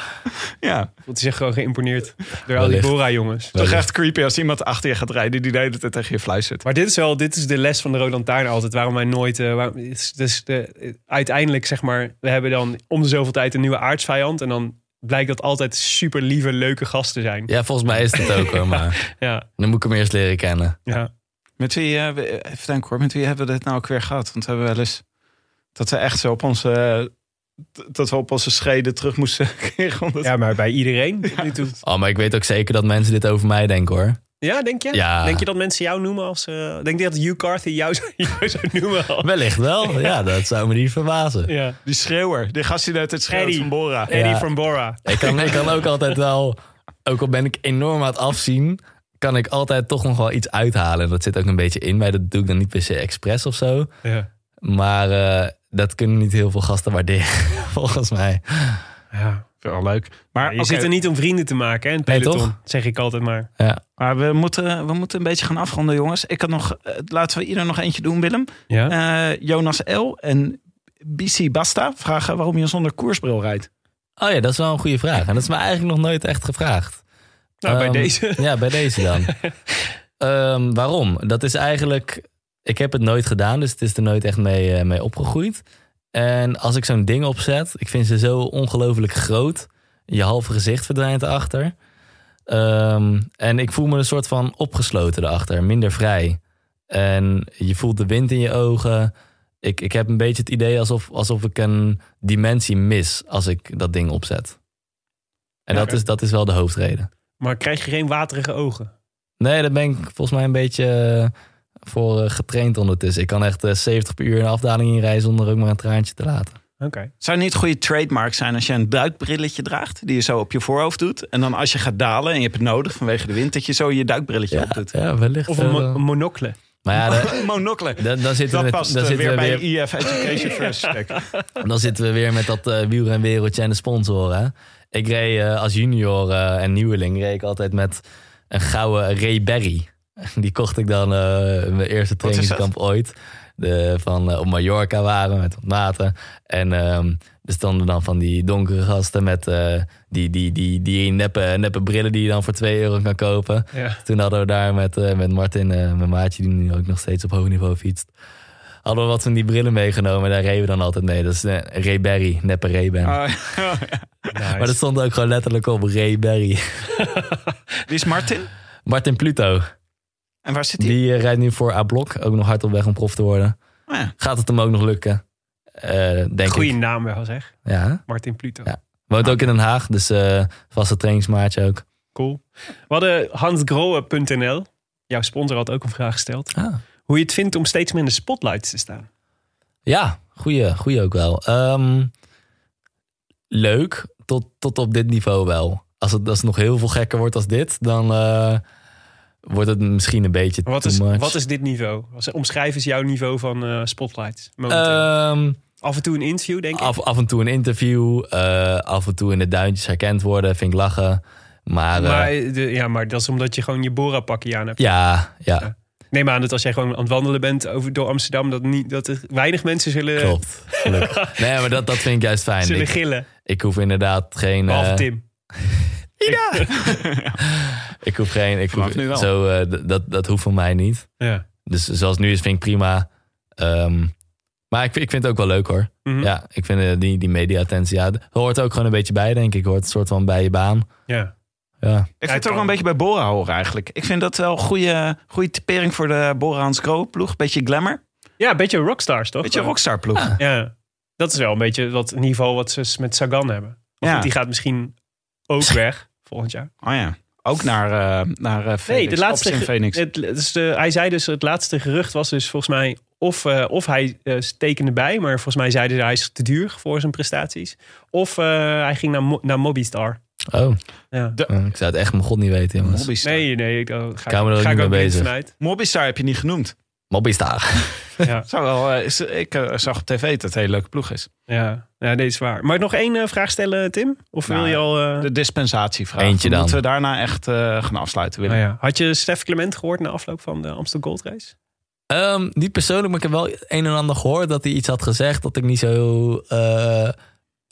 Ja. Want hij zich gewoon geïmponeerd door al die Bora-jongens. Toch echt creepy als iemand achter je gaat rijden die de hele tijd tegen je fluistert. Maar dit is wel, dit is de les van de Rode Lantaarn altijd. Waarom wij nooit... Uh, waarom, dus de, uiteindelijk, zeg maar, we hebben dan om de zoveel tijd een nieuwe aardsvijand en dan... blijkt dat altijd super lieve, leuke gasten zijn. Ja, volgens mij is dat ook hoor, maar ja. Dan moet ik hem eerst leren kennen. Ja. Met wie, uh, even denken hoor, met wie hebben we dit nou ook weer gehad? Want we hebben wel eens dat we echt zo op onze, dat we op onze schreden terug moesten keren. Omdat... Ja, maar bij iedereen. Ja. Tot nu toe. Oh, maar ik weet ook zeker dat mensen dit over mij denken hoor. Ja, denk je? Ja. Denk je dat mensen jou noemen als... Uh, denk je dat Hugh Carthy jou, jou zou noemen als... Wellicht wel. Ja, ja, dat zou me niet verbazen. Ja. Die schreeuwer. De gast die uit het schreeuwt van Bora. Eddie ja. van Bora. Ik kan, ik kan ook altijd wel... Ook al ben ik enorm aan het afzien... kan ik altijd toch nog wel iets uithalen. Dat zit ook een beetje in mij. Dat doe ik dan niet per se expres of zo. Ja. Maar uh, dat kunnen niet heel veel gasten waarderen. Volgens mij. Ja. Wel leuk. Maar ja, je okay. zit er niet om vrienden te maken, hè? Een peloton, nee, zeg ik altijd maar. Ja. Maar we moeten, we moeten een beetje gaan afronden, jongens. Ik had nog, laten we ieder nog eentje doen, Willem. Ja? Uh, Jonas L. en B C Basta vragen waarom je zonder koersbril rijdt. Oh ja, dat is wel een goede vraag. En dat is me eigenlijk nog nooit echt gevraagd. Nou, um, bij deze. Ja, bij deze dan. um, waarom? Dat is eigenlijk... Ik heb het nooit gedaan, dus het is er nooit echt mee, uh, mee opgegroeid. En als ik zo'n ding opzet, ik vind ze zo ongelooflijk groot. Je halve gezicht verdwijnt erachter. Um, en ik voel me een soort van opgesloten erachter, minder vrij. En je voelt de wind in je ogen. Ik, ik heb een beetje het idee alsof, alsof ik een dimensie mis als ik dat ding opzet. En ja, dat, is, dat is wel de hoofdreden. Maar krijg je geen waterige ogen? Nee, daar ben ik volgens mij een beetje... voor getraind ondertussen. Ik kan echt zeventig per uur een afdaling inrijden zonder ook maar een traantje te laten. Okay. Zou het niet een goede trademark zijn als je een duikbrilletje draagt... die je zo op je voorhoofd doet... en dan als je gaat dalen en je hebt het nodig vanwege de wind... dat je zo je duikbrilletje ja, op doet? Ja, wellicht. Of een mo- monocle. Maar ja, de, monocle. De, dan zitten dat we, past dan weer we bij weer, E F Education First. Dan zitten we weer met dat uh, wielrenwereldje en de sponsoren. Hè? Ik reed uh, als junior uh, en nieuweling... reed ik altijd met een gouden Ray Berry... Die kocht ik dan uh, in mijn eerste trainingskamp ooit. De, van uh, op Mallorca waren met wat maten. En um, er stonden dan van die donkere gasten met uh, die, die, die, die neppe, neppe brillen die je dan voor twee euro kan kopen. Ja. Toen hadden we daar met, uh, met Martin, uh, mijn maatje die nu ook nog steeds op hoog niveau fietst. Hadden we wat van die brillen meegenomen. Daar reden we dan altijd mee. Dat is uh, Ray Berry, neppe Ray-Ban. Oh, ja. Nice. Maar dat stond ook gewoon letterlijk op Ray Berry. Wie is Martin? Martin Pluto. En waar zit die? Die uh, rijdt nu voor A-Blok. Ook nog hard op weg om prof te worden. Oh ja. Gaat het hem ook nog lukken? Uh, denk Goeie ik. naam wel zeg. Ja. Martin Pluto. Ja. Woont ah. ook in Den Haag. Dus uh, vaste trainingsmaatje ook. Cool. We hadden Hansgrohe punt n l. Jouw sponsor had ook een vraag gesteld. Ah. Hoe je het vindt om steeds meer in de spotlights te staan. Ja, goeie, goeie ook wel. Um, leuk. Tot, tot op dit niveau wel. Als het, als het nog heel veel gekker wordt als dit, dan... Uh, wordt het misschien een beetje wat is, wat is dit niveau? Omschrijf eens jouw niveau van uh, spotlights. Um, af en toe een interview, denk ik? Af, af en toe een interview. Uh, af en toe in de duintjes herkend worden. Vind ik lachen. Maar, maar, uh, de, ja, maar dat is omdat je gewoon je Bora-pakje aan hebt. Ja, ja. ja. Neem aan dat als jij gewoon aan het wandelen bent over, door Amsterdam... dat, niet, dat er weinig mensen zullen... Klopt, gelukkig. Nee, maar dat, dat vind ik juist fijn. Zullen ik, gillen. Ik hoef inderdaad geen... Behalve uh, Tim. Ida! Ik hoef geen... Ik hoef, nu wel. Zo, uh, dat, dat hoeft van mij niet. Ja. Dus zoals het nu is, vind ik prima. Um, maar ik, ik vind het ook wel leuk, hoor. Mm-hmm. Ja, ik vind uh, die, die media-attentie... Ja, dat hoort ook gewoon een beetje bij, denk ik. Hoort een soort van bij je baan. Ja. Ja. Ik vind het ook wel een beetje bij Bora horen, eigenlijk. Ik vind dat wel een goede, goede typering voor de Bora-Hansgrohe-ploeg. Beetje glamour. Ja, een beetje rockstars, toch? Beetje rockstar-ploeg. Ah. Ja. Dat is wel een beetje wat niveau wat ze met Sagan hebben. Of ja. Die gaat misschien ook weg volgend jaar. Oh ja. Ook naar, uh, naar uh, Phoenix. Nee, de laatste ge- Phoenix. Het, dus de, hij zei dus, het laatste gerucht was dus volgens mij... of, uh, of hij uh, tekende bij, maar volgens mij zeiden ze... hij is te duur voor zijn prestaties. Of uh, hij ging naar, Mo- naar Mobistar. Oh, ja. de, ik zou het echt mijn god niet weten, jongens. Mobistar. Nee, nee, ik, oh, ga, ga, ga ik ook mee vanuit. Mobistar heb je niet genoemd. Mobistar. Ja. Zou wel, uh, ik uh, zag op tv dat het een hele leuke ploeg is. Ja, ja dit is waar. Mag ik nog één uh, vraag stellen, Tim? Of nou, wil je al... Uh... De dispensatievraag. Eentje dan. Moeten we daarna echt uh, gaan afsluiten, Willem. Oh, ja. Had je Stef Clement gehoord na afloop van de Amstel Gold Race? Um, niet persoonlijk, maar ik heb wel een en ander gehoord... dat hij iets had gezegd dat ik niet zo... Uh...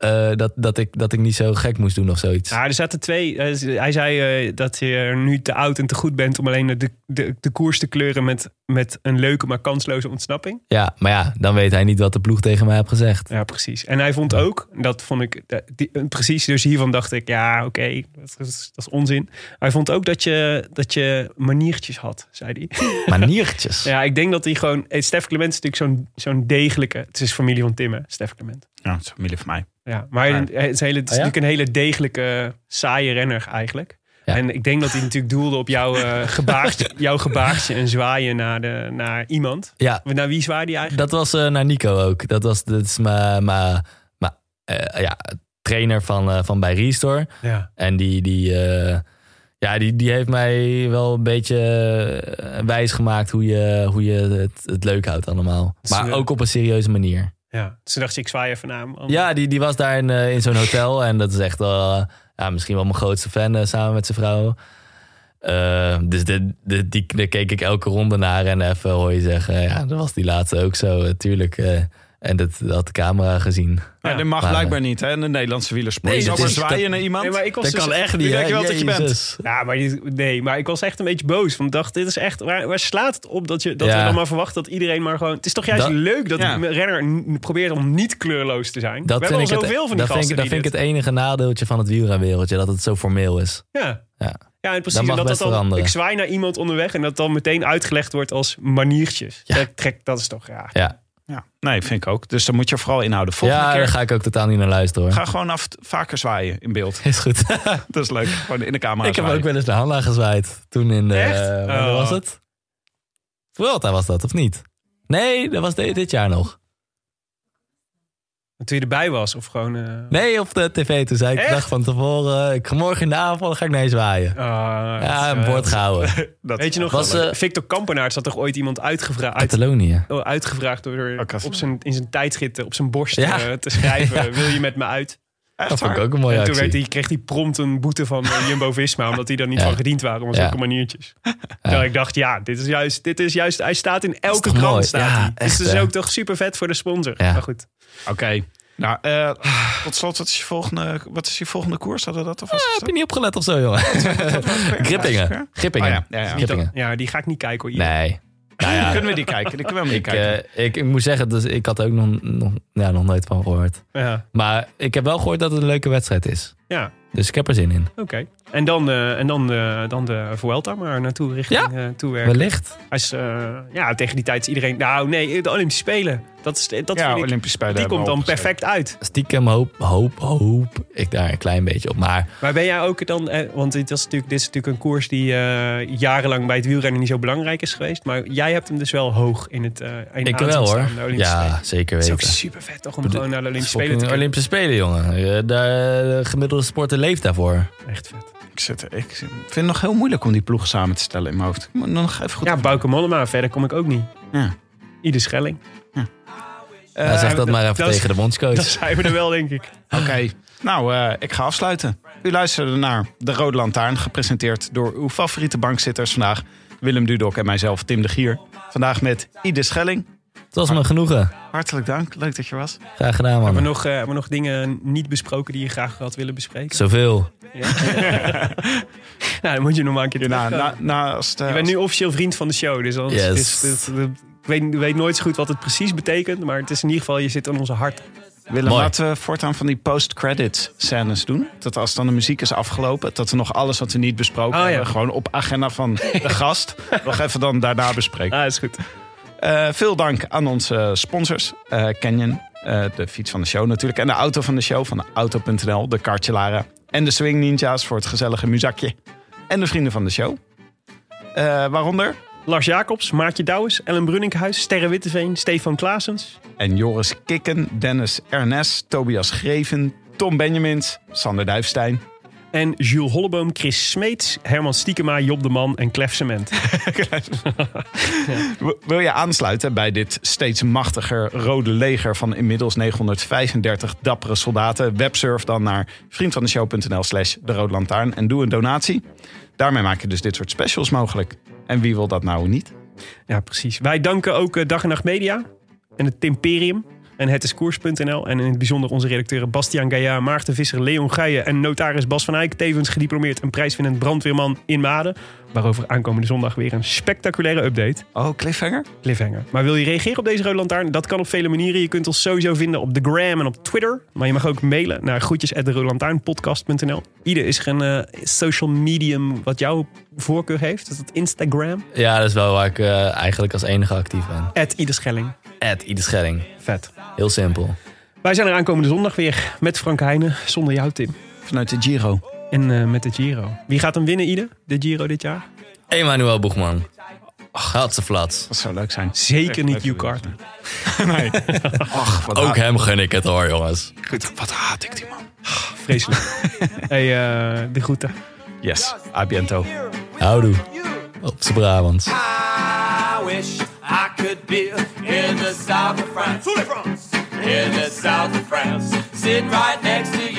Uh, dat, dat, ik, dat ik niet zo gek moest doen of zoiets. Ja, er zaten twee. Uh, hij zei uh, dat je nu te oud en te goed bent... om alleen de, de, de koers te kleuren met, met een leuke, maar kansloze ontsnapping. Ja, maar ja, dan weet hij niet wat de ploeg tegen mij heeft gezegd. Ja, precies. En hij vond ook, dat vond ik die, precies... dus hiervan dacht ik, ja, oké, okay, dat, dat is onzin. Hij vond ook dat je, dat je maniertjes had, zei hij. Maniertjes? Ja, ik denk dat hij gewoon... Hey, Stef Clement is natuurlijk zo'n, zo'n degelijke... Het is familie van Tim, hè, Stef Clement. Ja, het is familie van mij. Ja, maar het is, hele, het is natuurlijk een hele degelijke, saaie renner eigenlijk. Ja. En ik denk dat hij natuurlijk doelde op jouw, uh, gebaagdje, jouw gebaagdje en zwaaien naar, de, naar iemand. Ja. Naar wie zwaaide hij eigenlijk? Dat was uh, naar Nico ook. Dat, was, dat is mijn uh, ja, trainer van, uh, van bij Restore. Ja. En die, die, uh, ja, die, die heeft mij wel een beetje wijsgemaakt hoe je, hoe je het, het leuk houdt allemaal. Dus, maar uh, ook op een serieuze manier. Ja. Dus toen dacht ik, ik zwaai even naar hem. Ja, die, die was daar in, uh, in zo'n hotel en dat is echt wel... Uh, Ja, misschien wel mijn grootste fan uh, samen met zijn vrouw. Uh, dus de, de, die, daar keek ik elke ronde naar en even hoor je zeggen... Ja, dat was die laatste ook zo, uh, tuurlijk. Uh, en dat, dat had de camera gezien. Ja, ja. Dat mag maar, blijkbaar niet, hè? De Nederlandse wielersport. Nee, zomaar zwaaien dat, naar iemand. Nee, maar ik was dat dus, kan echt niet, denk je wel dat je bent. Ja, maar, nee, maar ik was echt een beetje boos. Want ik dacht, dit is echt... Waar, waar slaat het op dat, je, dat ja. we dan maar verwachten dat iedereen maar gewoon... Het is toch juist dat, leuk dat ja. die renner probeert om niet kleurloos te zijn. Dat we hebben al zoveel het, van die dat gasten. Vind ik, dat vind ik het enige nadeeltje van het wielrenwereldje. Dat het zo formeel is. Ja. Ja. Ja, en precies, dat, dat, dat dan veranderen. Ik zwaai naar iemand onderweg en dat dan meteen uitgelegd wordt als maniertjes. Ja. Trek, trek, dat is toch raar. Ja. Ja, nee, vind ik ook. Dus dan moet je er vooral inhouden. Volgende ja, keer... daar ga ik ook totaal niet naar luisteren, hoor. Ga gewoon af, vaker zwaaien in beeld. Is goed. Dat is leuk, gewoon in de camera. Ik zwaaien. Heb ook wel eens naar Hanla gezwaaid. Toen in de... Echt? Wanneer oh. was het? Vuelta was dat, of niet? Nee, dat was de, dit jaar nog. En toen je erbij was, of gewoon... Uh... Nee, op de tv. Toen zei ik de dag van tevoren... Uh, ik ga morgen in de avond, ga ik naar je zwaaien. Oh, ja, een bord gehouden. Dat weet je nog, was, uh, Victor Kampenaerts had toch ooit iemand uitgevra- Catalonië. Uit, uitgevraagd... door oh, op zijn, in zijn tijdschrift op zijn borst ja. uh, te schrijven... Ja. Wil je met me uit? Echt, dat vond ik ook een mooie en toen werd hij, kreeg hij prompt een boete van uh, Jumbo-Visma... omdat die daar niet ja. van gediend waren, om ja. zulke maniertjes. Ja. Terwijl ik dacht, ja, dit is juist... Dit is juist hij staat in elke krant. Mooi. Staat ja, hij. Dus dat is uh, ook toch super vet voor de sponsor. Ja. Maar goed... Oké, okay. nou, uh, tot slot, wat is je volgende, wat is je volgende koers? Hadden dat of was ja, heb je niet opgelet of zo, jongen? Grippingen. Grippingen. Oh, ja. Ja, ja. Dan, ja, die ga ik niet kijken, hoor. Nee. Nou, ja. Kunnen we die kijken? Die kunnen we ik, niet kijken. Uh, ik, ik moet zeggen, dus ik had er ook nog, nog, ja, nog nooit van gehoord. Ja. Maar ik heb wel gehoord dat het een leuke wedstrijd is. Ja. Dus ik heb er zin in. Oké. Okay. En dan, uh, en dan, uh, dan de Vuelta maar naartoe richting ja, uh, toewerken. Wellicht. Als, uh, ja, tegen die tijd is iedereen... Nou nee, de Olympische Spelen. Dat is, dat ja, Olympische Spelen. Die komt dan perfect uit. Stiekem hoop, hoop, hoop ik daar een klein beetje op. Maar, maar ben jij ook dan... Eh, want dit, was natuurlijk, dit is natuurlijk een koers die uh, jarenlang bij het wielrennen niet zo belangrijk is geweest. Maar jij hebt hem dus wel hoog in het uh, in ik wel hoor. Staan, de ja, Spelen. Zeker weten. Het is ook super vet toch om Bedo- gewoon naar de Olympische Spelen te komen. Olympische Spelen, jongen. De gemiddelde sporter leeft daarvoor. Echt vet. Ik, zit, ik vind het nog heel moeilijk om die ploeg samen te stellen in mijn hoofd. Nog even goed ja, Bauke Mollema, verder kom ik ook niet. Ja. Iede Schelling. Ja. Uh, nou, zeg dat uh, maar even dat tegen is, de bondscoach. Dat zijn we er wel, denk ik. Oké, okay. nou, uh, ik ga afsluiten. U luisterde naar De Rode Lantaarn, gepresenteerd door uw favoriete bankzitters vandaag. Willem Dudok en mijzelf, Tim de Gier. Vandaag met Iede Schelling. Het was me genoegen. Hartelijk dank. Leuk dat je was. Graag gedaan, man. Hebben we nog, uh, hebben we nog dingen niet besproken die je graag had willen bespreken? Zoveel. Ja. Nou, dan moet je nog maar een keer na, na, na, als de, Je bent nu officieel vriend van de show. Dus anders yes. is, is, is, ik weet, weet nooit zo goed wat het precies betekent. Maar het is in ieder geval, je zit aan onze hart. Willem, mooi. Laten we voortaan van die post-credits scènes doen. Dat als dan de muziek is afgelopen, dat we nog alles wat we niet besproken oh, hebben... Ja. gewoon op agenda van de gast nog even dan daarna bespreken. Ah, is goed. Uh, veel dank aan onze sponsors. Uh, Canyon, uh, de fiets van de show natuurlijk. En de auto van de show van auto punt n l, de Kartjelara. En de Swing Ninja's voor het gezellige muzakje. En de vrienden van de show. Uh, waaronder... Lars Jacobs, Maartje Douwens, Ellen Brunninkhuis, Sterre Witteveen, Stefan Klaasens. En Joris Kikken, Dennis Ernest, Tobias Greven, Tom Benjamins, Sander Duifstein. En Jules Holleboom, Chris Smeets, Herman Stiekema, Job de Man en Klef Cement. Ja. Wil je aansluiten bij dit steeds machtiger rode leger... van inmiddels negenhonderdvijfendertig dappere soldaten? Websurf dan naar vriendvandeshow.nl slash de Rode Lantaarn en doe een donatie. Daarmee maak je dus dit soort specials mogelijk. En wie wil dat nou niet? Ja, precies. Wij danken ook Dag en Nacht Media en het Timperium... En het is koers punt n l. En in het bijzonder onze redacteuren Bastiaan Gaillard, Maarten Visser, Leon Geijen en notaris Bas van Eyck. Tevens gediplomeerd en prijswinnend brandweerman in Maden. Waarover aankomende zondag weer een spectaculaire update. Oh, cliffhanger? Cliffhanger. Maar wil je reageren op deze Rode Lantaarn? Dat kan op vele manieren. Je kunt ons sowieso vinden op de Gram en op Twitter. Maar je mag ook mailen naar groetjes at de rode lantaarn podcast punt n l. Ieder is er een uh, social medium wat jouw voorkeur heeft. Is dat Instagram? Ja, dat is wel waar ik uh, eigenlijk als enige actief ben. At Iede Schelling. At Iede Schelling. Vet. Heel simpel. Wij zijn er aankomende zondag weer met Frank Heijnen. Zonder jou, Tim. Vanuit de Giro. En uh, met de Giro. Wie gaat hem winnen, Iede? De Giro dit jaar? Emmanuel Boegman. Gatseflat. Dat zou leuk zijn. Zeker niet Hugh Carter. Nee. Ach, wat ook hem gun ik het hoor, jongens. Goed, wat haat ik die man. Vreselijk. hey, uh, de groeten. Yes, a biento. Houdoe. Op z'n Brabant. I wish I could be in the south of France. In the south of France. Sit right next to you.